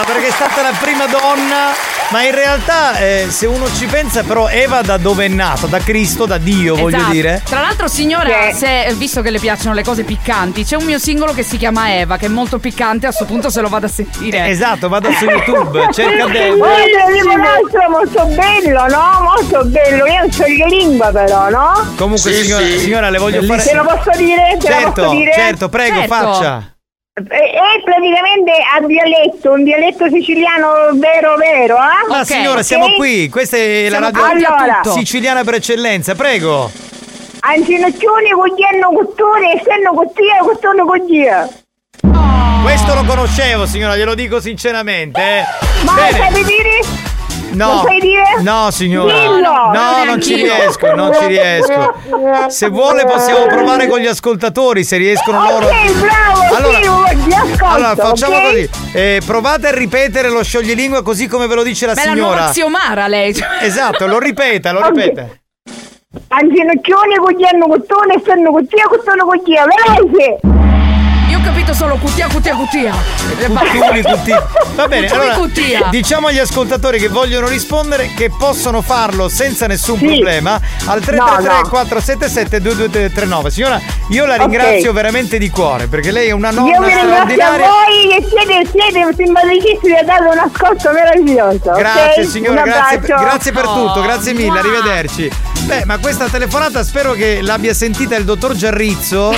perché è stata la prima donna. Ma in realtà, se uno ci pensa, però Eva da dove è nata? Da Cristo, da Dio, voglio dire. Tra l'altro, signora, visto che le piacciono le cose piccanti, c'è un mio singolo che si chiama Eva, che è molto piccante. A sto punto se lo vado a sentire. Esatto, vado su YouTube, cerca Eva. Un altro molto bello, no? Molto bello. Io non so che lingua, però, no? Comunque, signora, le voglio fare. Se lo posso dire? Certo, prego, faccia. È praticamente a dialetto, un dialetto siciliano vero. Ma signora, siamo qui, questa è la radio siciliana per eccellenza, prego. Ancinoccioni, cogliano cotture, esterno cottia, cottono cottia. Questo lo conoscevo, signora, glielo dico sinceramente. Ma sai dire? No, signora. No, non ci riesco. Se vuole possiamo provare con gli ascoltatori, se riescono loro. Bravo, allora facciamo così. Provate a ripetere lo scioglilingua così come ve lo dice la signora. Ma la nuova Xiomara lei. Esatto, lo ripeta. Anginocchioni, cogliano cottone, stanno cottia, cottone cottia, veloce. Ho capito solo cutia. Va bene, allora diciamo agli ascoltatori che vogliono rispondere che possono farlo senza nessun problema al 333-477-2239. Signora, io la ringrazio veramente di cuore, perché lei è una nonna straordinaria. Io vi ringrazio a voi, che siete simpaticissimi, a dare un ascolto meraviglioso. Grazie signora, grazie per tutto, grazie mille, arrivederci. Beh, ma questa telefonata spero che l'abbia sentita il dottor Giarrizzo,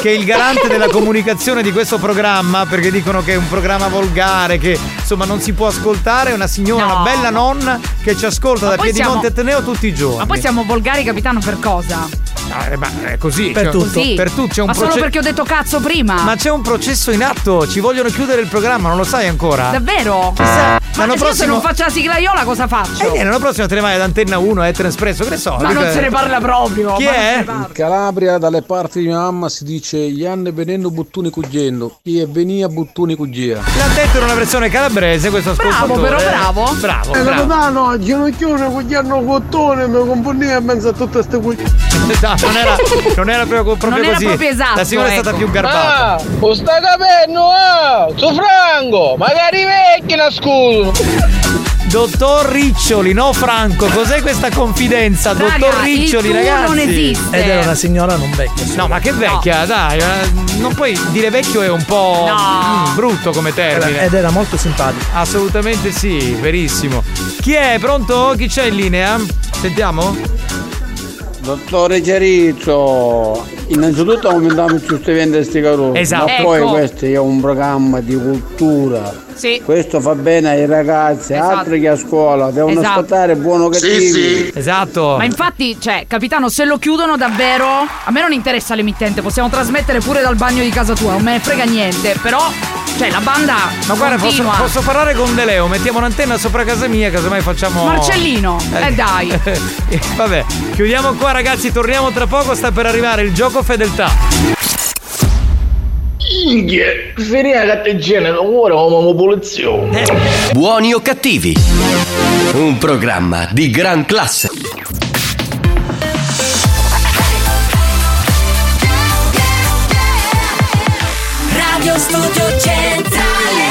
che è il garante della comunicazione di questo programma, perché dicono che è un programma volgare, che insomma non si può ascoltare. Una signora, una bella nonna che ci ascolta da Piedimonte Etneo tutti i giorni. Ma poi siamo volgari, capitano, per cosa? Ma è così, per tutto. C'è un solo perché ho detto cazzo prima. Ma c'è un processo in atto, ci vogliono chiudere il programma, non lo sai ancora? Davvero? Chissà. Ma se non faccio la siglaiola cosa faccio? L'anno prossimo te ne vai ad Antenna 1, Transpresso, che ne so. Ma non se ne parla proprio. Chi è? In Calabria, dalle parti di mia mamma, si dice Ianne venendo buttuni cuggendo. Chi è venia buttuni cuggia. L'ha detto in una versione calabrese questo ascoltatore. Bravo. No, ginocchione cugliano cottone, mi confondeva in mezzo a tutte queste cuglie. Non era proprio così. Era proprio esatto, la signora è stata più garbata. O sta capendo, su Franco, magari vecchi nascono. Dottor Riccioli, no Franco, cos'è questa confidenza? Dottor Riccioli, ragazzi. Non esiste. Ed era una signora non vecchia. No, ma che vecchia, dai. Non puoi dire vecchio, è un po' brutto come termine. Ed era molto simpatico. Assolutamente sì, verissimo. Chi è? Pronto? Chi c'è in linea? Sentiamo? Dottore Giarrizzo, Innanzitutto aumentiamo il sostegno a sti caroni. Esatto. Ma poi questo è un programma di cultura. Sì. Questo fa bene ai ragazzi, esatto. Altri che a scuola devono ascoltare buono cattivi. Sì, sì. Esatto. Ma infatti, cioè, capitano, se lo chiudono davvero, a me non interessa l'emittente, possiamo trasmettere pure dal bagno di casa tua, non me ne frega niente, però cioè la banda. Ma guarda, posso parlare con De Leo, mettiamo un'antenna sopra casa mia, casomai facciamo Marcellino. Dai. Vabbè, chiudiamo qua ragazzi, torniamo tra poco, sta per arrivare il gioco fedeltà. Buoni o cattivi, un programma di gran classe. Radio Studio Centrale.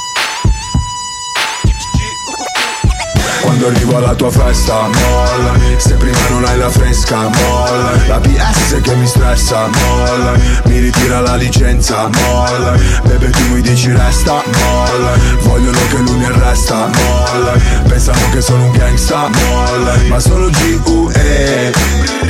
Quando arrivo alla tua festa, molla. Se prima non hai la fresca, molla. La PS che mi stressa, molla. Mi ritira la licenza, molla. Bebe tu mi dici resta, molla. Vogliono che lui mi arresta, molla. Pensano che sono un gangsta, molla. Ma sono G.U.E.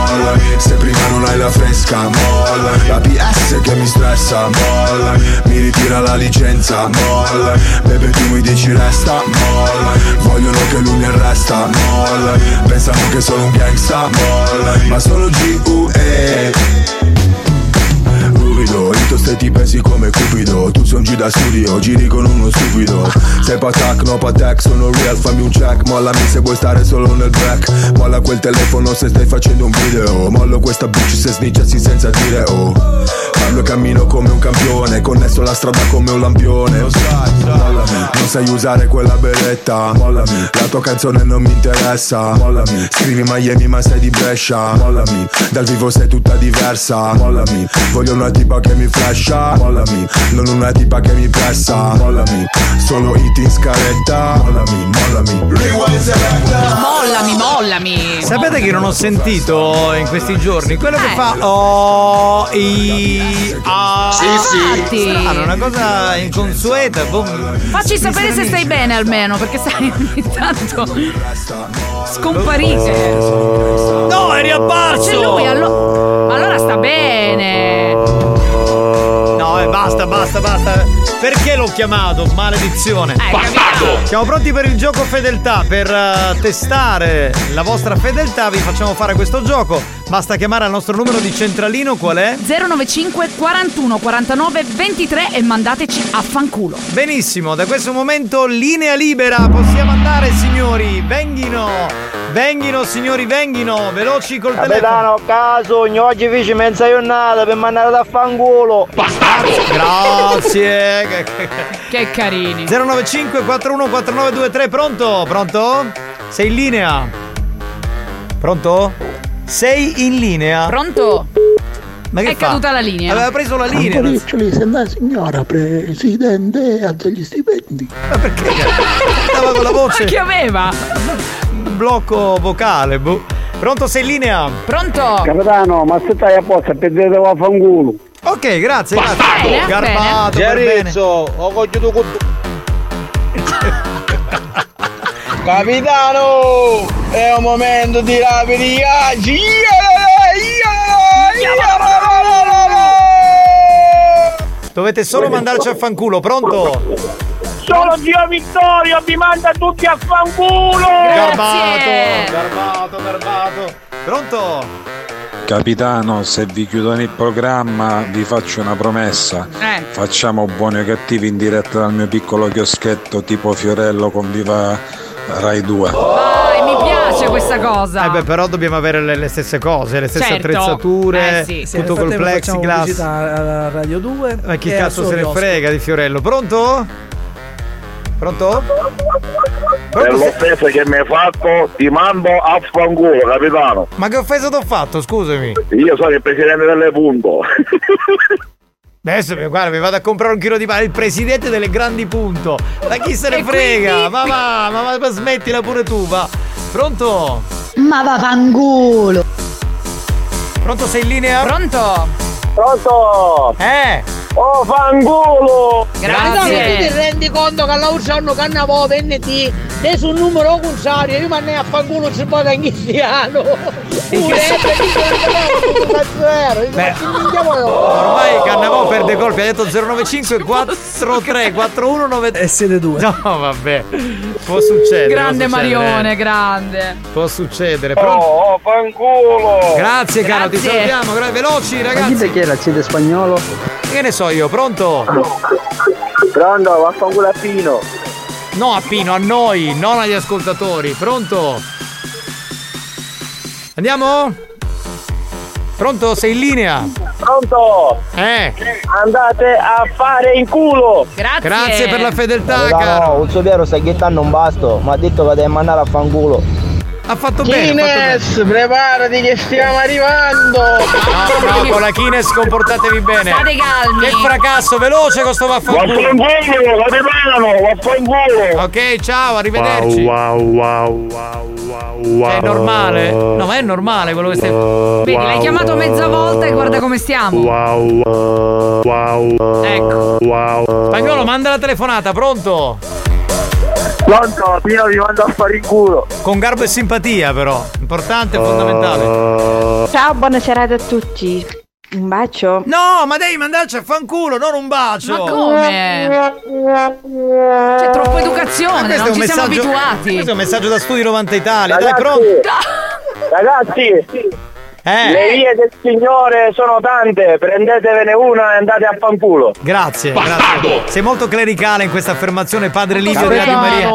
Se prima non hai la fresca, molla. La PS che mi stressa, molla. Mi ritira la licenza, molla. Bebe tu mi dici resta, molla. Vogliono che lui mi arresta, molla. Pensano che sono un gangsta, molla. Ma sono G.U.E. Into ste ti pensi come Cupido. Tu sei un G da studio, giri con uno stupido. Sei patac, no patac, sono real, fammi un check. Mollami se vuoi stare solo nel black. Molla quel telefono se stai facendo un video. Mollo questa bitch se snitchassi senza dire oh. Parlo e cammino come un campione, connesso alla strada come un lampione. Mollami, non sai usare quella beretta. Mollami, la tua canzone non mi interessa. Mollami, scrivi Miami ma sei di Brescia. Mollami, dal vivo sei tutta diversa. Mollami, voglio una tipa che mi flasha, mollami, non una tipa che mi pressa, mollami, solo hit in scaletta, mollami, mollami. Sapete che non ho sentito in questi giorni? Quello che fa oh, i sì. Strano, una cosa inconsueta. Facci sapere se stai bene almeno, perché sai ogni tanto scomparire. No, è riapparso. C'è lui, allora sta bene. Basta. Perché l'ho chiamato? Maledizione. Bastardo! Siamo pronti per il gioco fedeltà. Per testare la vostra fedeltà vi facciamo fare questo gioco. Basta chiamare al nostro numero di centralino, qual è? 095 41 49 23 e mandateci a fanculo. Benissimo, da questo momento linea libera. Possiamo andare signori, venghino, veloci col telefono. Capitano, caso, oggi vici mezza giornata per mandare da fanculo. Bastardo! Grazie. Che carini. 095 41 49 23, pronto? Sei in linea? Pronto? Sei in linea? Pronto? Ma che è fa? Caduta la linea. Aveva preso la linea. Ancoriccioli, se la signora presidente ha degli stipendi. Ma perché? Stava con la voce. Ma che aveva? Un blocco vocale, boh. Pronto, sei in linea? Pronto? Capitano, ma se stai apposta per dire devo fare un culo. Ok, grazie. Bene, garbato, Gerizzo, ho cogliuto con... Capitano, è un momento di rapidità. Dovete solo mandarci a fanculo, pronto? Solo Dio Vittorio vi manda tutti a fanculo. Garbato. Pronto? Capitano, se vi chiudono il programma vi faccio una promessa. Facciamo Buoni o Cattivi in diretta dal mio piccolo chioschetto tipo Fiorello con Viva Rai 2. Vai, mi piace questa cosa. Però dobbiamo avere le stesse cose, le stesse attrezzature, tutto col plexiglass. A Radio 2. Ma chi cazzo se ne frega di Fiorello? Pronto? Per l'offesa che mi hai fatto ti mando a fanculo, capitano. Ma che offesa ti ho fatto, scusami? Io sono il presidente delle punto. Adesso guarda, mi vado a comprare un chilo di pane. Il presidente delle grandi punto. Ma chi se ne frega? Quindi... ma smettila pure tu, va. Pronto? Ma va fanculo. Pronto, sei in linea? Pronto? Oh fanculo! Grazie! Tu ti rendi conto che loro c'hanno cannavo venerdì e sul numero contrario io mandai a fanculo il cibo da Cristiano! Ormai cannavo perde colpi, ha detto 095434192. E siete due. No vabbè, può succedere. Grande Marione, grande. Può succedere. Oh fanculo! Grazie caro, ti salutiamo, veloci ragazzi. Chi era accede spagnolo? Che ne so io, pronto, vaffanculo a Pino. No a Pino, a noi, non agli ascoltatori. Pronto? Andiamo? Pronto, sei in linea? Pronto? Andate a fare in culo. Grazie per la fedeltà, caro. No, Uzzoviero sta ghettando un basto, ma ha detto che deve mandare a fanculo. Ha fatto bene. Preparati che stiamo arrivando. No, con la Kines comportatevi bene. State calmi. Che fracasso, veloce con sto vaffanculo. Vaffanculo. Ok, ciao, arrivederci. Wow. È normale? No, ma è normale quello che stai. Vedi, l'hai chiamato mezza volta e guarda come stiamo. Wow. Ecco. Spagnolo, manda la telefonata, pronto? Pronto, Pino vi mando a fare in culo. Con garbo e simpatia però, importante e fondamentale. Ciao, buona serata a tutti. Un bacio? No, ma devi mandarci a fanculo, non un bacio. Ma come? C'è troppa educazione, non ci siamo abituati. Questo è un messaggio da Studio 90 Italia. Dai, pronto? Ragazzi! Le vie del Signore sono tante, prendetevene una e andate a fanculo. Grazie. Sei molto clericale in questa affermazione, padre Livio della Di Maria.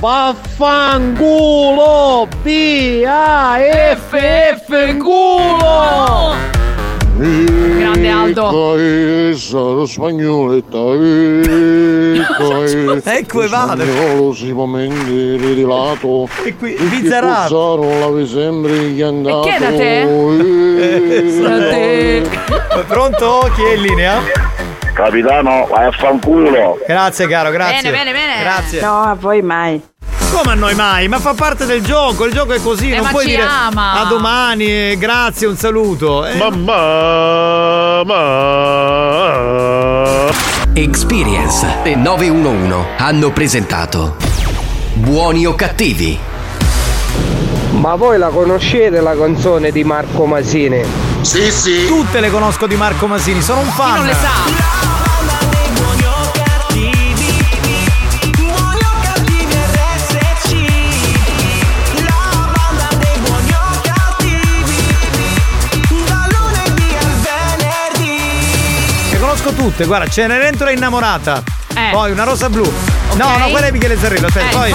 Vaffanculo, PAFF culo. Grande Aldo. Lo spagnolo ecco e vado. Lo si può mentire di lato. E qui Bizzarro l'avevi sempre chiamato. E che da te? Pronto? Chi è in linea? Capitano, vai a fanculo. Grazie caro, grazie. Bene. Grazie. No, a voi mai. Come a noi mai? Ma fa parte del gioco, il gioco è così, non puoi dire ama. A domani, grazie, un saluto. Mamma. Experience e 911 hanno presentato Buoni o Cattivi. Ma voi la conoscete la canzone di Marco Masini? Sì. Tutte le conosco di Marco Masini, sono un fan. Chi non le sa? Tutte, guarda, Cenerentola innamorata, poi Una rosa blu, okay. no, quella è Michele Zarrillo, poi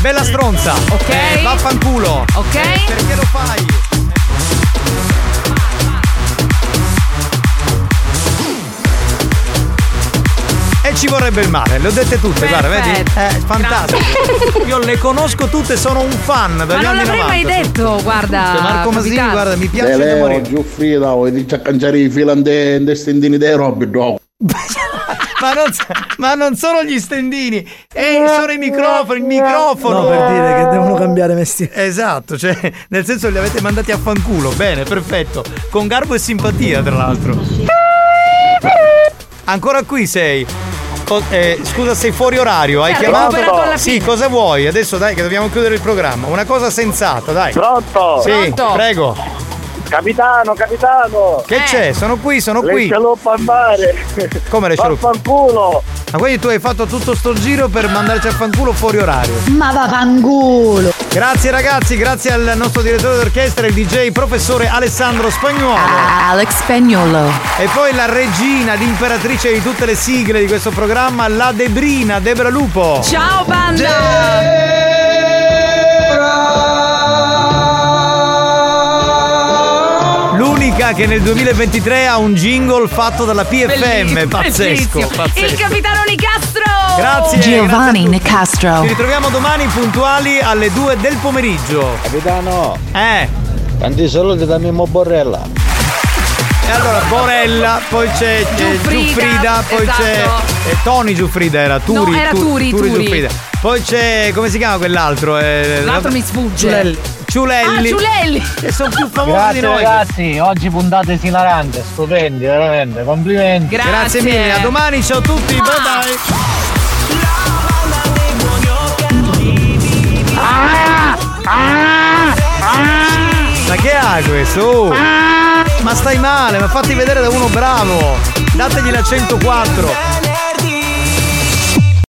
Bella stronza, ok, vaffanculo, ok, perché lo fai? E ci vorrebbe il male, le ho dette tutte. Perfetto. Guarda, vedi? Fantastico. Io le conosco tutte, sono un fan. Ma non l'avrei mai detto, guarda. Tutte. Marco Masini, guarda, mi piace da morire. Giù fila, vuoi dici a cangiare i filandè dei stendini dei Robby, dog. Ma non sono gli stendini, sono i microfoni, il microfono. No, per dire che devono cambiare mestiere. Esatto, cioè, nel senso li avete mandati a fanculo, bene, perfetto. Con garbo e simpatia, tra l'altro. Ancora qui sei. Scusa, sei fuori orario, hai chiamato? Sì, cosa vuoi? Adesso dai che dobbiamo chiudere il programma. Una cosa sensata, dai. Pronto? Sì, prego. Capitano! Che c'è? Sono qui! Lascialo parlare! Come lascialo? Vaffanculo! Ma quindi tu hai fatto tutto sto giro per mandarci a fanculo fuori orario? Ma vaffanculo! Grazie ragazzi, grazie al nostro direttore d'orchestra, il DJ professore Alessandro Spagnuolo. Alex Pagnuolo. E poi la regina, l'imperatrice di tutte le sigle di questo programma, la Debrina, Debra Lupo. Ciao banda! L'unica che nel 2023 ha un jingle fatto dalla PFM. Pazzesco. Il capitano Di Castro. Grazie Giovanni Di Castro. Ci ritroviamo domani puntuali alle 2 del pomeriggio. Capitano. Tanti saluti da Mimmo Borrella. E allora Borella, poi c'è Giuffrida, poi esatto. c'è Tony Giuffrida, era Turi. No, era Turi. Giuffrida. Poi c'è, come si chiama quell'altro? L'altro mi sfugge. Ciulelli. Che sono più famosi di noi. Ragazzi, oggi puntate esilarante, stupendi, veramente, complimenti. Grazie mille, a domani, ciao a tutti, bye. Ma che ha questo? Ma stai male, ma fatti vedere da uno bravo. Dategli la 104.